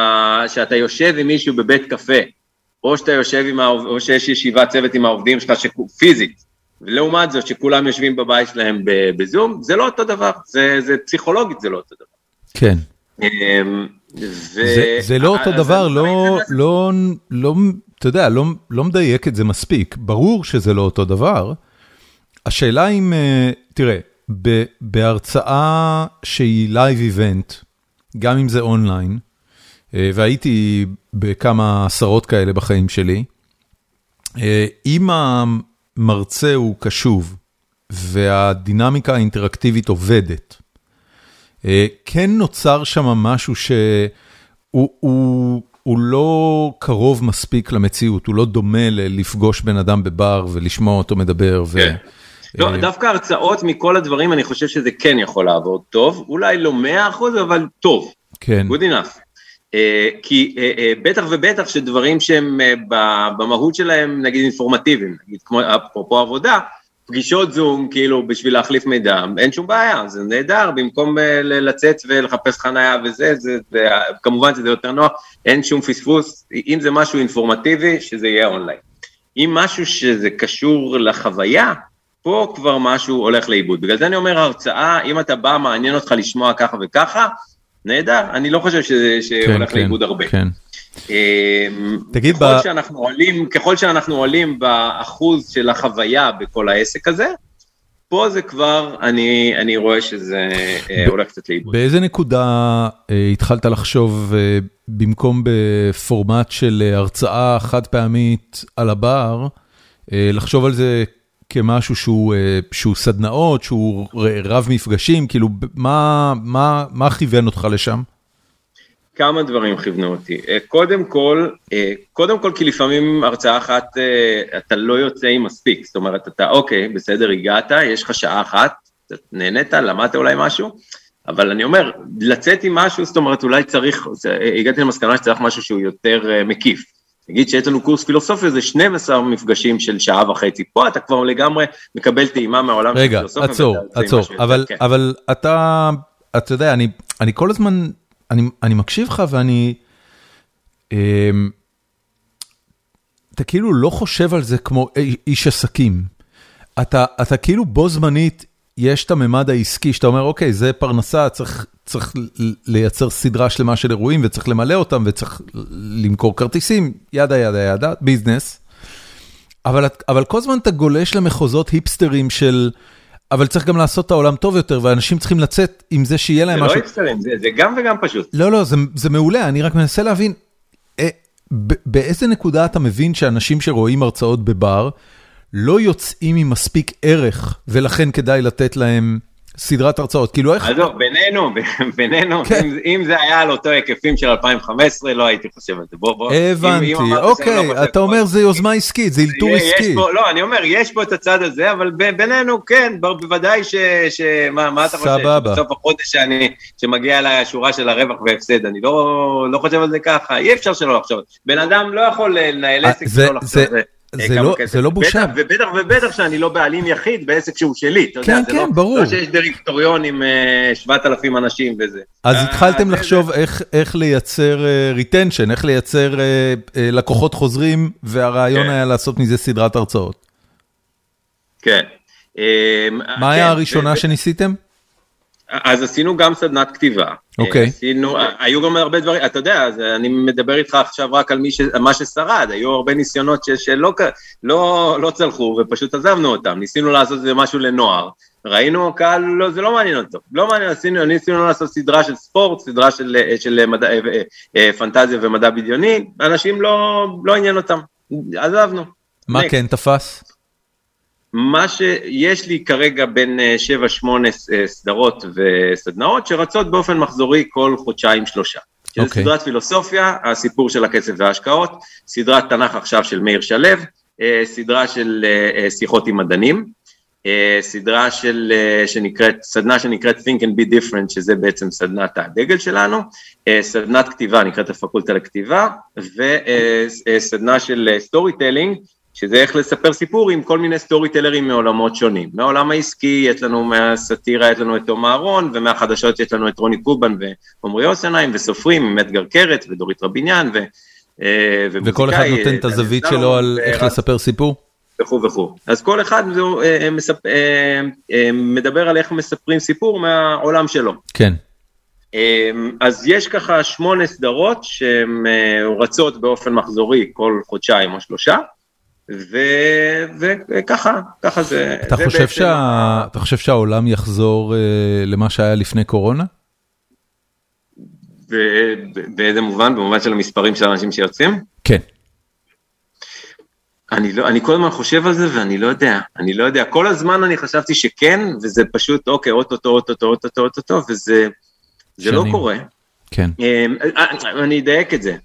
שאתה יושב עם מישהו בבית קפה, או שיש ישיבה צוות עם העובדים שלך פיזית, ולעומת זאת שכולם יושבים בבית שלהם בזום, זה לא אותו דבר, זה פסיכולוגית, זה לא אותו דבר. כן. זה לא אותו דבר, לא, אתה יודע, לא מדייק את זה מספיק, ברור שזה לא אותו דבר, השאלה אם, תראה, בהרצאה שהיא לייב איבנט, גם אם זה אונליין, והייתי בכמה עשרות כאלה בחיים שלי, אם המרצה הוא קשוב, והדינמיקה האינטראקטיבית עובדת, כן נוצר שם משהו שהוא לא קרוב מספיק למציאות, הוא לא דומה לפגוש בן אדם בבר ולשמוע אותו מדבר. כן. לא, דווקא הרצאות מכל הדברים, אני חושב שזה כן יכול לעבוד טוב, אולי לא 100%, אבל טוב. כן. Good enough. כי בטח ובטח שדברים שהם במהות שלהם, נגיד אינפורמטיביים, נגיד כמו אפרופו עבודה, פגישות זום, כאילו, בשביל להחליף מידע, אין שום בעיה, זה נהדר, במקום לצאת ולחפש חניה וזה, זה כמובן שזה יותר נוח, אין שום פספוס, אם זה משהו אינפורמטיבי, שזה יהיה אונליין. אם משהו שזה קשור לחוויה, פה כבר משהו הולך לאיבוד. בגלל זה אני אומר, הרצאה, אם אתה בא, מעניין אותך לשמוע ככה וככה, נהדר, אני לא חושב שהולך לאיבוד הרבה. כן. תגיד ככל שאנחנו עולים באחוז של החוויה בכל העסק הזה, פה זה כבר, אני רואה שזה הולך קצת לאיבוד. באיזה נקודה התחלת לחשוב במקום בפורמט של הרצאה חד פעמית על הבר, לחשוב על זה כמשהו שהוא סדנאות, שהוא רב מפגשים, כאילו מה כיוון אותך לשם? כמה דברים כיוונו אותי. קודם כל, כי לפעמים הרצאה אחת, אתה לא יוצא עם מספיק, זאת אומרת, אתה, אוקיי, בסדר, הגעת, יש לך שעה אחת, נהנית, למדת אולי משהו, אבל אני אומר, לצאת עם משהו, זאת אומרת, אולי צריך, הגעתי למסקנה שצריך משהו שהוא יותר מקיף. נגיד שיש לנו קורס פילוסופיה, זה 12 מפגשים של שעה וחצי. פה אתה כבר לגמרי מקבל טעימה מהעולם של פילוסופיה. רגע, עצור, אבל אתה יודע, אני כל הזמן... אני מקשיב לך ואני, אתה כאילו לא חושב על זה כמו איש עסקים. אתה כאילו בו זמנית, יש את הממד העסקי, שאתה אומר, אוקיי, זה פרנסה, צריך לייצר סדרה שלמה של אירועים, וצריך למלא אותם, וצריך למכור כרטיסים, ידה, ביזנס. אבל כל זמן אתה גולש למחוזות היפסטרים של... אבל צריך גם לעשות את העולם טוב יותר, ואנשים צריכים לצאת עם זה שיהיה להם משהו. זה לא אקסלנט, זה גם וגם פשוט. לא, זה מעולה, אני רק מנסה להבין, באיזה נקודה אתה מבין שאנשים שרואים הרצאות בבר, לא יוצאים עם מספיק ערך, ולכן כדאי לתת להם סדרת הרצאות, כאילו איך... אז לא, בינינו, אם זה היה על אותו היקפים של 2015, לא הייתי חושב על זה, בוא. הבנתי, אוקיי, אתה אומר זה יוזמה עסקית, זה אלתור עסקי. לא, אני אומר, יש פה את הצד הזה, אבל בינינו, כן, בוודאי מה אתה חושב? סבבה. בסוף החודש שמגיע לשורה של הרווח והפסד, אני לא חושב על זה ככה, אי אפשר שלא לחשוב. בן אדם לא יכול לנהל עסק שלא לחשוב על זה. זה לא בושה. ובטח שאני לא בעלים יחיד בעסק שהוא שלי. כן, ברור. לא שיש דירקטוריון עם 7,000 אנשים וזה. אז התחלתם לחשוב איך לייצר ריטנשן, איך לייצר לקוחות חוזרים, והרעיון היה לעשות מזה סדרת הרצאות. כן. מה היה הראשונה שניסיתם? אז עשינו גם סדנת כתיבה. אוקיי. היו גם הרבה דברים, אתה יודע, אני מדבר איתך עכשיו רק על מה ששרד, היו הרבה ניסיונות שלא צלחו ופשוט עזבנו אותם, ניסינו לעשות איזה משהו לנוער, ראינו קהל, זה לא מעניין אותו, לא מעניין, ניסינו לעשות סדרה של ספורט, סדרה של פנטזיה ומדע בדיוני, אנשים לא עניין אותם, עזבנו. מה כן תפס? מה שיש לי כרגע בין 7-8 סדרות וסדנאות שרצות באופן מחזורי כל חודשיים-3. שזה okay. סדרת פילוסופיה, הסיפור של הכסף וההשקעות, סדרת תנ"ך עכשיו של מאיר שלו, סדרה של שיחות עם מדענים, סדרה סדנה שנקראת Think and Be Different, שזה בעצם סדנת הדגל שלנו, סדנת כתיבה, נקראת הפקולטה לכתיבה, וסדנה של סטורי טיילינג, שזה איך לספר סיפור עם כל מיני סטורי טלרים מעולמות שונים. מהעולם העסקי יש לנו, מהסטירה יש לנו את תום אהרון, ומהחדשות יש לנו את רוני קובן ועומרי אוסנהיים, וסופרים עם אדגר קרת ודורית רביניאן, וכל אחד נותן את הזווית שלו על איך לספר סיפור? וכו. אז כל אחד מדבר על איך מספרים סיפור מהעולם שלו. כן. אז יש ככה 8 סדרות שהן רצות באופן מחזורי כל חודשיים או 3, וככה, ככה זה. אתה חושב שהעולם יחזור למה שהיה לפני קורונה? באיזה מובן? במובן של המספרים של האנשים שיוצאים? כן. אני כל הזמן חושב על זה ואני לא יודע, כל הזמן אני חשבתי שכן, וזה פשוט אוקיי, אוטוטו, וזה לא קורה. כן. אני אדייק את זה,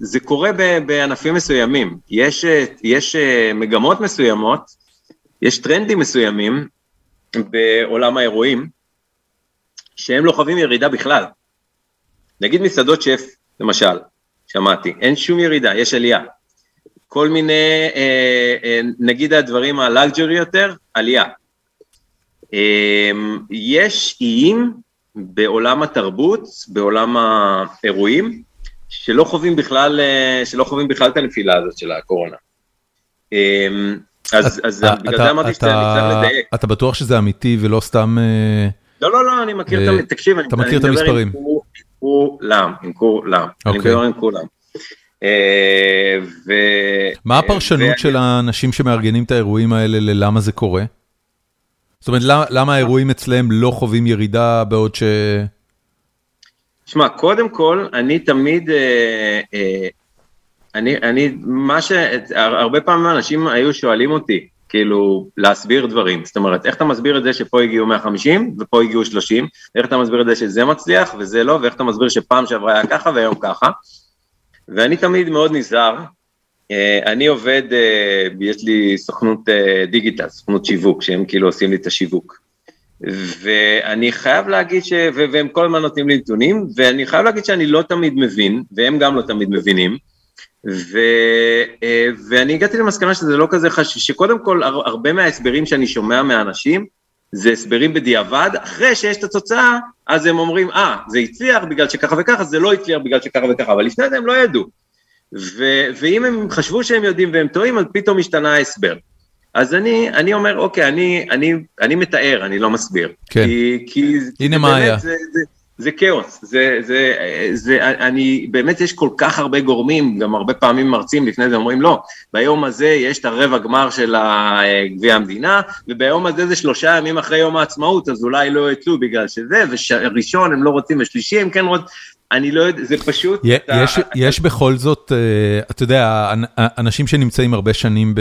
זה קורה בענפים מסוימים, יש מגמות מסוימות, יש טרנדים מסוימים בעולם האירועים, שהם לא חווים ירידה בכלל. נגיד מסעדות שף, למשל, שמעתי, אין שום ירידה, יש עלייה. כל מיני, נגיד הדברים הלאג'רי יותר, עלייה. יש איים בעולם התרבות, בעולם האירועים, שלא חווים בכלל, את הנפילה הזאת של הקורונה. אז בגלל זה אמרתי שאתה נצטרך לדייק. אתה בטוח שזה אמיתי ולא סתם... לא, אני מכיר את... תקשיב, אני מדבר עם כולם, אני מדבר עם כולם. מה הפרשנות של האנשים שמארגנים את האירועים האלה ללמה זה קורה? זאת אומרת, למה האירועים אצלם לא חווים ירידה בעוד ש... תשמע, קודם כל, אני תמיד, הרבה פעמים אנשים היו שואלים אותי, כאילו, להסביר דברים. זאת אומרת, איך אתה מסביר את זה שפה הגיעו 150 ופה הגיעו 30? איך אתה מסביר את זה שזה מצליח וזה לא? ואיך אתה מסביר שפעם שעברה היה ככה והיום ככה? ואני תמיד מאוד נזהר. אני עובד, יש לי סוכנות דיגיטל, סוכנות שיווק, שהם כאילו עושים לי את השיווק. ואני חייב להגיד והם כל הזמן נותנים לי נתונים, ואני חייב להגיד שאני לא תמיד מבין, והם גם לא תמיד מבינים, ואני הגעתי למסקנה שזה לא כזה חשוב, שקודם כל, הרבה מההסברים שאני שומע מהאנשים, זה הסברים בדיעבד, אחרי שיש את התוצאה, אז הם אומרים, זה הצליח בגלל שככה וככה, זה לא הצליח בגלל שככה וככה, אבל לפני זה הם לא ידעו, ואם הם חשבו שהם יודעים והם טועים, אז פתאום השתנה ההסבר. אז אני אומר, אוקיי, אני מתאר, אני לא מסביר. כן. כי הנה מה היה. זה כאוס. באמת יש כל כך הרבה גורמים, גם הרבה פעמים מרצים לפני זה אומרים, לא, ביום הזה יש את הרבע גמר של גביע המדינה, וביום הזה זה 3 ימים אחרי יום העצמאות, אז אולי לא יצאו בגלל שזה, וראשון הם לא רוצים, ושלישי הם כן רוצים, אני לא יודע, זה פשוט... יש בכל זאת, אתה יודע, אנשים שנמצאים הרבה שנים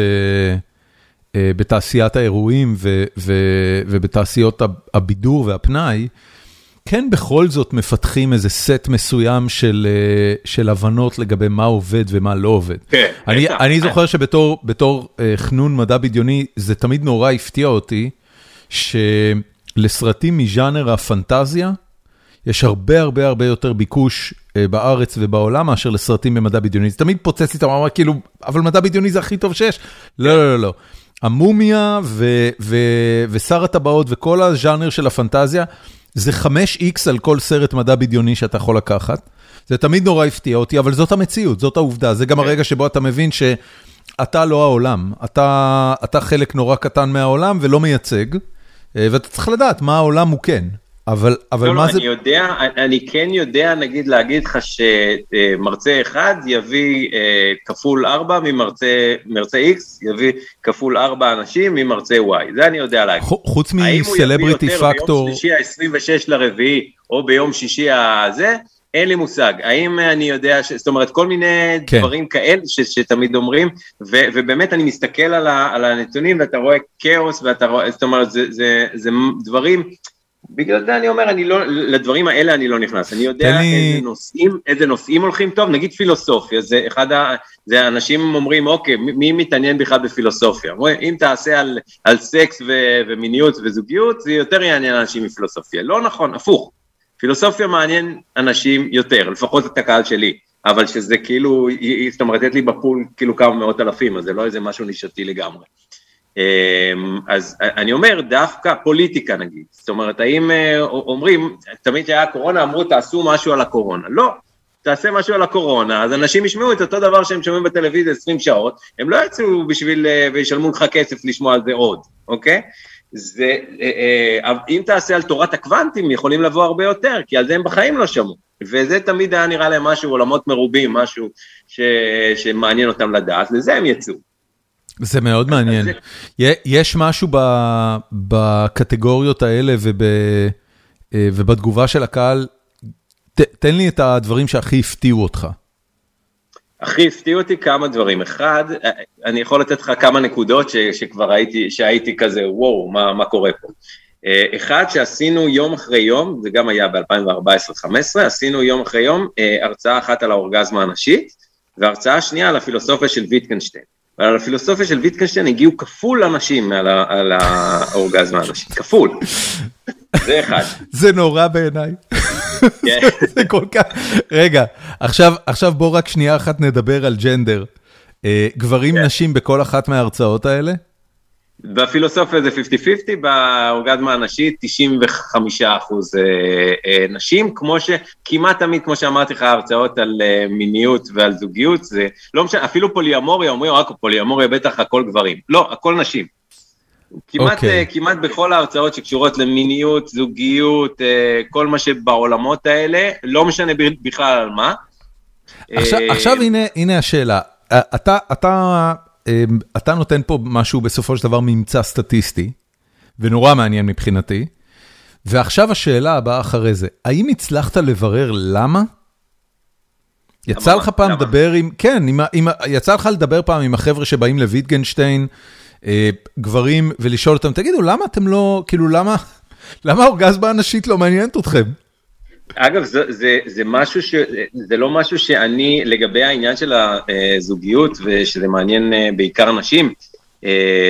בתעשיית האירועים ובתעשיות הבידור והפנאי, כן בכל זאת מפתחים איזה סט מסוים של הבנות לגבי מה עובד ומה לא עובד. אני זוכר שבתור חנון מדע בדיוני, זה תמיד נורא הפתיע אותי, שלסרטים מז'אנר הפנטזיה, יש הרבה יותר ביקוש בארץ ובעולם, מאשר לסרטים במדע בדיוני. זה תמיד פוצץ לי, אמר כאילו, אבל מדע בדיוני זה הכי טוב שיש. לא. המומיה ושר הטבעות וכל הז'אנר של הפנטזיה, זה 5x על כל סרט מדע בדיוני שאתה יכול לקחת. זה תמיד נורא הפתיע אותי, אבל זאת המציאות, זאת העובדה. זה גם הרגע שבו אתה מבין שאתה לא העולם. אתה חלק נורא קטן מהעולם ולא מייצג, ואתה צריך לדעת מה העולם הוא כן. אבל מה זה... אני כן יודע, נגיד, להגיד לך שמרצה אחד יביא כפול 4 ממרצה X, יביא כפול 4 אנשים ממרצה Y. זה אני יודע להגיד. חוץ מסלבריטי פקטור... ביום שישי ה-26 לרביעי, או ביום שישי הזה, אין לי מושג. האם אני יודע, זאת אומרת, כל מיני דברים כאלה שתמיד אומרים, ובאמת אני מסתכל על הנתונים, ואתה רואה כאוס, זאת אומרת, זה דברים... בגלל זה אני אומר, לדברים האלה אני לא נכנס, אני יודע איזה נושאים הולכים טוב, נגיד פילוסופיה, זה אנשים אומרים, אוקיי, מי מתעניין בכלל בפילוסופיה? אם תעשה על סקס ומיניות וזוגיות, זה יותר יעניין אנשים מפילוסופיה, לא נכון, הפוך, פילוסופיה מעניין אנשים יותר, לפחות את הקהל שלי, אבל שזה כאילו, זאת אומרת, לתת לי בפול כאילו כמה מאות אלפים, אז זה לא איזה משהו נשתי לגמרי. אז אני אומר, דווקא פוליטיקה נגיד, זאת אומרת, האם אומרים, תמיד שהיה הקורונה, אמרו תעשו משהו על הקורונה, לא, תעשה משהו על הקורונה, אז אנשים ישמעו את אותו דבר שהם שומעים בטלוויזיה 20 שעות, הם לא יצאו בשביל, וישלמו לך כסף לשמוע על זה עוד, אוקיי? זה, אם תעשה על תורת הקוונטים, יכולים לבוא הרבה יותר, כי על זה הם בחיים לא שמעו, וזה תמיד היה נראה להם משהו, עולמות מרובים, משהו שמעניין אותם לדעת, לזה הם יצאו. זה מאוד מעניין. יש משהו בקטגוריות האלה ובתגובה של הקהל, תן לי את הדברים שהכי הפתיעו אותך. הכי הפתיעו אותי כמה דברים. אחד, אני יכול לתת לך כמה נקודות שכבר הייתי כזה, וואו, מה קורה פה? אחד שעשינו יום אחרי יום, זה גם היה ב-2014-15, עשינו יום אחרי יום הרצאה אחת על האורגזמה הנשית, וההרצאה שנייה על הפילוסופיה של ויטקנשטיין. ועל הפילוסופיה של ויטקנשטיין הגיעו כפול אנשים על האורגזמה הנשית, כפול. זה אחד. זה נורא בעיניי. זה כל כך... רגע, עכשיו בוא רק שנייה אחת נדבר על ג'נדר. גברים נשים בכל אחת מההרצאות האלה? בפילוסופיה זה 50-50, באורגזמה הנשית 95% נשים, כמו שכמעט תמיד, כמו שאמרתי לך, הרצאות על מיניות ועל זוגיות, זה לא משנה, אפילו פוליאמוריה, אומרים רק פוליאמוריה, בטח הכל גברים, לא, הכל נשים. כמעט בכל ההרצאות שקשורות למיניות, זוגיות, כל מה שבעולמות האלה, לא משנה בכלל על מה. עכשיו הנה השאלה, אתה נותן פה משהו בסופו של דבר ממצא סטטיסטי, ונורא מעניין מבחינתי, ועכשיו השאלה הבאה אחרי זה, האם הצלחת לברר למה? יצא לך פעם לדבר עם, כן, יצא לך לדבר פעם עם החבר'ה שבאים לויטגנשטיין, גברים, ולשאול אותם, תגידו, למה אתם לא, כאילו, למה האורגזמה הנשית לא מעניינת אתכם? אגב, זה לא משהו שאני, לגבי העניין של הזוגיות, ושזה מעניין בעיקר נשים,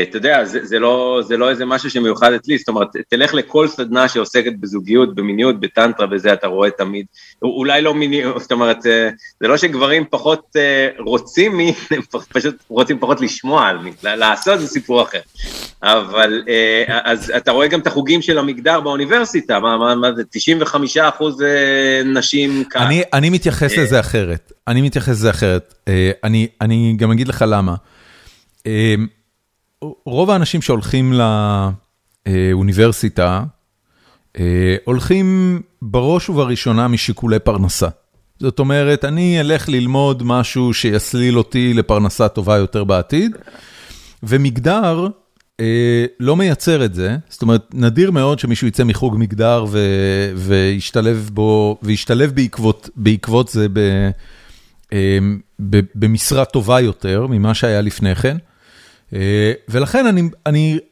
אתה יודע, זה לא איזה משהו שמיוחד אצלי, זאת אומרת, תלך לכל סדנה שעוסקת בזוגיות, במיניות, בטנטרה, וזה אתה רואה תמיד, אולי לא מיניות, זאת אומרת, זה לא שגברים פחות רוצים מין, הם פשוט רוצים פחות לשמוע על מין, לעשות זה סיפור אחר, אבל אז אתה רואה גם את החוגים של המגדר באוניברסיטה, מה זה, 95% נשים כאן. אני מתייחס לזה אחרת, אני גם אגיד לך למה, רוב האנשים שהולכים לאוניברסיטה, הולכים בראש ובראשונה משיקולי פרנסה. זאת אומרת, אני אלך ללמוד משהו שיסליל אותי לפרנסה טובה יותר בעתיד, ומגדר לא מייצר את זה. זאת אומרת, נדיר מאוד שמישהו יצא מחוג מגדר וישתלב בו, וישתלב בעקבות זה במשרה טובה יותר ממה שהיה לפני כן. ולכן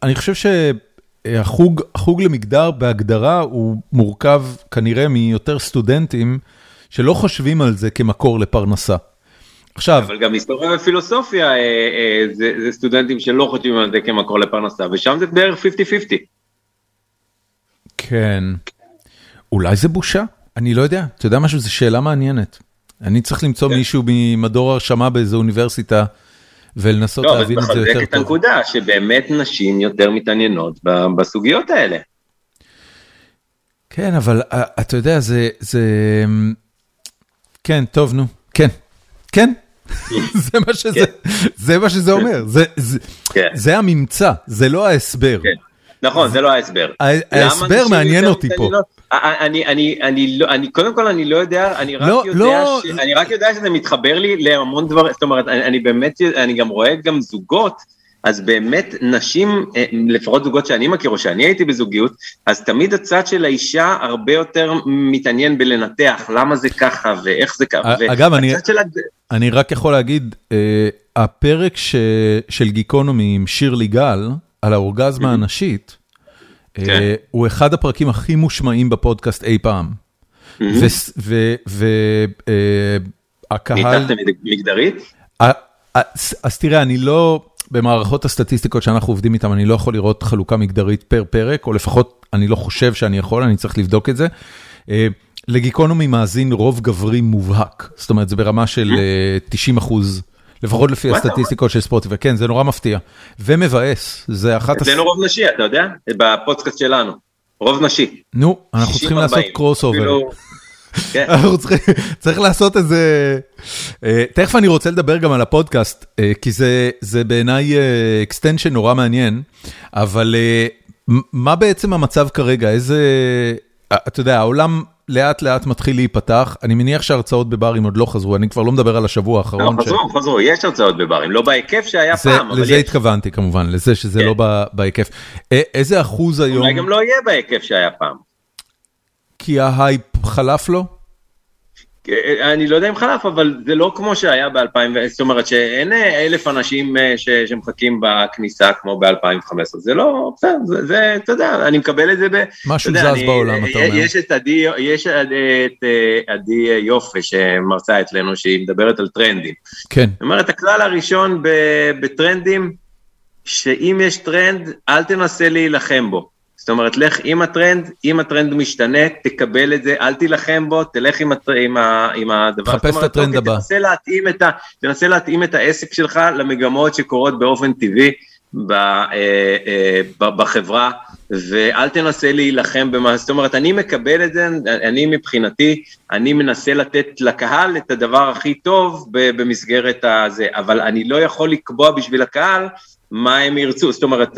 אני חושב שהחוג למגדר בהגדרה הוא מורכב כנראה מיותר סטודנטים שלא חושבים על זה כמקור לפרנסה. עכשיו, אבל גם היסטוריה ופילוסופיה זה סטודנטים שלא חושבים על זה כמקור לפרנסה, ושם זה בערך 50-50. כן. אולי זה בושה? אני לא יודע. אתה יודע משהו? זו שאלה מעניינת. אני צריך למצוא מישהו ממדור הרשמה באיזו אוניברסיטה ולנסות להבין את זה יותר טוב. לא, אבל תחזק את הנקודה, שבאמת נשים יותר מתעניינות בסוגיות האלה. כן, אבל אתה יודע, זה... כן, טוב, נו. כן. כן? זה מה שזה אומר. זה הממצא, זה לא ההסבר. נכון, זה לא ההסבר. ההסבר מעניין אותי פה. אני קודם כל אני לא יודע, אני רק יודע שזה מתחבר לי להמון דבר, זאת אומרת, אני גם רואה גם זוגות, אז באמת נשים, לפחות זוגות שאני מכיר, או שאני הייתי בזוגיות, אז תמיד הצד של האישה הרבה יותר מתעניין בלנתח, למה זה ככה ואיך זה ככה. אגב, אני רק יכול להגיד, הפרק של גיקונומי עם שירלי גל, על האורגזמה הנשית, הוא אחד הפרקים הכי מושמעים בפודקאסט אי פעם. והקהל... ניתחתם מגדרית? אז תראה, אני לא... במערכות הסטטיסטיקות שאנחנו עובדים איתן, אני לא יכול לראות חלוקה מגדרית פר פרק, או לפחות אני לא חושב שאני יכול, אני צריך לבדוק את זה. לגיקונומי מאזין רוב גברי מובהק. זאת אומרת, זה ברמה של 90%. לפחות לפי הסטטיסטיקות של ספוטיפיי, כן, זה נורא מפתיע, ומבאס, זה אחת... אצלנו רוב נשי, אתה יודע? בפודקאסט שלנו, רוב נשי. נו, אנחנו צריכים לעשות קרוס אובר. אנחנו צריכים לעשות איזה... תכף אני רוצה לדבר גם על הפודקאסט, כי זה בעיניי אקסטנשן נורא מעניין, אבל מה בעצם המצב כרגע? איזה... אתה יודע, העולם לאט לאט מתחיל להיפתח, אני מניח שההרצאות בברים עוד לא חזרו, אני כבר לא מדבר על השבוע האחרון. לא, חזרו, יש הרצאות בברים, לא בהיקף שהיה פעם. לזה התכוונתי כמובן, לזה שזה לא בהיקף. איזה אחוז היום... אולי גם לא יהיה בהיקף שהיה פעם. כי ההייפ חלף לו? אני לא יודע אם חלף, אבל זה לא כמו שהיה ב-2010, זאת אומרת שאין 1,000 אנשים שמחכים בכניסה כמו ב-2015, זה לא, זה, אתה יודע, אני מקבל את זה ב... משהו זז בעולם, אתה אומר. יש את עדי יופי שמרצה אצלנו, שהיא מדברת על טרנדים. כן. זאת אומרת, הכלל הראשון בטרנדים, שאם יש טרנד, אל תנסה להילחם בו. זאת אומרת, לך עם הטרנד, אם הטרנד משתנה, תקבל את זה, אל תילחם בו, תלך עם הדבר. תחפש את הטרנד הבא. תנסה להתאים את העסק שלך למגמות שקורות באופן טבעי בחברה, ואל תנסה להילחם במה. זאת אומרת, אני מקבל את זה, אני מבחינתי, אני מנסה לתת לקהל את הדבר הכי טוב במסגרת הזה, אבל אני לא יכול לקבוע בשביל הקהל, מה הם ירצו, זאת אומרת,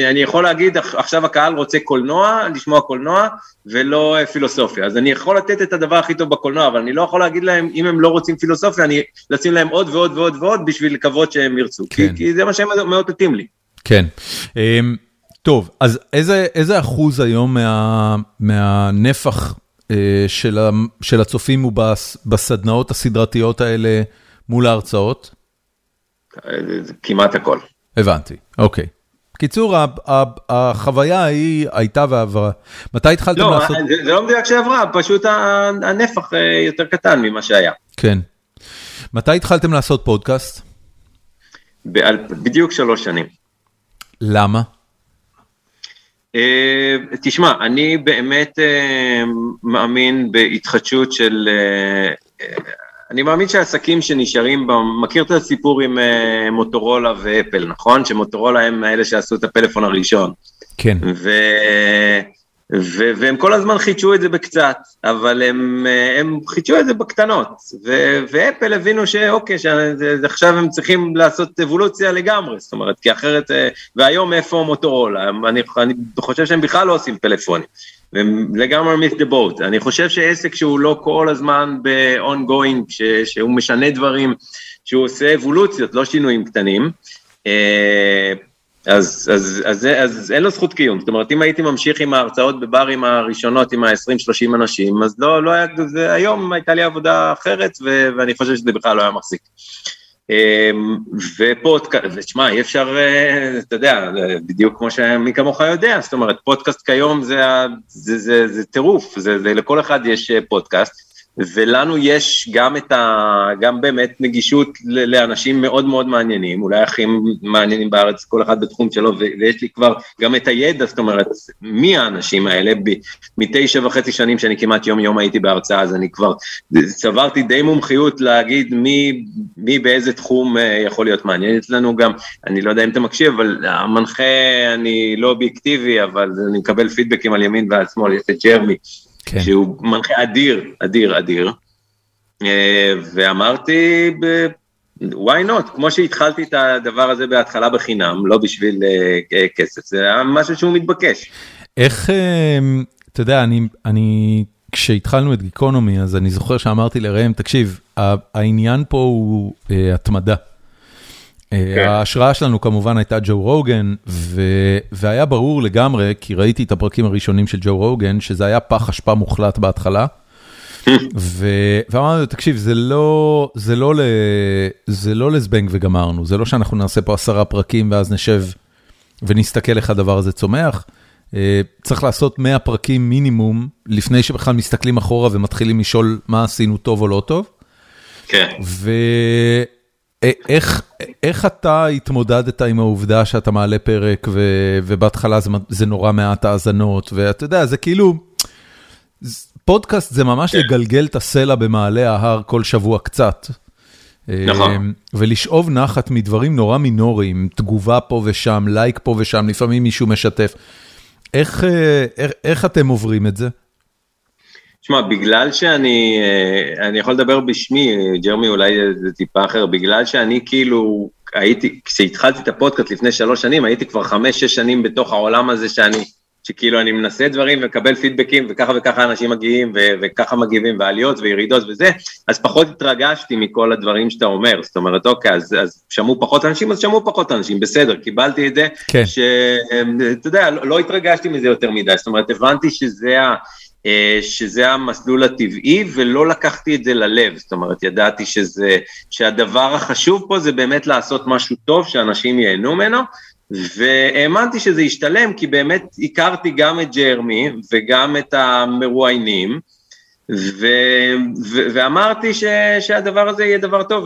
אני יכול להגיד, עכשיו הקהל רוצה קולנוע, לשמוע קולנוע, ולא פילוסופיה, אז אני יכול לתת את הדבר הכי טוב בקולנוע, אבל אני לא יכול להגיד להם, אם הם לא רוצים פילוסופיה, אני לשים להם עוד ועוד ועוד ועוד, בשביל לקוות שהם ירצו, כי זה מה שהם מאוד מתאים לי. כן, טוב, אז איזה אחוז היום מהנפח של הצופים הוא בסדנאות הסדרתיות האלה מול ההרצאות? כמעט הכל. הבנתי, אוקיי. קיצור, החוויה היא הייתה ועברה. מתי התחלתם לעשות? לא, זה לא מדויק שעברה, פשוט הנפח יותר קטן ממה שהיה. כן. מתי התחלתם לעשות פודקאסט? בדיוק 3 שנים. למה? תשמע, אני באמת מאמין בהתחדשות של... אני מאמין שהעסקים שנשארים, מכיר את הסיפור עם מוטורולה ואפל, נכון? שמוטורולה הם האלה שעשו את הפלאפון הראשון. כן. והם כל הזמן חידשו את זה בקצת, אבל הם חידשו את זה בקטנות, ואפל הבינו שאוקיי, שעכשיו הם צריכים לעשות אבולוציה לגמרי, זאת אומרת, כי אחרת, והיום איפה מוטורולה? אני חושב שהם בכלל לא עושים פלאפונים. ולגמרי מיס דה בוט, אני חושב שעסק שהוא לא כל הזמן ב-ongoing, שהוא משנה דברים, שהוא עושה אבולוציות, לא שינויים קטנים, אז אין לו זכות קיום, זאת אומרת, אם הייתי ממשיך עם ההרצאות בברים הראשונות, עם ה-20-30 אנשים, אז לא היה, היום הייתה לי עבודה אחרת, ואני חושב שזה בכלל לא היה מחזיק. ופודקאסט, ושמע, אי אפשר, אתה יודע, בדיוק כמו שמי כמוך יודע, זאת אומרת, פודקאסט כיום זה טירוף, לכל אחד יש פודקאסט, ולנו יש גם באמת נגישות לאנשים מאוד מאוד מעניינים, אולי הכי מעניינים בארץ, כל אחד בתחום שלו, ויש לי כבר גם את הידע, זאת אומרת, מי האנשים האלה, 9.5 שנים שאני כמעט יום הייתי בהרצאה, אז אני כבר סברתי די מומחיות להגיד מי באיזה תחום יכול להיות מעניין אצלנו גם, אני לא יודע אם אתה מקשיב, אבל המנחה, אני לא אובייקטיבי, אבל אני מקבל פידבקים על ימין ועל שמאל, יש את ג'רמי, כן. שהוא מנחה אדיר, ואמרתי, why not, כמו שהתחלתי את הדבר הזה בהתחלה בחינם, לא בשביל כסף, זה היה משהו שהוא מתבקש. איך, אתה יודע, אני כשהתחלנו את גיקונומי, אז אני זוכר שאמרתי לראם, תקשיב, העניין פה הוא התמדה. ההשראה שלנו כמובן הייתה ג'ו רוגן, והיה ברור לגמרי, כי ראיתי את הפרקים הראשונים של ג'ו רוגן, שזה היה פח אשפה מוחלט בהתחלה, ואמרנו, תקשיב, זה לא לזבנג וגמרנו, זה לא שאנחנו נעשה פה 10 פרקים, ואז נשב ונסתכל איך הדבר הזה צומח, צריך לעשות 100 פרקים מינימום, לפני שבכלל מסתכלים אחורה ומתחילים לשאול מה עשינו טוב או לא טוב, איך אתה התמודדת עם העובדה שאתה מעלה פרק, ובהתחלה זה נורא מעט האזנות, ואתה יודע, זה כאילו, פודקאסט זה ממש לגלגל את הסלע במעלה ההר כל שבוע קצת. נכון. ולשאוב נחת מדברים נורא מינוריים, תגובה פה ושם, לייק פה ושם, לפעמים מישהו משתף. איך אתם עוברים את זה? תשמע, בגלל שאני יכול לדבר בשמי, ג'רמי אולי זה טיפה אחר, בגלל שאני כאילו הייתי, כשהתחלתי את הפודקאסט לפני 3 שנים, הייתי כבר 5-6 שנים בתוך העולם הזה שכאילו אני מנסה דברים ומקבל פידבקים, וככה וככה אנשים מגיעים, וככה מגיבים, ועליות וירידות וזה, אז פחות התרגשתי מכל הדברים שאתה אומר, זאת אומרת, אוקיי, אז שמעו פחות אנשים, אז שמעו פחות אנשים, בסדר, קיבלתי את זה, שאתה יודע, לא התרגשתי מזה יותר מדי, זאת אומרת, הבנתי שזה המסלול הטבעי, ולא לקחתי את זה ללב, זאת אומרת, ידעתי שהדבר החשוב פה זה באמת לעשות משהו טוב, שאנשים ייהנו ממנו, והאמנתי שזה ישתלם, כי באמת הכרתי גם את ג'רמי, וגם את המרואיינים, ואמרתי שהדבר הזה יהיה דבר טוב,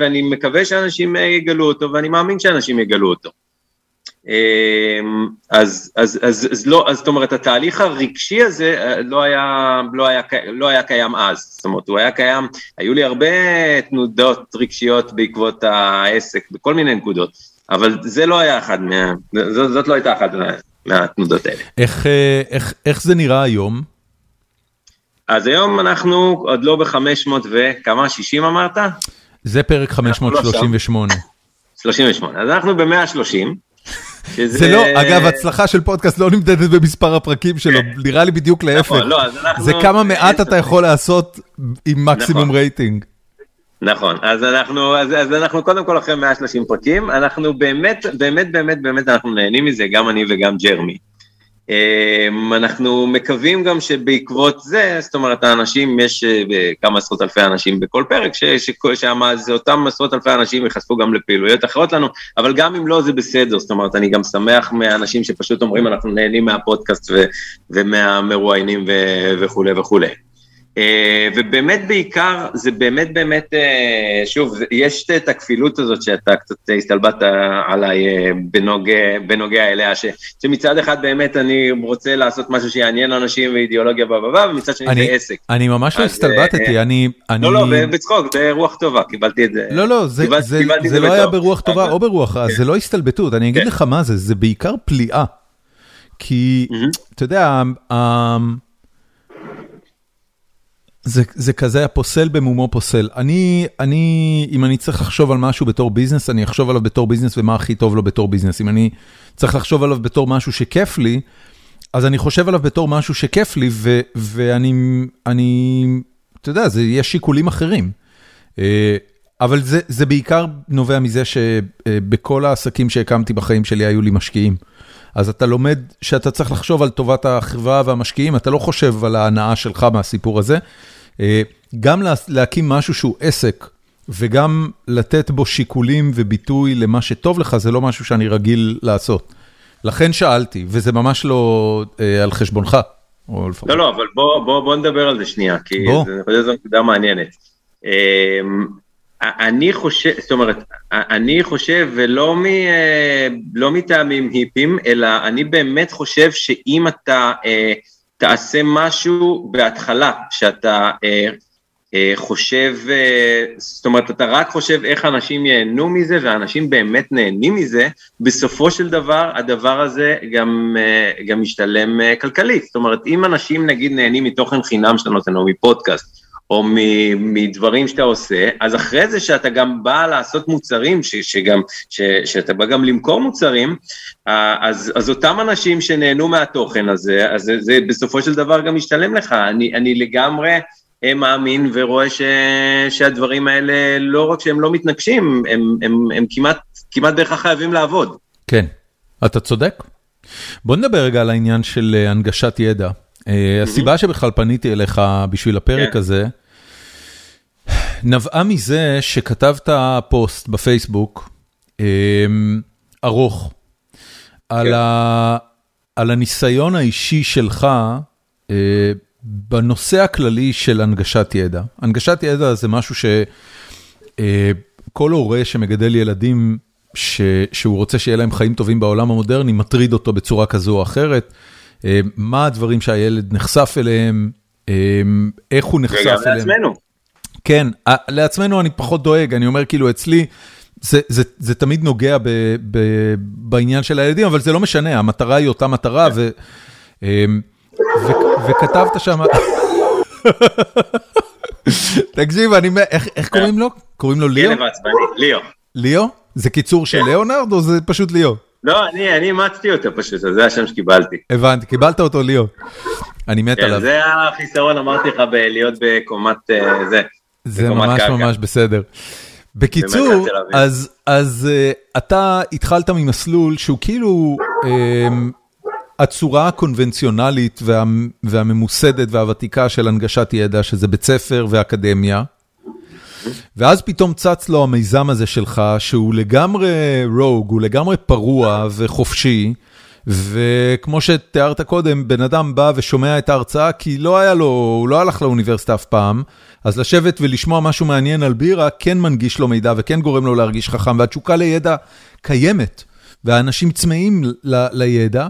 ואני מקווה שאנשים יגלו אותו, ואני מאמין שאנשים יגלו אותו. אז לא, זאת אומרת, התהליך הרגשי הזה לא היה קיים אז, זאת אומרת, הוא היה קיים, היו לי הרבה תנודות רגשיות בעקבות העסק, בכל מיני נקודות, אבל זה לא היה אחד, זאת לא הייתה אחת מהתנודות האלה. איך זה נראה היום? אז היום אנחנו עוד לא ב-500 וכמה, 60 אמרת? זה פרק 538. 38, אז אנחנו ב-130. זה לא, אגב, הצלחה של פודקאסט לא נמדדת במספר הפרקים שלו, נראה לי בדיוק להפך. זה כמה מעט אתה יכול לעשות עם מקסימום רייטינג. נכון, אז אנחנו קודם כל אחרי 130 פרקים, אנחנו באמת אנחנו נהנים מזה, גם אני וגם ג'רמי. אנחנו מקווים גם שבעקבות זה, זאת אומרת, האנשים, יש כמה עשרות אלפי אנשים בכל פרק, שאותם עשרות אלפי אנשים יחשפו גם לפעילויות אחרות לנו, אבל גם אם לא, זה בסדר, זאת אומרת, אני גם שמח מאנשים שפשוט אומרים, אנחנו נהנים מהפודקאסט ומהמרואיינים וכו' וכו'. ובאמת בעיקר, זה באמת, שוב, יש את הכפילות הזאת שאתה קצת הסתלבט עליי בנוגע אליה, שמצד אחד באמת אני רוצה לעשות משהו שיעניין אנשים ואידיאולוגיה בבבה, ומצד שני זה עסק. אני ממש לא הסתלבטתי, לא, בצחוק, זה רוח טובה, קיבלתי את זה. לא, זה לא היה ברוח טובה או ברוח, אז זה לא הסתלבטות, אני אגיד לך מה זה, זה בעיקר פליאה, כי, אתה יודע, זה כזה, הפוסל במומו פוסל. אם אני צריך לחשוב על משהו בתור ביזנס, אני אחשוב עליו בתור ביזנס ומה הכי טוב לו בתור ביזנס. אם אני צריך לחשוב עליו בתור משהו שכיף לי, אז אני חושב עליו בתור משהו שכיף לי, ואני, אתה יודע, יש שיקולים אחרים. אבל זה בעיקר נובע מזה שבכל העסקים שהקמתי בחיים שלי היו לי משקיעים. אז אתה לומד שאתה צריך לחשוב על טובת החברה והמשקיעים, אתה לא חושב על ההנאה שלך מהסיפור הזה. גם להקים משהו שהוא עסק, וגם לתת בו שיקולים וביטוי למה שטוב לך, זה לא משהו שאני רגיל לעשות. לכן שאלתי, וזה ממש לא על חשבונך. לא, אבל בוא נדבר על זה שנייה, כי זו נקודה מעניינת. אני חושב, ולא מטעמים היפים, אלא אני באמת חושב שאם אתה תעשה משהו בהתחלה, שאתה חושב, זאת אומרת, אתה רק חושב איך אנשים ייהנו מזה, ואנשים באמת נהנים מזה, בסופו של דבר, הדבר הזה גם משתלם כלכלית. זאת אומרת, אם אנשים, נגיד, נהנים מתוכן חינם שאתה נותן, או מפודקאסט, או מדברים שאתה עושה, אז אחרי זה שאתה גם בא לעשות מוצרים, שאתה בא גם למכור מוצרים, אז אותם אנשים שנהנו מהתוכן הזה, אז זה בסופו של דבר גם משתלם לך. אני לגמרי מאמין ורואה שהדברים האלה, לא רק שהם לא מתנגשים, הם כמעט בהכרח חייבים לעבוד. כן, אתה צודק. בוא נדבר רגע על העניין של הנגשת ידע. הסיבה שבכלל פניתי אליך בשביל הפרק הזה, נבעה מזה שכתבת פוסט בפייסבוק, ארוך, על הניסיון האישי שלך, בנושא הכללי של הנגשת ידע. הנגשת ידע זה משהו שכל הורה שמגדל ילדים, שהוא רוצה שיהיה להם חיים טובים בעולם המודרני, מטריד אותו בצורה כזו או אחרת, מה הדברים שהילד נחשף אליהם, איך הוא נחשף אליהם. וגם לעצמנו. כן, לעצמנו אני פחות דואג, אני אומר כאילו אצלי, זה תמיד נוגע בעניין של הילדים, אבל זה לא משנה, המטרה היא אותה מטרה, וכתבת שם... תקשיב, איך קוראים לו? קוראים לו ליאו? ליאו. ליאו? זה קיצור של ליאונרד או זה פשוט ליאו? לא, אני אימצתי אותו פשוט, אז זה השם שקיבלתי. הבנתי, קיבלת אותו ליאו. אני מת עליו. זה החיסרון, אמרתי לך, להיות בקומת זה. זה ממש ממש בסדר. בקיצור, אז אתה התחלת ממסלול שהוא כאילו הצורה הקונבנציונלית והממוסדת והוותיקה של הנגשת ידע, שזה בית ספר ואקדמיה, ואז פתאום צץ לו המיזם הזה שלך, שהוא לגמרי רוג, הוא לגמרי פרוע וחופשי, וכמו שתיארת קודם, בן אדם בא ושומע את ההרצאה, כי הוא לא הלך לאוניברסיטה אף פעם, אז לשבת ולשמוע משהו מעניין על בירה, כן מנגיש לו מידע וכן גורם לו להרגיש חכם, והתשוקה לידע קיימת, והאנשים צמאים לידע,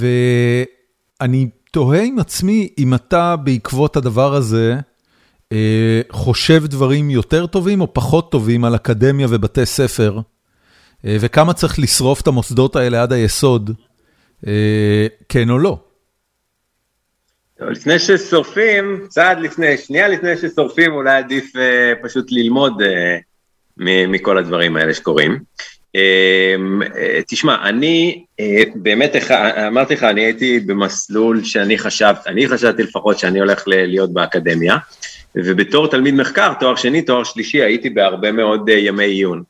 ואני תוהה עם עצמי, אם אתה בעקבות הדבר הזה, חושב דברים יותר טובים או פחות טובים על אקדמיה ובתי ספר, וכמה צריך לשרוף את המוסדות האלה עד היסוד, כן או לא? לפני ששורפים, שנייה לפני ששורפים, אולי עדיף פשוט ללמוד מכל הדברים האלה שקורים. תשמע, אני באמת, אמרתי לך, אני הייתי במסלול שאני חשבתי לפחות שאני הולך להיות באקדמיה, ובתור תלמיד מחקר, תואר שני, תואר שלישי, הייתי בהרבה מאוד ימי עיון.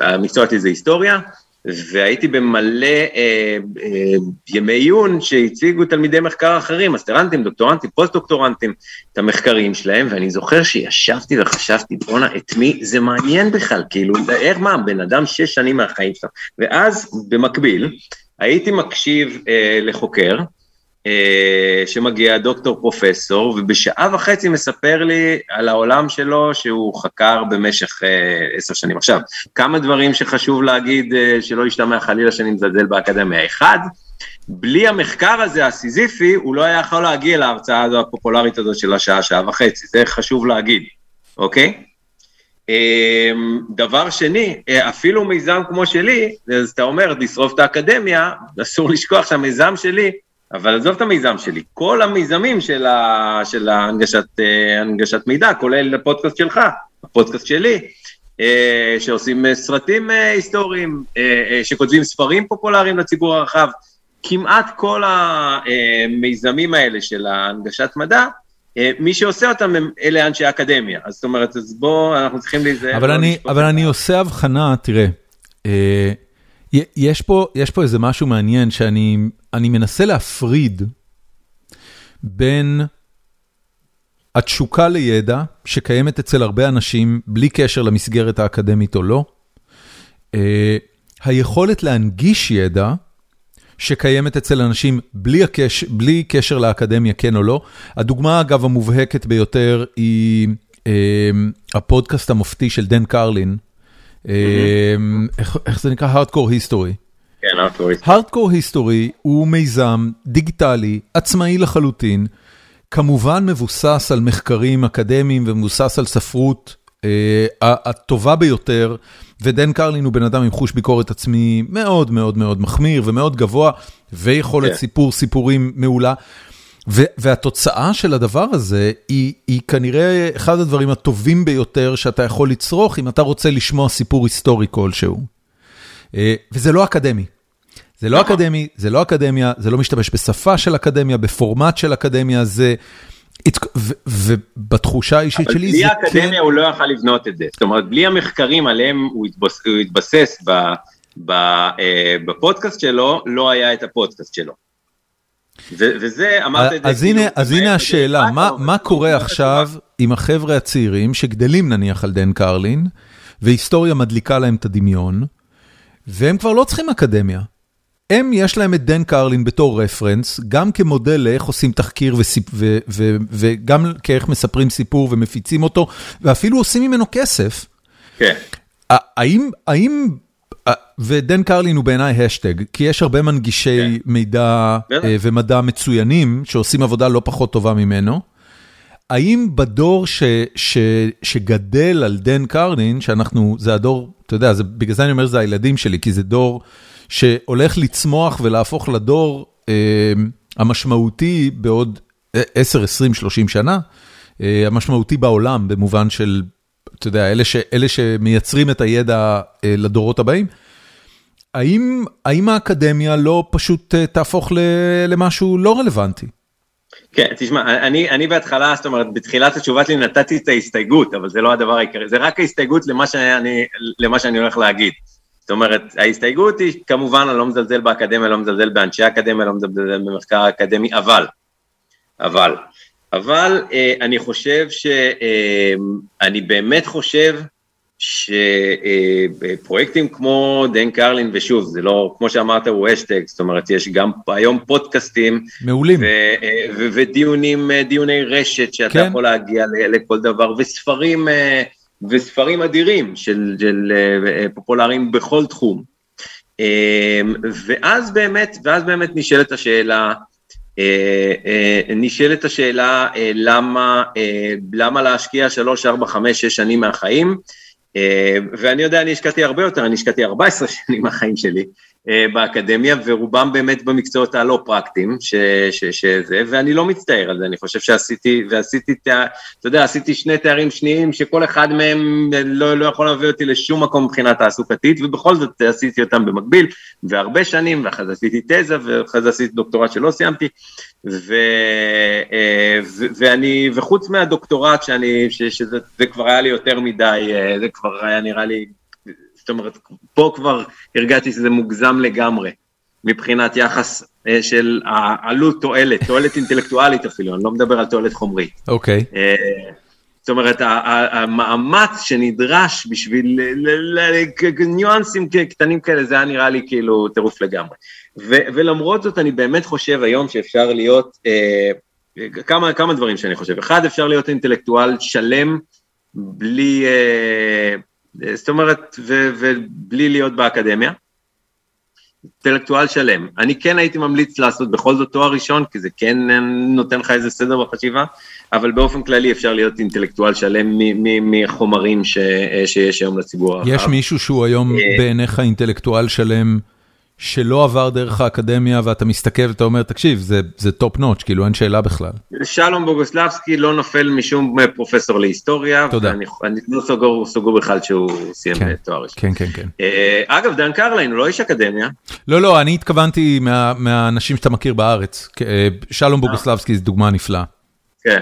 המקצוע שלי זה היסטוריה, והייתי במלא ימי עיון שהציגו תלמידי מחקר אחרים, אסטרנטים, דוקטורנטים, פוסט-דוקטורנטים, את המחקרים שלהם, ואני זוכר שישבתי וחשבתי, בונה, את מי זה מעניין בכלל, כאילו, איך מה, בן אדם 6 שנים מהחיים שלו. ואז, במקביל, הייתי מקשיב לחוקר, שמגיע דוקטור פרופסור, ובשעה וחצי מספר לי על העולם שלו, שהוא חקר במשך 10 שנים. עכשיו, כמה דברים שחשוב להגיד, שלא ישתמע חלילה שאני מזלזל באקדמיה. אחד, בלי המחקר הזה, הסיזיפי, הוא לא היה יכול להגיע להרצאה הזו, הפופולרית הזו של שעה וחצי, זה חשוב להגיד, אוקיי? דבר שני, אפילו מיזם כמו שלי, אז אתה אומר, לשרוף את האקדמיה, אסור לשכוח שהמיזם שלי, אבל עזוב את המיזם שלי, כל המיזמים של הנגשת מידע, כולל הפודקאסט שלך, הפודקאסט שלי, שעושים סרטים היסטוריים, שכותבים ספרים פופולריים לציבור הרחב, כמעט כל המיזמים האלה של הנגשת מדע, מי שעושה אותם אלה אנשי אקדמיה, אז זאת אומרת, אז בוא, אנחנו צריכים להיזהר. אבל אני עושה הבחנה, תראה, יש פה איזה משהו מעניין שאני מנסה להפריד בין התשוקה לידע שקיימת אצל הרבה אנשים בלי קשר למסגרת האקדמית או לא, היכולת להנגיש ידע שקיימת אצל אנשים בלי קשר לאקדמיה כן או לא. הדוגמה אגב המובהקת ביותר היא הפודקאסט המופתי של דן קרלין, איך זה נקרא? Hardcore History. כן, Hardcore History. Hardcore History הוא מיזם דיגיטלי, עצמאי לחלוטין, כמובן מבוסס על מחקרים אקדמיים ומבוסס על ספרות הטובה ביותר, ודן קרלין הוא בן אדם עם חוש ביקורת עצמי מאוד מאוד מאוד מחמיר ומאוד גבוה, ויכולת סיפורים מעולה. והתוצאה של הדבר הזה היא כנראה אחד הדברים הטובים ביותר שאתה יכול לצרוך אם אתה רוצה לשמוע סיפור היסטורי כלשהו. וזה לא אקדמי. זה לא אקדמיה, זה לא משתמש בשפה של אקדמיה, בפורמט של אקדמיה, זה... ובתחושה האישית שלי... אבל בלי האקדמיה הוא לא יכל לבנות את זה. זאת אומרת, בלי המחקרים עליהם הוא התבסס בפודקאסט שלו, לא היה את הפודקאסט שלו. וזה, אמרת את זה... אז הנה השאלה, מה קורה עכשיו עם החבר'ה הצעירים שגדלים נניח על דן קרלין, והיסטוריה מדליקה להם את הדמיון, והם כבר לא צריכים אקדמיה. הם יש להם את דן קרלין בתור רפרנס, גם כמודל לאיך עושים תחקיר, וגם כאיך מספרים סיפור ומפיצים אותו, ואפילו עושים ממנו כסף. כן. האם... ודן קרלין הוא בעיניי השטג, כי יש הרבה מנגישי מידע ומדע מצוינים, שעושים עבודה לא פחות טובה ממנו. האם בדור שגדל על דן קרלין, שאנחנו, זה הדור, אתה יודע, בגלל זה אני אומר, זה הילדים שלי, כי זה דור שהולך לצמוח ולהפוך לדור המשמעותי בעוד 10, 20, 30 שנה, המשמעותי בעולם, במובן של אתה יודע, אלה שמייצרים את הידע לדורות הבאים, האם האקדמיה לא פשוט תהפוך למשהו לא רלוונטי? כן, תשמע, אני בהתחלה, זאת אומרת, בתחילת התשובה שלי נתתי את ההסתייגות, אבל זה לא הדבר העיקרי, זה רק ההסתייגות למה שאני הולך להגיד. זאת אומרת, ההסתייגות היא, כמובן, אני לא מזלזל באקדמיה, לא מזלזל באנשי האקדמיה, לא מזלזל במחקר האקדמי, אבל אני חושב אני באמת חושב שפרויקטים כמו דן קרלין, ושוב, זה לא, כמו שאמרת, הוא אשטג, זאת אומרת, יש גם היום פודקאסטים, מעולים, ודיוני רשת, שאתה יכול להגיע לכל דבר, וספרים אדירים, של פופולריים בכל תחום, ואז באמת נשאלת השאלה, למה להשקיע 3, 4, 5, 6 שנים מהחיים, ואני יודע, אני השקעתי 14 שנים מהחיים שלי באקדמיה, ורובם באמת במקצועות הלא פרקטיים, ואני לא מצטער על זה, אני חושב שעשיתי שני תארים שניים, שכל אחד מהם לא יכול להביא אותי לשום מקום מבחינה תעסוקתית, ובכל זאת עשיתי אותם במקביל, והרבה שנים, ואחז עשיתי תזה, ואחז עשיתי דוקטורט שלא סיימתי, וחוץ מהדוקטורט, שזה כבר היה לי יותר מדי, זה כבר היה נראה לי, זאת אומרת, פה כבר הרגעתי שזה מוגזם לגמרי, מבחינת יחס של העלות תועלת אינטלקטואלית אפילו, אני לא מדבר על תועלת חומרית. אוקיי. זאת אומרת, המאמץ שנדרש בשביל ניואנסים קטנים כאלה, זה היה נראה לי כאילו טירוף לגמרי. ולמרות זאת, אני באמת חושב היום שאפשר להיות, כמה דברים שאני חושב. אחד, אפשר להיות אינטלקטואל שלם, בלי... זאת אומרת, ובלי להיות באקדמיה, אינטלקטואל שלם. אני כן הייתי ממליץ לעשות בכל זאת תואר ראשון, כי זה כן נותן לך איזה סדר בחשיבה, אבל באופן כללי אפשר להיות אינטלקטואל שלם מחומרים שיש היום לציבור. יש מישהו שהוא היום בעיניך אינטלקטואל שלם, שלא עבר דרך האקדמיה, ואתה מסתכל ואתה אומר, תקשיב, זה טופ נוטש, כאילו אין שאלה בכלל. שלום בוגוסלבסקי לא נופל משום פרופסור להיסטוריה, ואני לא סוגור בכלל שהוא סיים תואר ראשון. כן, כן, כן. אגב, דן קרלין, הוא לא איש אקדמיה. לא, לא, אני התכוונתי מהאנשים שאתה מכיר בארץ. שלום בוגוסלבסקי זו דוגמה נפלאה. כן.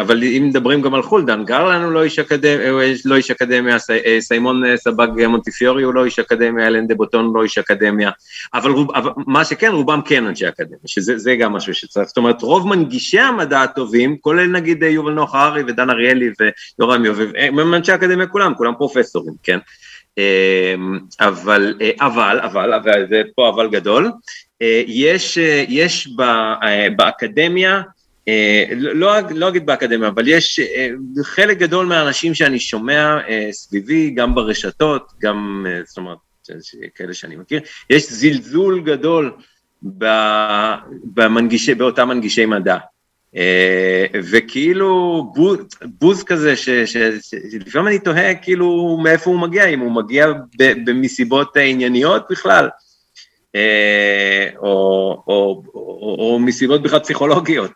אבל אם מדברים גם על חול, דן קרלין הוא לא איש אקדמיה, סיימון סבג מונטיפיורי הוא לא איש אקדמיה, אלן דה בוטון לא איש אקדמיה, אבל מה שכן, רובם כן אנשי אקדמיה, שזה גם משהו שצריך, זאת אומרת, רוב מנגישי המדע הטובים, כולל נגיד יובל נוח הררי ודן אריאלי ויורם יובב, הם אנשי אקדמיה כולם פרופסורים, כן, אבל, זה פה אבל גדול, יש באקדמיה, לא אגיד באקדמיה, אבל יש חלק גדול מהאנשים שאני שומע סביבי, גם ברשתות, גם, זאת אומרת, כאלה שאני מכיר, יש זלזול גדול באותם מנגישי מדע. וכאילו בוז כזה, שלפעמים אני תוהה כאילו מאיפה הוא מגיע, אם הוא מגיע במסיבות ענייניות בכלל. או מסיבות בכלל פסיכולוגיות.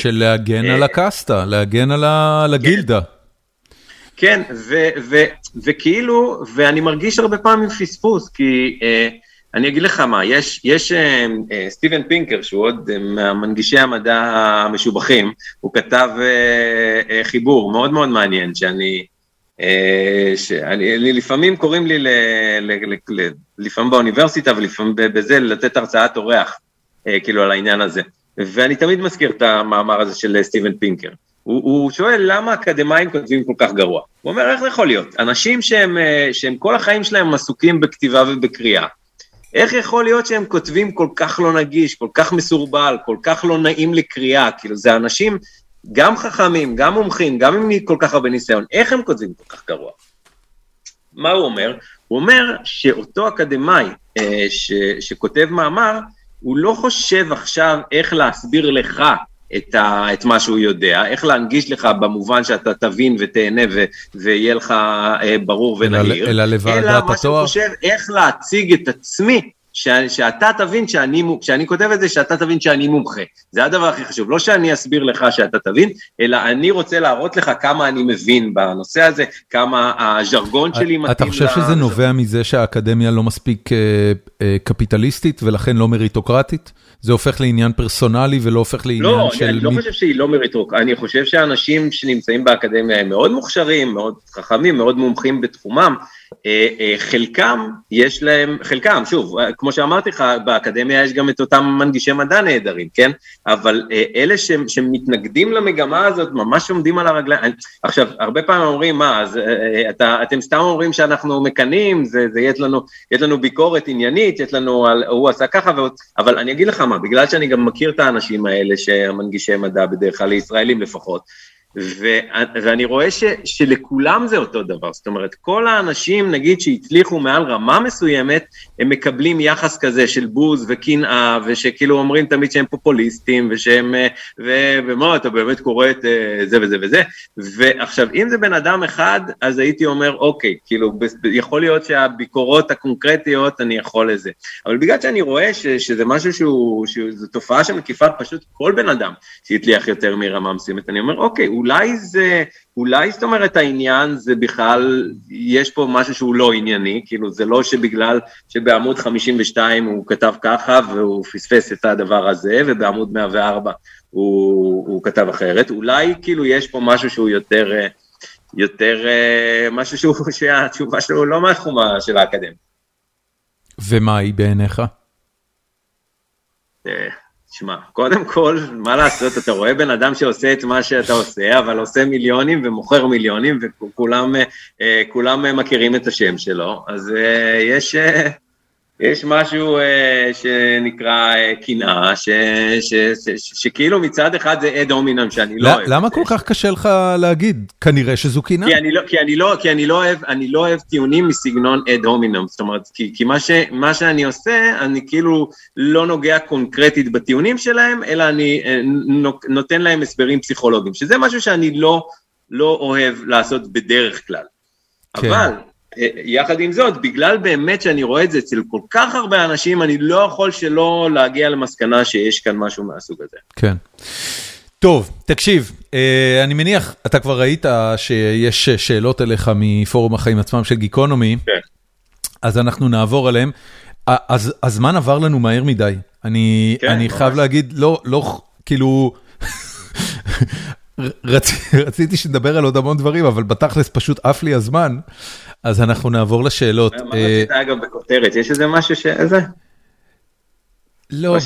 של להגן על הקסטה, להגן על הגילדה. כן, וכאילו, ואני מרגיש הרבה פעמים פספוס, כי אני אגיד לך מה, יש סטיבן פינקר, שהוא עוד מנגישי המדע המשובחים, הוא כתב חיבור מאוד מאוד מעניין, שאני לפעמים קוראים לי לפעמים באוניברסיטה ולפעמים בזה לתת הרצאת אורח כאילו על העניין הזה, ואני תמיד מזכיר את המאמר הזה של סטיבן פינקר. הוא שואל למה אקדמאים כותבים כל כך גרוע. הוא אומר, איך זה יכול להיות? אנשים שהם כל החיים שלהם עסוקים בכתיבה ובקריאה, איך יכול להיות שהם כותבים כל כך לא נגיש, כל כך מסורבל, כל כך לא נעים לקריאה? כאילו זה אנשים גם חכמים, גם מומחים, גם אם כל כך הרבה ניסיון, איך הם כותבים כל כך גרוע? מה הוא אומר? הוא אומר שאותו אקדמאי שכותב מאמר, הוא לא חושב עכשיו איך להסביר לך את מה שהוא יודע, איך להנגיש לך במובן שאתה תבין ותהנה ויהיה לך ברור ונהיר, אלא מה שהוא חושב איך להציג את עצמי שאתה תבין שאני כותב את זה, שאתה תבין שאני מומחה. זה הדבר הכי חשוב. לא שאני אסביר לך שאתה תבין, אלא אני רוצה להראות לך כמה אני מבין בנושא הזה, כמה הז'רגון שלי מתאים. אתה חושב שזה נובע מזה שהאקדמיה לא מספיק קפיטליסטית, ולכן לא מריטוקרטית? זה הופך לעניין פרסונלי ולא הופך לעניין של... לא, אני לא חושב שהיא לא מריטוקרטית. אני חושב שהאנשים שנמצאים באקדמיה הם מאוד מוכשרים, מאוד חכמים, מאוד מומחים בתחומם. חלקם יש להם, חלקם, שוב, כמו שאמרתי לך, באקדמיה יש גם את אותם מנגישי מדע נהדרים, כן? אבל אלה שמתנגדים למגמה הזאת, ממש עומדים על הרגליים. עכשיו, הרבה פעמים אומרים, מה, אז אתם סתם אומרים שאנחנו מקנים, זה יש לנו ביקורת עניינית, יש לנו, הוא עשה ככה, אבל אני אגיד לך מה, בגלל שאני גם מכיר את האנשים האלה, שהמנגישי מדע בדרך כלל, לישראלים לפחות, ואני רואה שלכולם זה אותו דבר, זאת אומרת, כל האנשים, נגיד, שהצליחו מעל רמה מסוימת, הם מקבלים יחס כזה של בוז וקנאה, ושכאילו אומרים תמיד שהם פופוליסטים, ושהם, ומה, אתה באמת קורא את זה וזה וזה, ועכשיו, אם זה בן אדם אחד, אז הייתי אומר, אוקיי, כאילו, יכול להיות שהביקורות הקונקרטיות, אני יכול לזה, אבל בגלל שאני רואה שזה משהו שזו תופעה שמקיפה פשוט כל בן אדם, שהצליח יותר מרמה מסוימת, אני אומר, אוקיי, אולי זאת אומרת העניין זה בכלל, יש פה משהו שהוא לא ענייני, כאילו זה לא שבגלל שבעמוד 52 הוא כתב ככה והוא פספס את הדבר הזה, ובעמוד 104 הוא כתב אחרת, אולי כאילו יש פה משהו שהוא יותר משהו שהתשובה שלו לא מהתחומה של האקדמיה. ומה היא בעיניך? שמע, קודם כל, מה לעשות, אתה רואה בן אדם שעושה את מה שאתה עושה, אבל עושה מיליונים ומוכר מיליונים, וכולם מכירים את השם שלו, אז יש משהו שנקרא קנאה, שכאילו מצד אחד זה עד אומינם שאני לא אוהב. למה כל כך קשה לך להגיד? כנראה שזו קנאה. כי אני לא אוהב טיעונים מסגנון עד אומינם, זאת אומרת, כי מה שאני עושה, אני כאילו לא נוגע קונקרטית בטיעונים שלהם, אלא אני נותן להם הסברים פסיכולוגיים, שזה משהו שאני לא אוהב לעשות בדרך כלל. אבל... יחד עם זאת, בגלל באמת שאני רואה את זה אצל כל כך הרבה אנשים, אני לא יכול שלא להגיע למסקנה שיש כאן משהו מהסוג הזה. כן. טוב, תקשיב, אני מניח, אתה כבר ראית שיש שאלות אליך מפורום החיים עצמם של גיקונומי, כן. אז אנחנו נעבור עליהם. הזמן עבר לנו מהר מדי. אני חייב להגיד, לא, כאילו... רציתי שנדבר על עוד המון דברים, אבל בתכלס פשוט עף לי הזמן, אז אנחנו נעבור לשאלות. מה רצית אגב בכותרת? יש איזה משהו שזה? לא,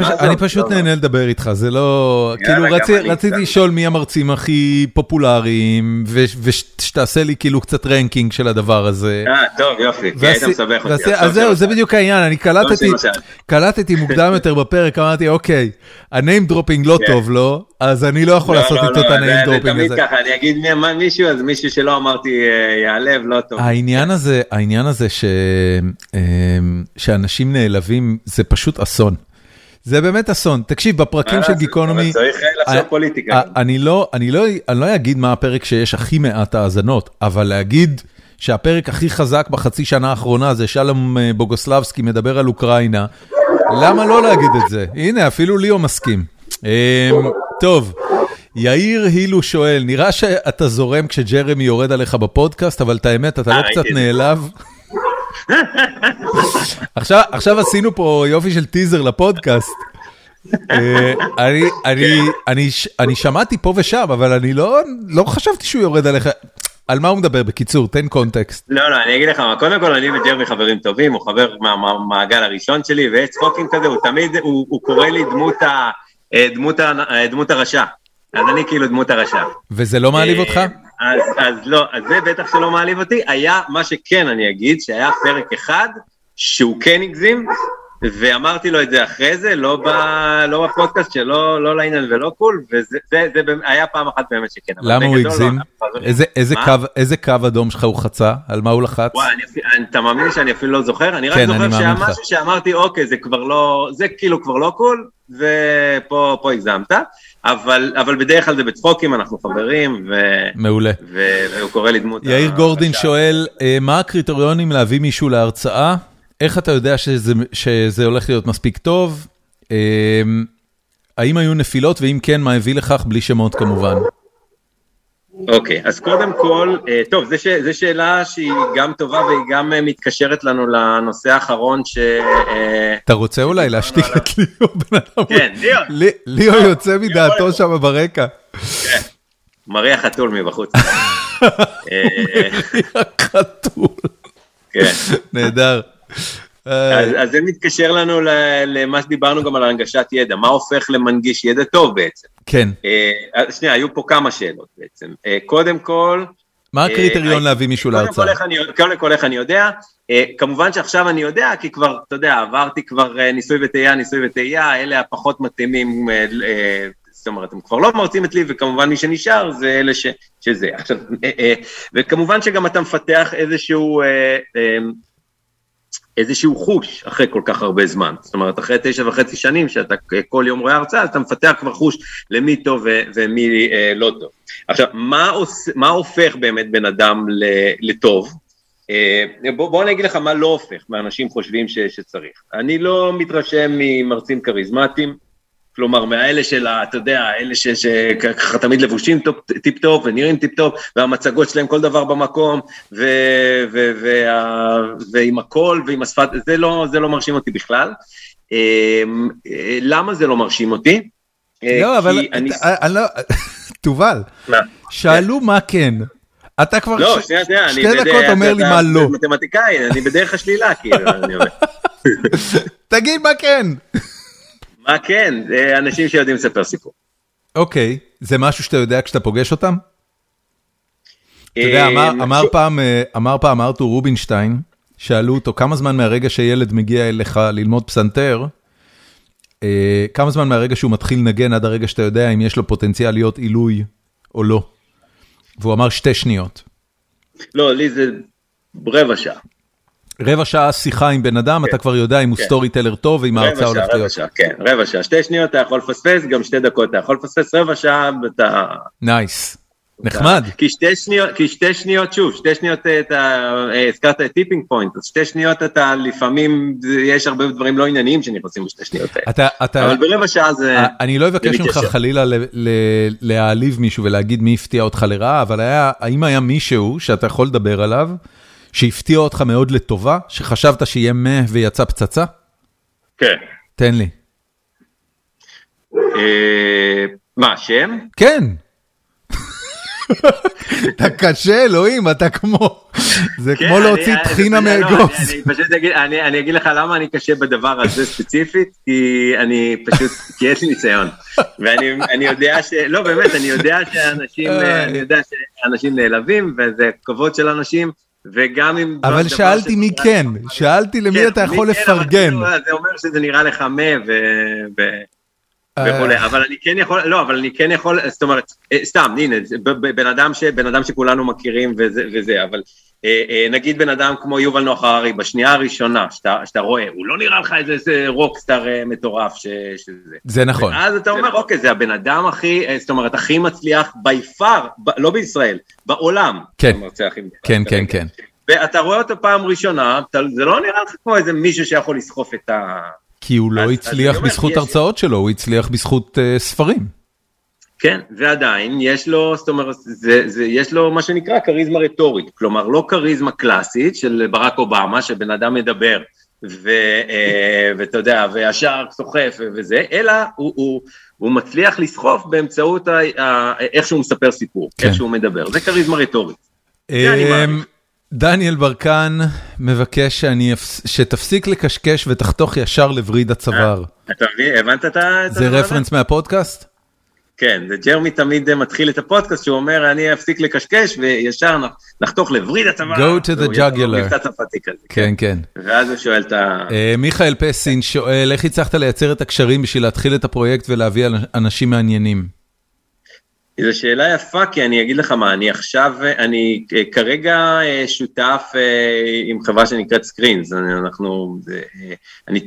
אני פשוט נהנה לדבר איתך, זה לא... כאילו רציתי לשאול מי המרצים הכי פופולריים, ושתעשה לי כאילו קצת רנקינג של הדבר הזה. טוב, יופי, היית מסבך אותי. אז זהו, זה בדיוק העניין, אני קלטתי מוקדם יותר בפרק, אמרתי, אוקיי, ה-name dropping לא טוב, לא? אז אני לא יכול לעשות איתו את ה-name dropping הזה. תמיד ככה, אני אגיד מישהו, אז מישהו שלא אמרתי יעלב, לא טוב. העניין הזה שאנשים נעלבים, זה פשוט אסון. זה באמת אסון. תקשיב, בפרקים של גיקונומי... צריך לחשוב פוליטיקה. אני לא אגיד מה הפרק שיש הכי מעט האזנות, אבל להגיד שהפרק הכי חזק בחצי שנה האחרונה זה שלום בוגוסלבסקי מדבר על אוקראינה. למה לא להגיד את זה? הנה, אפילו ליאו מסכים. טוב, יאיר הילו שואל, נראה שאתה זורם כשג'רמי יורד עליך בפודקאסט, אבל את האמת, אתה לא קצת נעלב... עכשיו עשינו פה יופי של טיזר לפודקאסט. אני שמעתי פה ושם, אבל אני לא חשבתי שהוא יורד עליך. על מה הוא מדבר? בקיצור, תן קונטקסט. לא, אני אגיד לך, קודם כל אני וג'רמי חברים טובים, הוא חבר מהמעגל הראשון שלי, ויש צחוקים כזה, הוא תמיד, הוא קורא לי דמות הרשע. אז אני כאילו דמות הרשע. וזה לא מעליב אותך? אז לא, אז זה בטח שלא מעליב אותי, היה מה שכן אני אגיד, שהיה פרק אחד, שהוא כן הגזים, ואמרתי לו את זה אחרי זה, לא בפודקאסט שלו, לא לעניין ולא קול, וזה היה פעם אחת באמת שכן. למה הוא הגזים? איזה קו אדום שלך הוא חצה? על מה הוא לחץ? וואי, אתה מאמין שאני אפילו לא זוכר? אני רק זוכר שהיה משהו שאמרתי, אוקיי, זה כבר לא, זה כאילו כבר לא קול, ופה הגזמת, אבל בדרך כלל זה בצחוקים, אנחנו חברים, מעולה. והוא קורא לדמות... יאיר גורדין שואל, מה הקריטריונים להביא מישהו להרצאה? איך אתה יודע שזה הולך להיות מספיק טוב? האם היו נפילות, ואם כן, מה הביא לכך, בלי שמות כמובן? אוקיי, אז קודם כל, טוב, זו שאלה שהיא גם טובה, והיא גם מתקשרת לנו לנושא האחרון ש... אתה רוצה אולי להשתיק את ליאו בן אדם? כן, ליאו. ליאו יוצא מדעתו שם ברקע. כן, מריח חתול מבחוץ. מריח חתול. כן. נהדר. אז זה מתקשר לנו למה שדיברנו גם על הנגשת ידע, מה הופך למנגיש ידע טוב בעצם. כן. שנייה, היו פה כמה שאלות בעצם. קודם כל... מה הקריטריון להביא מישהו להרצאה? קודם כל איך אני יודע, כמובן שעכשיו אני יודע, כי כבר, אתה יודע, עברתי כבר ניסוי וטעייה, אלה הפחות מתאימים, זאת אומרת, הם כבר לא מרצים את לי, וכמובן מי שנשאר זה אלה שזה. וכמובן שגם אתה מפתח איזשהו חוש אחרי כל כך הרבה זמן, זאת אומרת, אחרי 9.5 שנים שאתה כל יום רואה הרצאה, אתה מפתח כבר חוש למי טוב ומי לא טוב. עכשיו, מה הופך באמת בן אדם לטוב? בוא אני אגיד לך מה לא הופך, מה אנשים חושבים שצריך. אני לא מתרשם ממרצים קריזמטיים, כלומר, מהאלה של, אתה יודע, אלה שככה תמיד לבושים טיפ-טופ, ונראים טיפ-טופ, והמצגות שלהם כל דבר במקום, ועם הכל, ועם השפת, זה לא מרשים אותי בכלל. למה זה לא מרשים אותי? לא, אבל, תובל, שאלו מה כן. אתה כבר שתי דקות אומר לי מה לא. מתמטיקאי, אני בדרך השלילה, כאילו, אני אומר. תגיד מה כן. מה כן, זה אנשים שיודעים לספר סיפור. אוקיי, זה משהו שאתה יודע כשאתה פוגש אותם? אתה יודע, אמר פעם ארתור רובינשטיין, שאלו אותו כמה זמן מהרגע שילד מגיע אליך ללמוד פסנתר, כמה זמן מהרגע שהוא מתחיל לנגן עד הרגע שאתה יודע אם יש לו פוטנציאל להיות עילוי או לא. והוא אמר 2 שניות. לא, לי זה 1/4 שעה. 1/4 שעה שיחה עם בן אדם, אתה כבר יודע אם הוא סטורי טלר טוב, ועם ההרצאה הולכת להיות. 1/4 שעה, כן, 1/4 שעה. 2 שניות אתה יכול לפספס, גם 2 דקות אתה יכול לפספס, 1/4 שעה אתה... נייס, נחמד. כי 2 שניות, שוב, 2 שניות אתה, הזכרת את טיפינג פוינט, אז 2 שניות אתה, לפעמים יש הרבה דברים לא ענייניים שנכנסים ב2 שניות. אבל 1/4 שעה זה... אני לא אבקש ממך חלילה להעליב מישהו, ולהגיד מי הפתיע אותך לרעה, אבל האם היה מישהו שאתה יכול לדבר עליו שהפתיע אותך מאוד לטובה, שחשבת שיהיה מה ויצא פצצה? כן. תן לי. מה, שם? כן. אתה קשה, אלוהים, אתה כמו... זה כמו להוציא תחינה מאגוס. אני אגיד לך למה אני קשה בדבר הזה ספציפית, כי אני פשוט, כי יש לי ניסיון. ואני יודע ש... לא, באמת, אני יודע שאנשים נעלבים, וזה כבוד של אנשים, וגם אם... אבל שאלתי מי כן, שאלתי למי אתה יכול לפרגן. זה אומר שזה נראה לך מה וכולי, אבל אני כן יכול, לא, אבל אני כן יכול, זאת אומרת, סתם, הנה, בן אדם שכולנו מכירים וזה, אבל נגיד בן אדם כמו יובל נוח הררי, בשנייה הראשונה שאתה רואה, הוא לא נראה לך איזה רוקסטאר מטורף שזה. זה נכון. ואז אתה אומר, אוקיי, זה הבן אדם הכי, זאת אומרת, הכי מצליח ביפר, לא בישראל, בעולם. כן, כן, כן, כן. ואתה רואה אותו פעם ראשונה, זה לא נראה לך כמו איזה מישהו שיכול לסחוף את ה... כי הוא לא הצליח בזכות הרצאות שלו, הוא הצליח בזכות ספרים. כן, ועדיין יש לו, זאת אומרת, יש לו מה שנקרא קריזמה רטורית, כלומר לא קריזמה קלאסית של ברק אובמה, שבן אדם מדבר, ואתה יודע, והשאר סוחף וזה, אלא הוא מצליח לסחוף באמצעות איך שהוא מספר סיפור, איך שהוא מדבר, זה קריזמה רטורית. דניאל ברקן מבקש שתפסיק לקשקש ותחתוך ישר לבריד הצוואר. אתה הבנת את זה? זה רפרנס מהפודקאסט? כן, ג'רמי תמיד מתחיל את הפודקאסט, שהוא אומר, אני אפסיק לקשקש וישר נחתוך לבריד הצוואר. Go to the jugular. כן, כן. ואז הוא שואל את ה... מיכאל פסין שואל, איך הצלחת לייצר את הקשרים בשביל להתחיל את הפרויקט ולהביא אנשים מעניינים? זו שאלה יפה, כי אני אגיד לך מה, אני עכשיו, אני כרגע שותף עם חברה שנקראת סקרינס, אני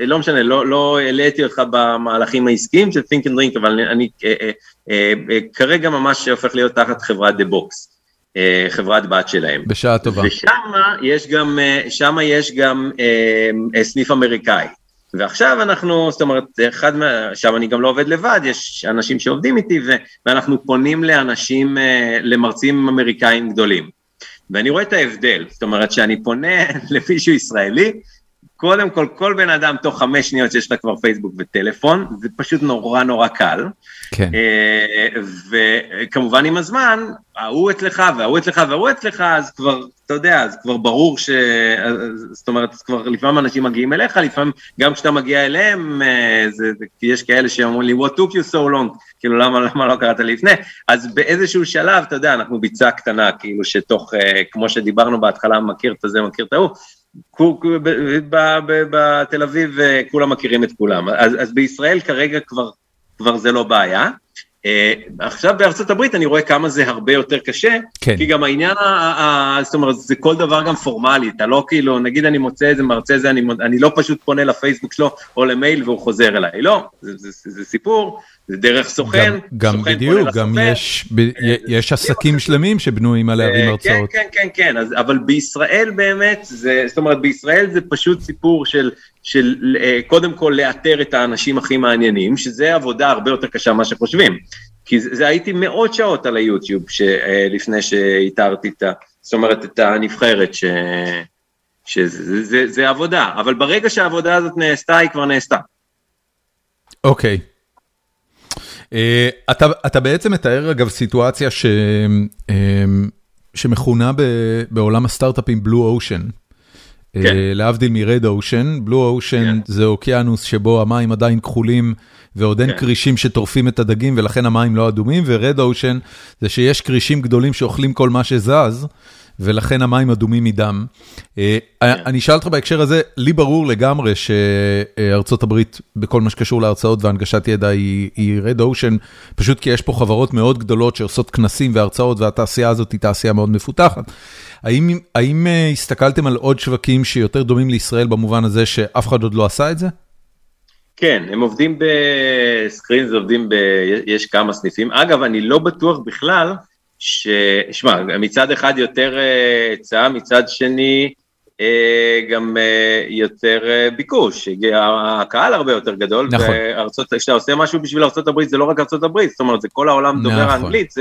לא משנה, לא העליתי אותך במהלכים העסקיים של Think and Drink, אבל אני כרגע ממש הופך להיות תחת חברת The Box, חברת בת שלהם. בשעה טובה. ושמה יש גם סניף אמריקאי. ועכשיו אנחנו, זאת אומרת, עכשיו אני גם לא עובד לבד, יש אנשים שעובדים איתי, ואנחנו פונים לאנשים, למרצים אמריקאים גדולים. ואני רואה את ההבדל, זאת אומרת, שאני פונה למישהו ישראלי, קודם כל, כל בן אדם תוך 5 שניות שיש לה כבר פייסבוק וטלפון, זה פשוט נורא נורא קל. כן. וכמובן עם הזמן, ההוא אצלך וההוא אצלך וההוא אצלך, אז כבר, אתה יודע, אז כבר ברור ש... זאת אומרת, כבר לפעמים אנשים מגיעים אליך, לפעמים גם כשאתה מגיע אליהם, יש כאלה שאומרים לי, what took you so long? כאילו, למה לא קראת לי לפני? אז באיזשהו שלב, אתה יודע, אנחנו ביצעה קטנה, כאילו שתוך, כמו שדיברנו בהתחלה, מכיר את זה, מכיר את ההוא, בתל אביב כולם מכירים את כולם, אז בישראל כרגע כבר זה לא בעיה. עכשיו בארצות הברית אני רואה כמה זה הרבה יותר קשה, כי גם העניין, זאת אומרת, זה כל דבר גם פורמלי, אתה לא כאילו, נגיד אני מוצא איזה מרצה, אני לא פשוט פונה לפייסבוק שלו או למייל והוא חוזר אליי, לא, זה סיפור, זה דרך סוכן. גם בדיוק, גם יש עסקים שלמים שבנויים עליהם הרצאות. כן, כן, כן, אבל בישראל באמת, זאת אומרת, בישראל זה פשוט סיפור של קודם כל לאתר את האנשים הכי מעניינים, שזה עבודה הרבה יותר קשה מה שחושבים, כי זה הייתי מאות שעות על היוטיוב לפני שהתארתי את, זאת אומרת, את הנבחרת, שזה עבודה, אבל ברגע שהעבודה הזאת נעשתה, היא כבר נעשתה. אוקיי. אתה בעצם מתאר, אגב, סיטואציה שמכונה בעולם הסטארט-אפים בלו אושן. להבדיל מרד אושן, בלו אושן זה אוקיינוס שבו המים עדיין כחולים ועוד אין קרישים שטורפים את הדגים ולכן המים לא אדומים, ורד אושן זה שיש קרישים גדולים שאוכלים כל מה שזז ולכן המים אדומים מדם. אני אשאל אותך בהקשר הזה, לי ברור לגמרי שארצות הברית, בכל מה שקשור להרצאות והנגשת ידע, היא רד אושן, פשוט כי יש פה חברות מאוד גדולות שעושות כנסים והרצאות, והתעשייה הזאת היא תעשייה מאוד מפותחת. האם הסתכלתם על עוד שווקים שיותר דומים לישראל במובן הזה שאף אחד עוד לא עשה את זה? כן, הם עובדים בסקרינס, יש כמה סניפים. אגב, אני לא בטוח בכלל, ששמע, מצד אחד יותר היצע, מצד שני גם יותר ביקוש, הקהל הרבה יותר גדול, כשאתה עושה משהו בשביל ארצות הברית, זה לא רק ארצות הברית, זאת אומרת, זה כל העולם דובר אנגלית,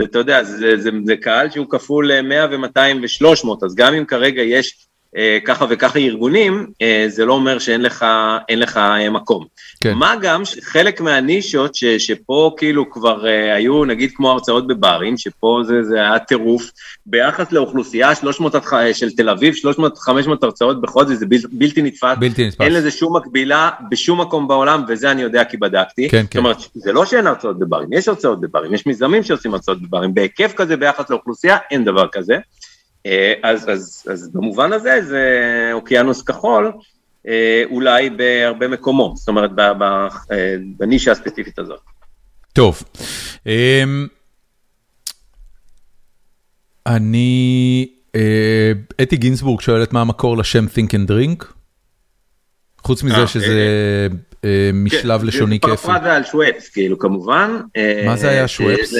ואתה יודע, זה קהל שהוא כפול 100 ו-200 ו-300, אז גם אם כרגע יש ככה וככה ארגונים, זה לא אומר שאין לך מקום. מה גם שחלק מהנישות שפה כאילו כבר היו, נגיד כמו הרצאות בברים, שפה זה היה טירוף, ביחס לאוכלוסייה של תל אביב, 300-500 הרצאות בחודש, זה בלתי נתפס, אין לזה שום מקבילה בשום מקום בעולם, וזה אני יודע כי בדקתי. זאת אומרת, זה לא שאין הרצאות בברים, יש הרצאות בברים, יש מיזמים שעושים הרצאות בברים, בהיקף כזה ביחס לאוכלוסייה, אין דבר כזה. אז במובן הזה זה אוקיינוס כחול, אולי בהרבה מקומות, זאת אומרת בנישה הספציפית הזאת. טוב, אתי גינסבורג שואלת מה המקור לשם Think and Drink, חוץ מזה שזה משלב לשוני כיפי. פרפרזה על שוויפס, כאילו, כמובן. מה זה היה שוויפס?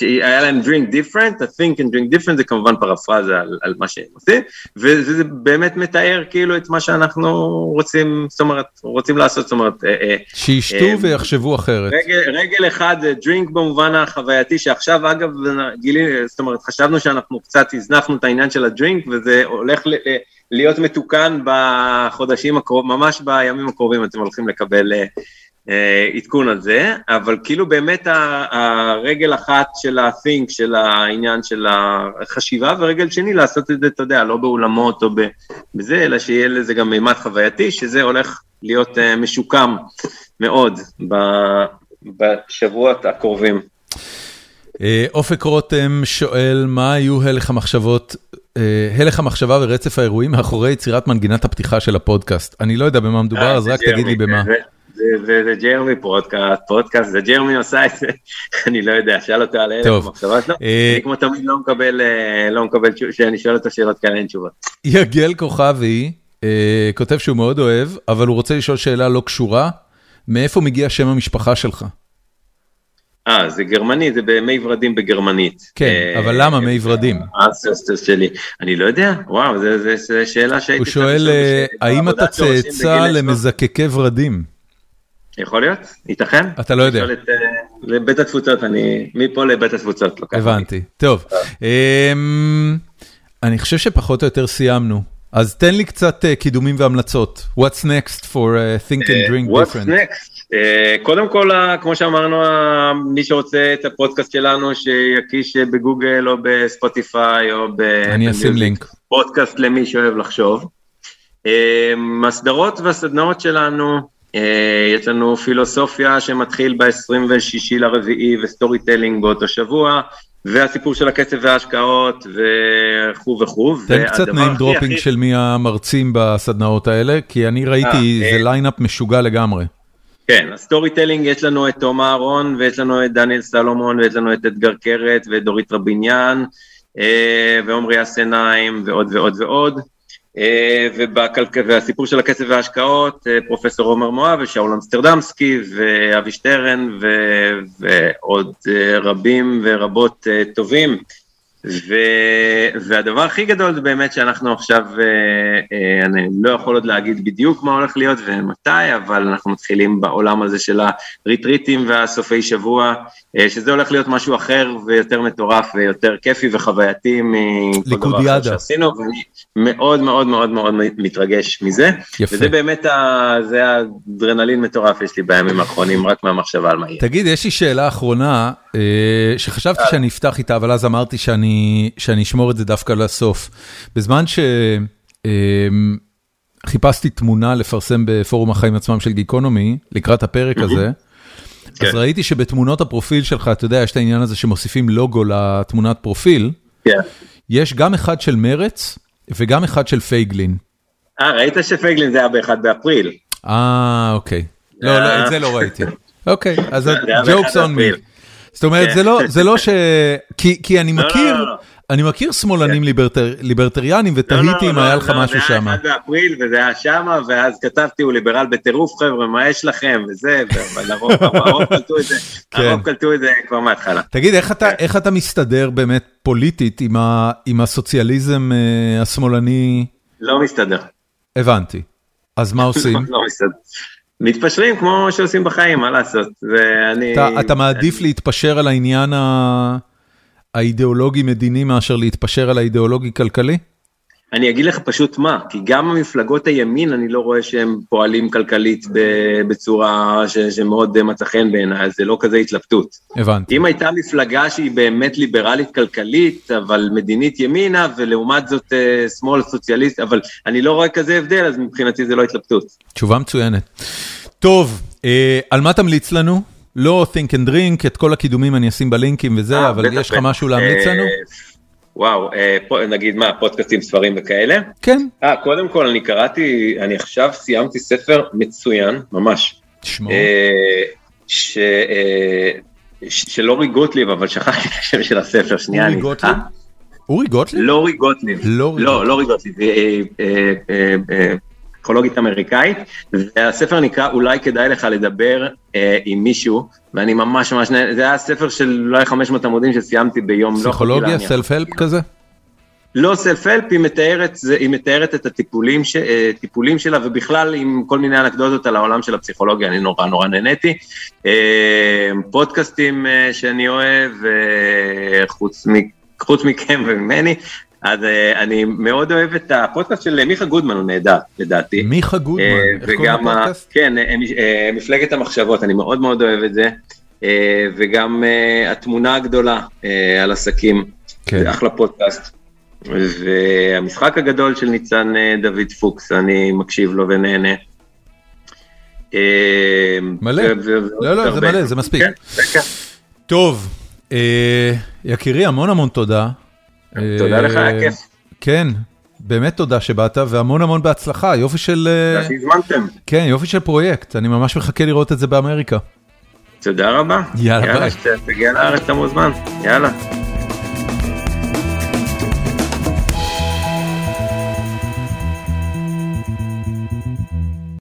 היה להם drink different, a think and drink different, זה כמובן פרפרזה על מה שהם עושים, וזה באמת מתאר, כאילו, את מה שאנחנו רוצים, זאת אומרת, רוצים לעשות, זאת אומרת... שישתו ויחשבו אחרת. רגל אחד, drink במובן החווייתי, שעכשיו, אגב, זאת אומרת, חשבנו שאנחנו קצת הזנחנו את העניין של הדרינק, וזה הולך להיות מתוקן בחודשים הקרובים, ממש בימים הקרובים אתם הולכים לקבל עדכון על זה, אבל כאילו באמת הרגל אחת של ה-think, של העניין של החשיבה, ורגל שני לעשות את זה, אתה יודע, לא באולמות או בזה, אלא שיהיה לזה גם מימד חווייתי, שזה הולך להיות משוקם מאוד בשבועות הקרובים. אופק רותם שואל, מה היו הלך המחשבה ורצף האירועים מאחורי יצירת מנגינת הפתיחה של הפודקאסט? אני לא יודע במה מדובר, אז רק תגיד לי במה. זה ג'רמי פודקאסט, זה ג'רמי עושה את זה, אני לא יודע, שאל אותו על הלך המחשבה שלו, אני כמו תמיד לא מקבל שאני שואל אותו שאלות כאלה, אין תשובות. יגל כוכבי כותב שהוא מאוד אוהב, אבל הוא רוצה לשאול שאלה לא קשורה, מאיפה מגיע שם המשפחה שלך? זה גרמני, זה במי ורדים בגרמנית. כן, אבל למה מי ורדים? האנסטרס שלי. אני לא יודע, וואו, זו שאלה שהייתי... הוא שואל, האם אתה צאצא למזקקי ורדים? יכול להיות, ייתכן. אתה לא יודע. לבית התפוצות, אני... מפה לבית התפוצות. הבנתי, טוב. אני חושב שפחות או יותר סיימנו. אז תן לי קצת קידומים והמלצות. What's next for Think and Drink Different? What's next? קודם כל, כמו שאמרנו, מי שרוצה את הפודקאסט שלנו, שיקיש בגוגל או בספוטיפיי או ב... אני אשים לינק. פודקאסט למי שאוהב לחשוב. הסדרות והסדנאות שלנו, יש לנו פילוסופיה שמתחיל ב-26 לרביעי וסטורי טיילינג באותו שבוע, והסיפור של הכסף וההשקעות וכו' וכו'. תן קצת name dropping של מי המרצים בסדנאות האלה, כי אני ראיתי, זה ליינאפ משוגע לגמרי. כן, הסטורי טיילינג יש לנו את תום אהרון, ויש לנו את דניאל סלומון, ויש לנו את אדגר קרת, ואת דורית רביניאן, ועומרי אסניים, ועוד ועוד ועוד. והסיפור של הכסף וההשקעות, פרופסור עומר מואב, ושאול אמסטרדמסקי, ואבי שטרן, ועוד רבים ורבות טובים. והדבר הכי גדול זה באמת שאנחנו עכשיו, אני לא יכול עוד להגיד בדיוק מה הולך להיות ומתי, אבל אנחנו מתחילים בעולם הזה של הריטריטים והסופי שבוע, שזה הולך להיות משהו אחר ויותר מטורף ויותר כיפי וחווייתי מכל דבר שעשינו, ואני מאוד מאוד מאוד מאוד מתרגש מזה, יפה. וזה באמת, זה האדרנלין מטורף יש לי בימים האחרונים, רק מהמחשבה על מה יהיה. תגיד, יש לי שאלה אחרונה, שחשבתי שאני אפתח איתה, אבל אז אמרתי שאני אשמור את זה דווקא לסוף. בזמן שחיפשתי תמונה לפרסם בפורום החיים עצמם של גיקונומי, לקראת הפרק הזה, אז ראיתי שבתמונות הפרופיל שלך, אתה יודע, יש את העניין הזה שמוסיפים לוגו לתמונת פרופיל, יש גם אחד של מרץ, וגם אחד של פייגלין. ראית שפייגלין זה היה באחד באפריל. אוקיי. לא, את זה לא ראיתי. אוקיי, אז jokes on me. זאת אומרת, זה לא ש... כי אני מכיר שמאלנים ליברטריאנים, ותהיתי אם היה לך משהו שם. זה היה 1 באפריל, וזה היה שם, ואז כתבתי, הוא ליברל בטירוף, חבר'ה, מה יש לכם? וזה, הרוב קלטו את זה כבר מההתחלה. תגיד, איך אתה מסתדר באמת פוליטית עם הסוציאליזם השמאלני? לא מסתדר. הבנתי. אז מה עושים? לא מסתדר. מתפשרים כמו שעושים בחיים, מה לעשות? אתה מעדיף להתפשר על העניין האידיאולוגי-מדיני מאשר להתפשר על האידיאולוגי-כלכלי? אני אגיד לך פשוט מה, כי גם המפלגות הימין, אני לא רואה שהם פועלים כלכלית בצורה שמאוד מצחן בעיניי, אז זה לא כזה התלבטות. הבנתי. אם הייתה מפלגה שהיא באמת ליברלית כלכלית, אבל מדינית ימינה, ולעומת זאת שמאל סוציאליסט, אבל אני לא רואה כזה הבדל, אז מבחינתי זה לא התלבטות. תשובה מצוינת. טוב, על מה תמליץ לנו? לא think and drink, את כל הקידומים אני אשים בלינקים וזה, אבל יש לך משהו להמליץ לנו? וואו, נגיד מה, פודקאסטים, ספרים וכאלה? כן. קודם כל, אני קראתי, אני עכשיו סיימתי ספר מצוין, ממש. שמור. של אורי גוטליב, אבל שכחתי את השם של הספר, שנייה. אורי גוטליב? אורי גוטליב? לא אורי גוטליב. לא אורי גוטליב. פסיכולוגית אמריקאית, והספר נקרא אולי כדאי לך לדבר עם מישהו, ואני ממש ממש, זה היה ספר של אולי 500 עמודים שסיימתי ביום. פסיכולוגיה, סלף-הלפ כזה? לא, סלף-הלפ, היא מתארת את הטיפולים שלה, ובכלל עם כל מיני אנקדוטות על העולם של הפסיכולוגיה, אני נורא נורא נהניתי. פודקאסטים שאני אוהב, חוץ מכם וממני, אז אני מאוד אוהב את הפודקאסט של מיכה גודמן, הוא נהדר, לדעתי. מיכה גודמן, איך קוראים הפודקאסט? כן, מפלגת המחשבות, אני מאוד מאוד אוהב את זה, וגם התמונה הגדולה על עסקים, זה אחלה פודקאסט, והמשחק הגדול של ניצן דוד פוקס, אני מקשיב לו ונהנה. מלא, לא, זה מלא, זה מספיק. טוב, יקירי, המון המון תודה. תודה לך, כיף. כן, באמת תודה שבאת, והמון המון בהצלחה, יופי של... הזמנתם. כן, יופי של פרויקט, אני ממש מחכה לראות את זה באמריקה. תודה רבה. יאללה, ביי. תגיע לארץ המוזמן, יאללה.